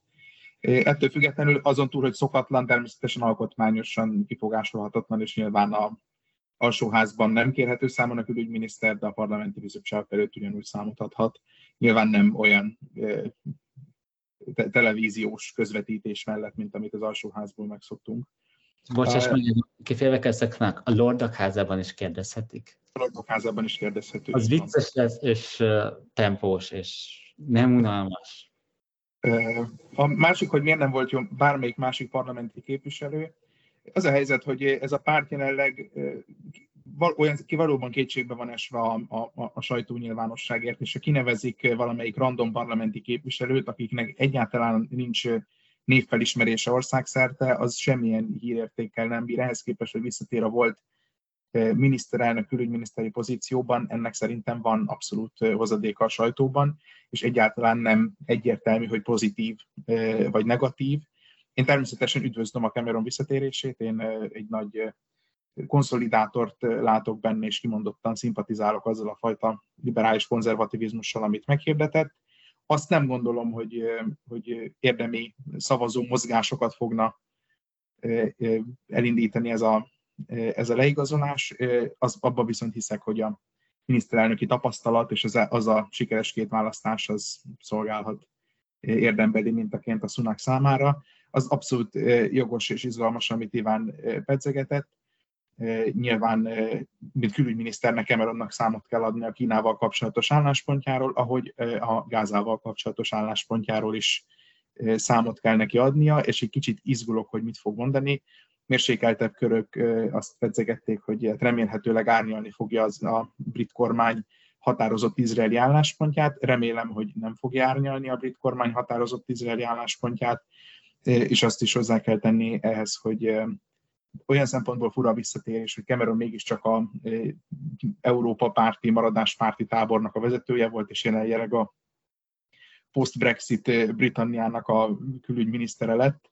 Ettől függetlenül azon túl, hogy szokatlan, természetesen alkotmányosan kifogásolhatatlan, és nyilván a alsóházban nem kérhető számon a külügyminiszter, de a parlamenti bizottság előtt ugyanúgy számot adhat. Nyilván nem olyan te- televíziós közvetítés mellett, mint amit az alsóházból megszoktunk. Bocsás, mondjuk, kifélve kezdeknek, a lordok házában is kérdezhetik. A lordok házában is kérdezhető. Az vicces lesz, és tempós, és nem unalmas. A másik, hogy miért nem volt jó bármelyik másik parlamenti képviselő, az a helyzet, hogy ez a párt jelenleg olyan, ki valóban kétségbe van esve a, a, a sajtónyilvánosságért, és ha kinevezik valamelyik random parlamenti képviselőt, akiknek egyáltalán nincs névfelismerése országszerte, az semmilyen hírértékkel nem bír. Ehhez képest, hogy visszatér a volt miniszterelnök külügyminiszteri pozícióban, ennek szerintem van abszolút hozadéka a sajtóban, és egyáltalán nem egyértelmű, hogy pozitív vagy negatív. Én természetesen üdvözlöm a Cameron visszatérését, én egy nagy konszolidátort látok benne, és kimondottan szimpatizálok azzal a fajta liberális konzervativizmussal, amit meghirdetett. Azt nem gondolom, hogy, hogy érdemi szavazó mozgásokat fogna elindítani ez a, ez a leigazolás. Az, abban viszont hiszek, hogy a miniszterelnöki tapasztalat és az a, az a sikeres két választás az szolgálhat érdembeli mintaként a Sunak számára. Az abszolút jogos és izgalmas, amit Iván pedzegetett. Nyilván, mint külügyminiszternek Cameronnak számot kell adni a Kínával kapcsolatos álláspontjáról, ahogy a Gázával kapcsolatos álláspontjáról is számot kell neki adnia, és egy kicsit izgulok, hogy mit fog mondani. Mérsékeltebb körök azt pedzegették, hogy remélhetőleg árnyalni fogja az a brit kormány határozott izraeli álláspontját. Remélem, hogy nem fogja árnyalni a brit kormány határozott izraeli álláspontját, és azt is hozzá kell tenni ehhez, hogy olyan szempontból fura visszatérés, hogy Cameron mégiscsak a Európa párti, maradáspárti tábornak a vezetője volt, és jelenleg a post-Brexit Britanniának a külügyminisztere lett,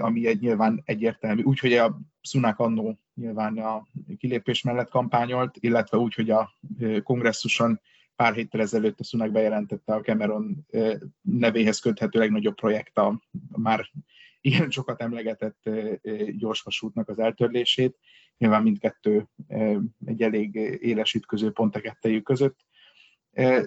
ami egy nyilván egyértelmű. Úgyhogy a Sunak annó nyilván a kilépés mellett kampányolt, illetve úgy, hogy a kongresszuson pár héttel ezelőtt a Sunak bejelentette a Cameron nevéhez köthető legnagyobb projekt, a már igen sokat emlegetett gyorsvasútnak az eltörlését. Nyilván mindkettő egy elég éles ütköző pont a kettejük között.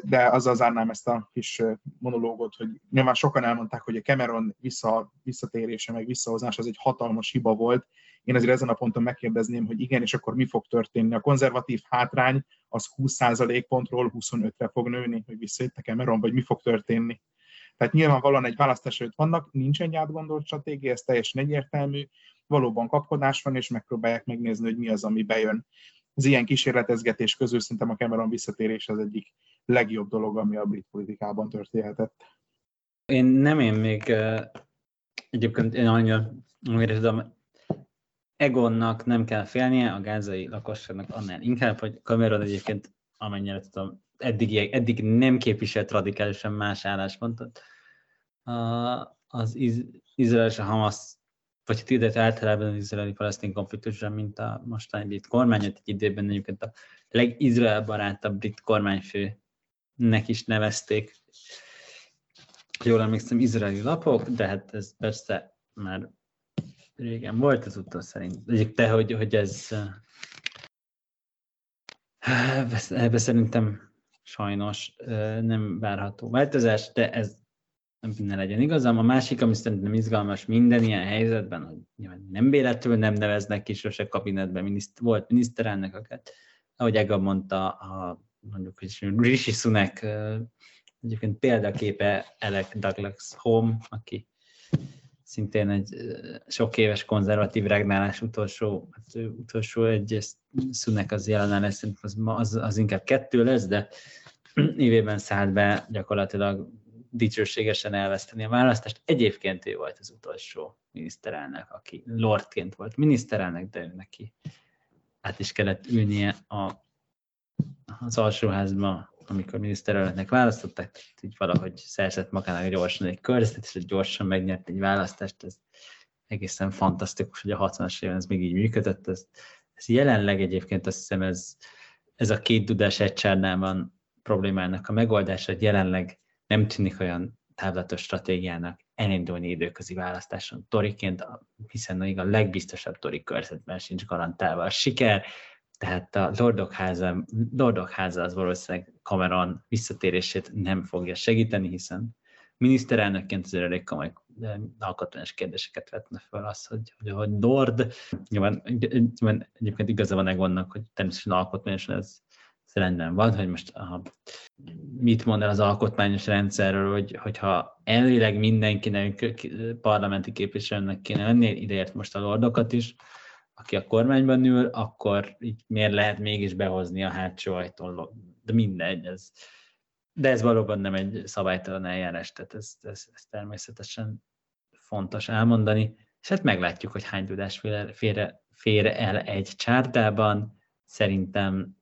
De azzal zárnám ezt a kis monológot, hogy nyilván sokan elmondták, hogy a Cameron vissza, visszatérése, meg visszahozás az egy hatalmas hiba volt. Én azért ezen a ponton megkérdezném, hogy igen, és akkor mi fog történni? A konzervatív hátrány az húsz százalékpontról huszonötre fog nőni, hogy visszajött a Cameron, vagy mi fog történni? Tehát nyilvánvalóan egy választás előtt vannak, nincsen átgondolt stratégia, ez teljesen egyértelmű, valóban kapkodás van, és megpróbálják megnézni, hogy mi az, ami bejön. Az ilyen kísérletezgetés közül szerintem a Cameron visszatérés az egyik legjobb dolog, ami a brit politikában történhetett. Én nem én még, egyébként én annyira, amire tudom, Egonnak nem kell félnie, a gázai lakosságnak annál inkább, hogy Cameron egyébként amennyire tudom, Eddig, eddig nem képviselt radikálisan más álláspontot. Az iz, Izrael és a Hamász, vagy itt illetve általában az izraeli-palesztin konfliktusra, mint a mostani brit kormány, egy időben egyébként a legizrael barátabb brit kormányfőnek is nevezték. Jól emlékszem, izraeli lapok, de hát ez persze már régen volt az utol szerint. De hogy, hogy ez... Ebbe szerintem... sajnos nem várható változás, de ez ne legyen igazam. A másik, ami szerintem izgalmas minden ilyen helyzetben, hogy nem véletlenül nem neveznek ki sose kabinetben, miniszt- volt miniszterelnök őket. Ahogy Ega mondta, a, mondjuk is Rishi Sunak egyébként példaképe Alec Douglas Home, aki szintén egy sok éves konzervatív regnálás utolsó, utolsó egy Sunak az jelen lesz, az, az inkább kettő lesz, de évében szállt be gyakorlatilag dicsőségesen elveszteni a választást. Egyébként ő volt az utolsó miniszterelnök, aki lordként volt miniszterelnök, de ő neki át is kellett ülnie a, az alsóházba, amikor miniszterelnöknek választották, tehát így valahogy szerzett magának gyorsan egy körzetet, és gyorsan megnyert egy választást, ez egészen fantasztikus, hogy a hatvanas évben ez még így működött. Ez, ez jelenleg egyébként azt hiszem, ez, ez a két dudás egy csárnál van problémának a megoldása, hogy jelenleg nem tűnik olyan távlatos stratégiának elindulni időközi választáson toriként, hiszen a legbiztosabb tori körzetben sincs garantálva a siker, Tehát a Lordok háza, Lordok háza az valószínűleg Cameron visszatérését nem fogja segíteni, hiszen miniszterelnökként azért elég komoly alkotmányos kérdéseket vetne fel az, hogy, hogy, hogy Lord, nyilván egyébként igaza van Egonnak, hogy természetesen alkotmányosan ez, ez rendben van, hogy most aha, mit mond el az alkotmányos rendszerről, hogy, hogyha elvileg mindenkinek parlamenti képviselőnek kéne lenni, ideért most a Lordokat is, aki a kormányban ül, akkor így miért lehet mégis behozni a hátsó ajtón, de mindegy, ez, de ez valóban nem egy szabálytalan eljárás, tehát ez, ez, ez természetesen fontos elmondani, és hát meglátjuk, hogy hány tudás fér, fér, fér el egy csárdában, szerintem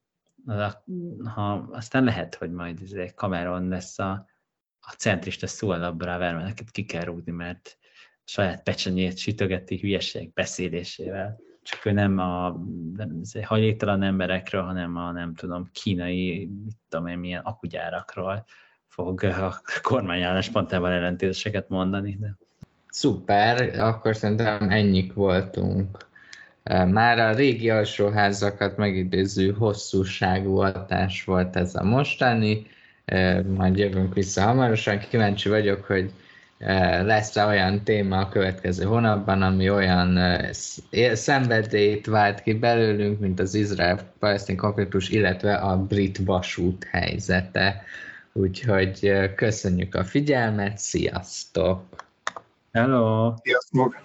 ha, aztán lehet, hogy majd izé Cameron lesz a, a centrista Suella Braverman, akit ki kell rúgni, mert saját pecsenyét sütögeti hülyeség beszélésével. Csak ő nem a hajléktalan emberekről, hanem a nem tudom, kínai, mit tudom én, milyen akugyárakról fog a kormányálláspontában ellentéteseket mondani. De. Szuper, akkor szerintem ennyik voltunk. Már a régi alsóházakat megidéző hosszúságú adás volt ez a mostani, majd jövünk vissza hamarosan. Kíváncsi vagyok, hogy lesz-e olyan téma a következő hónapban, ami olyan szenvedélyt vált ki belőlünk, mint az Izrael-Palesztin konfliktus, illetve a brit vasút helyzete. Úgyhogy köszönjük a figyelmet, sziasztok! Hello! Sziasztok!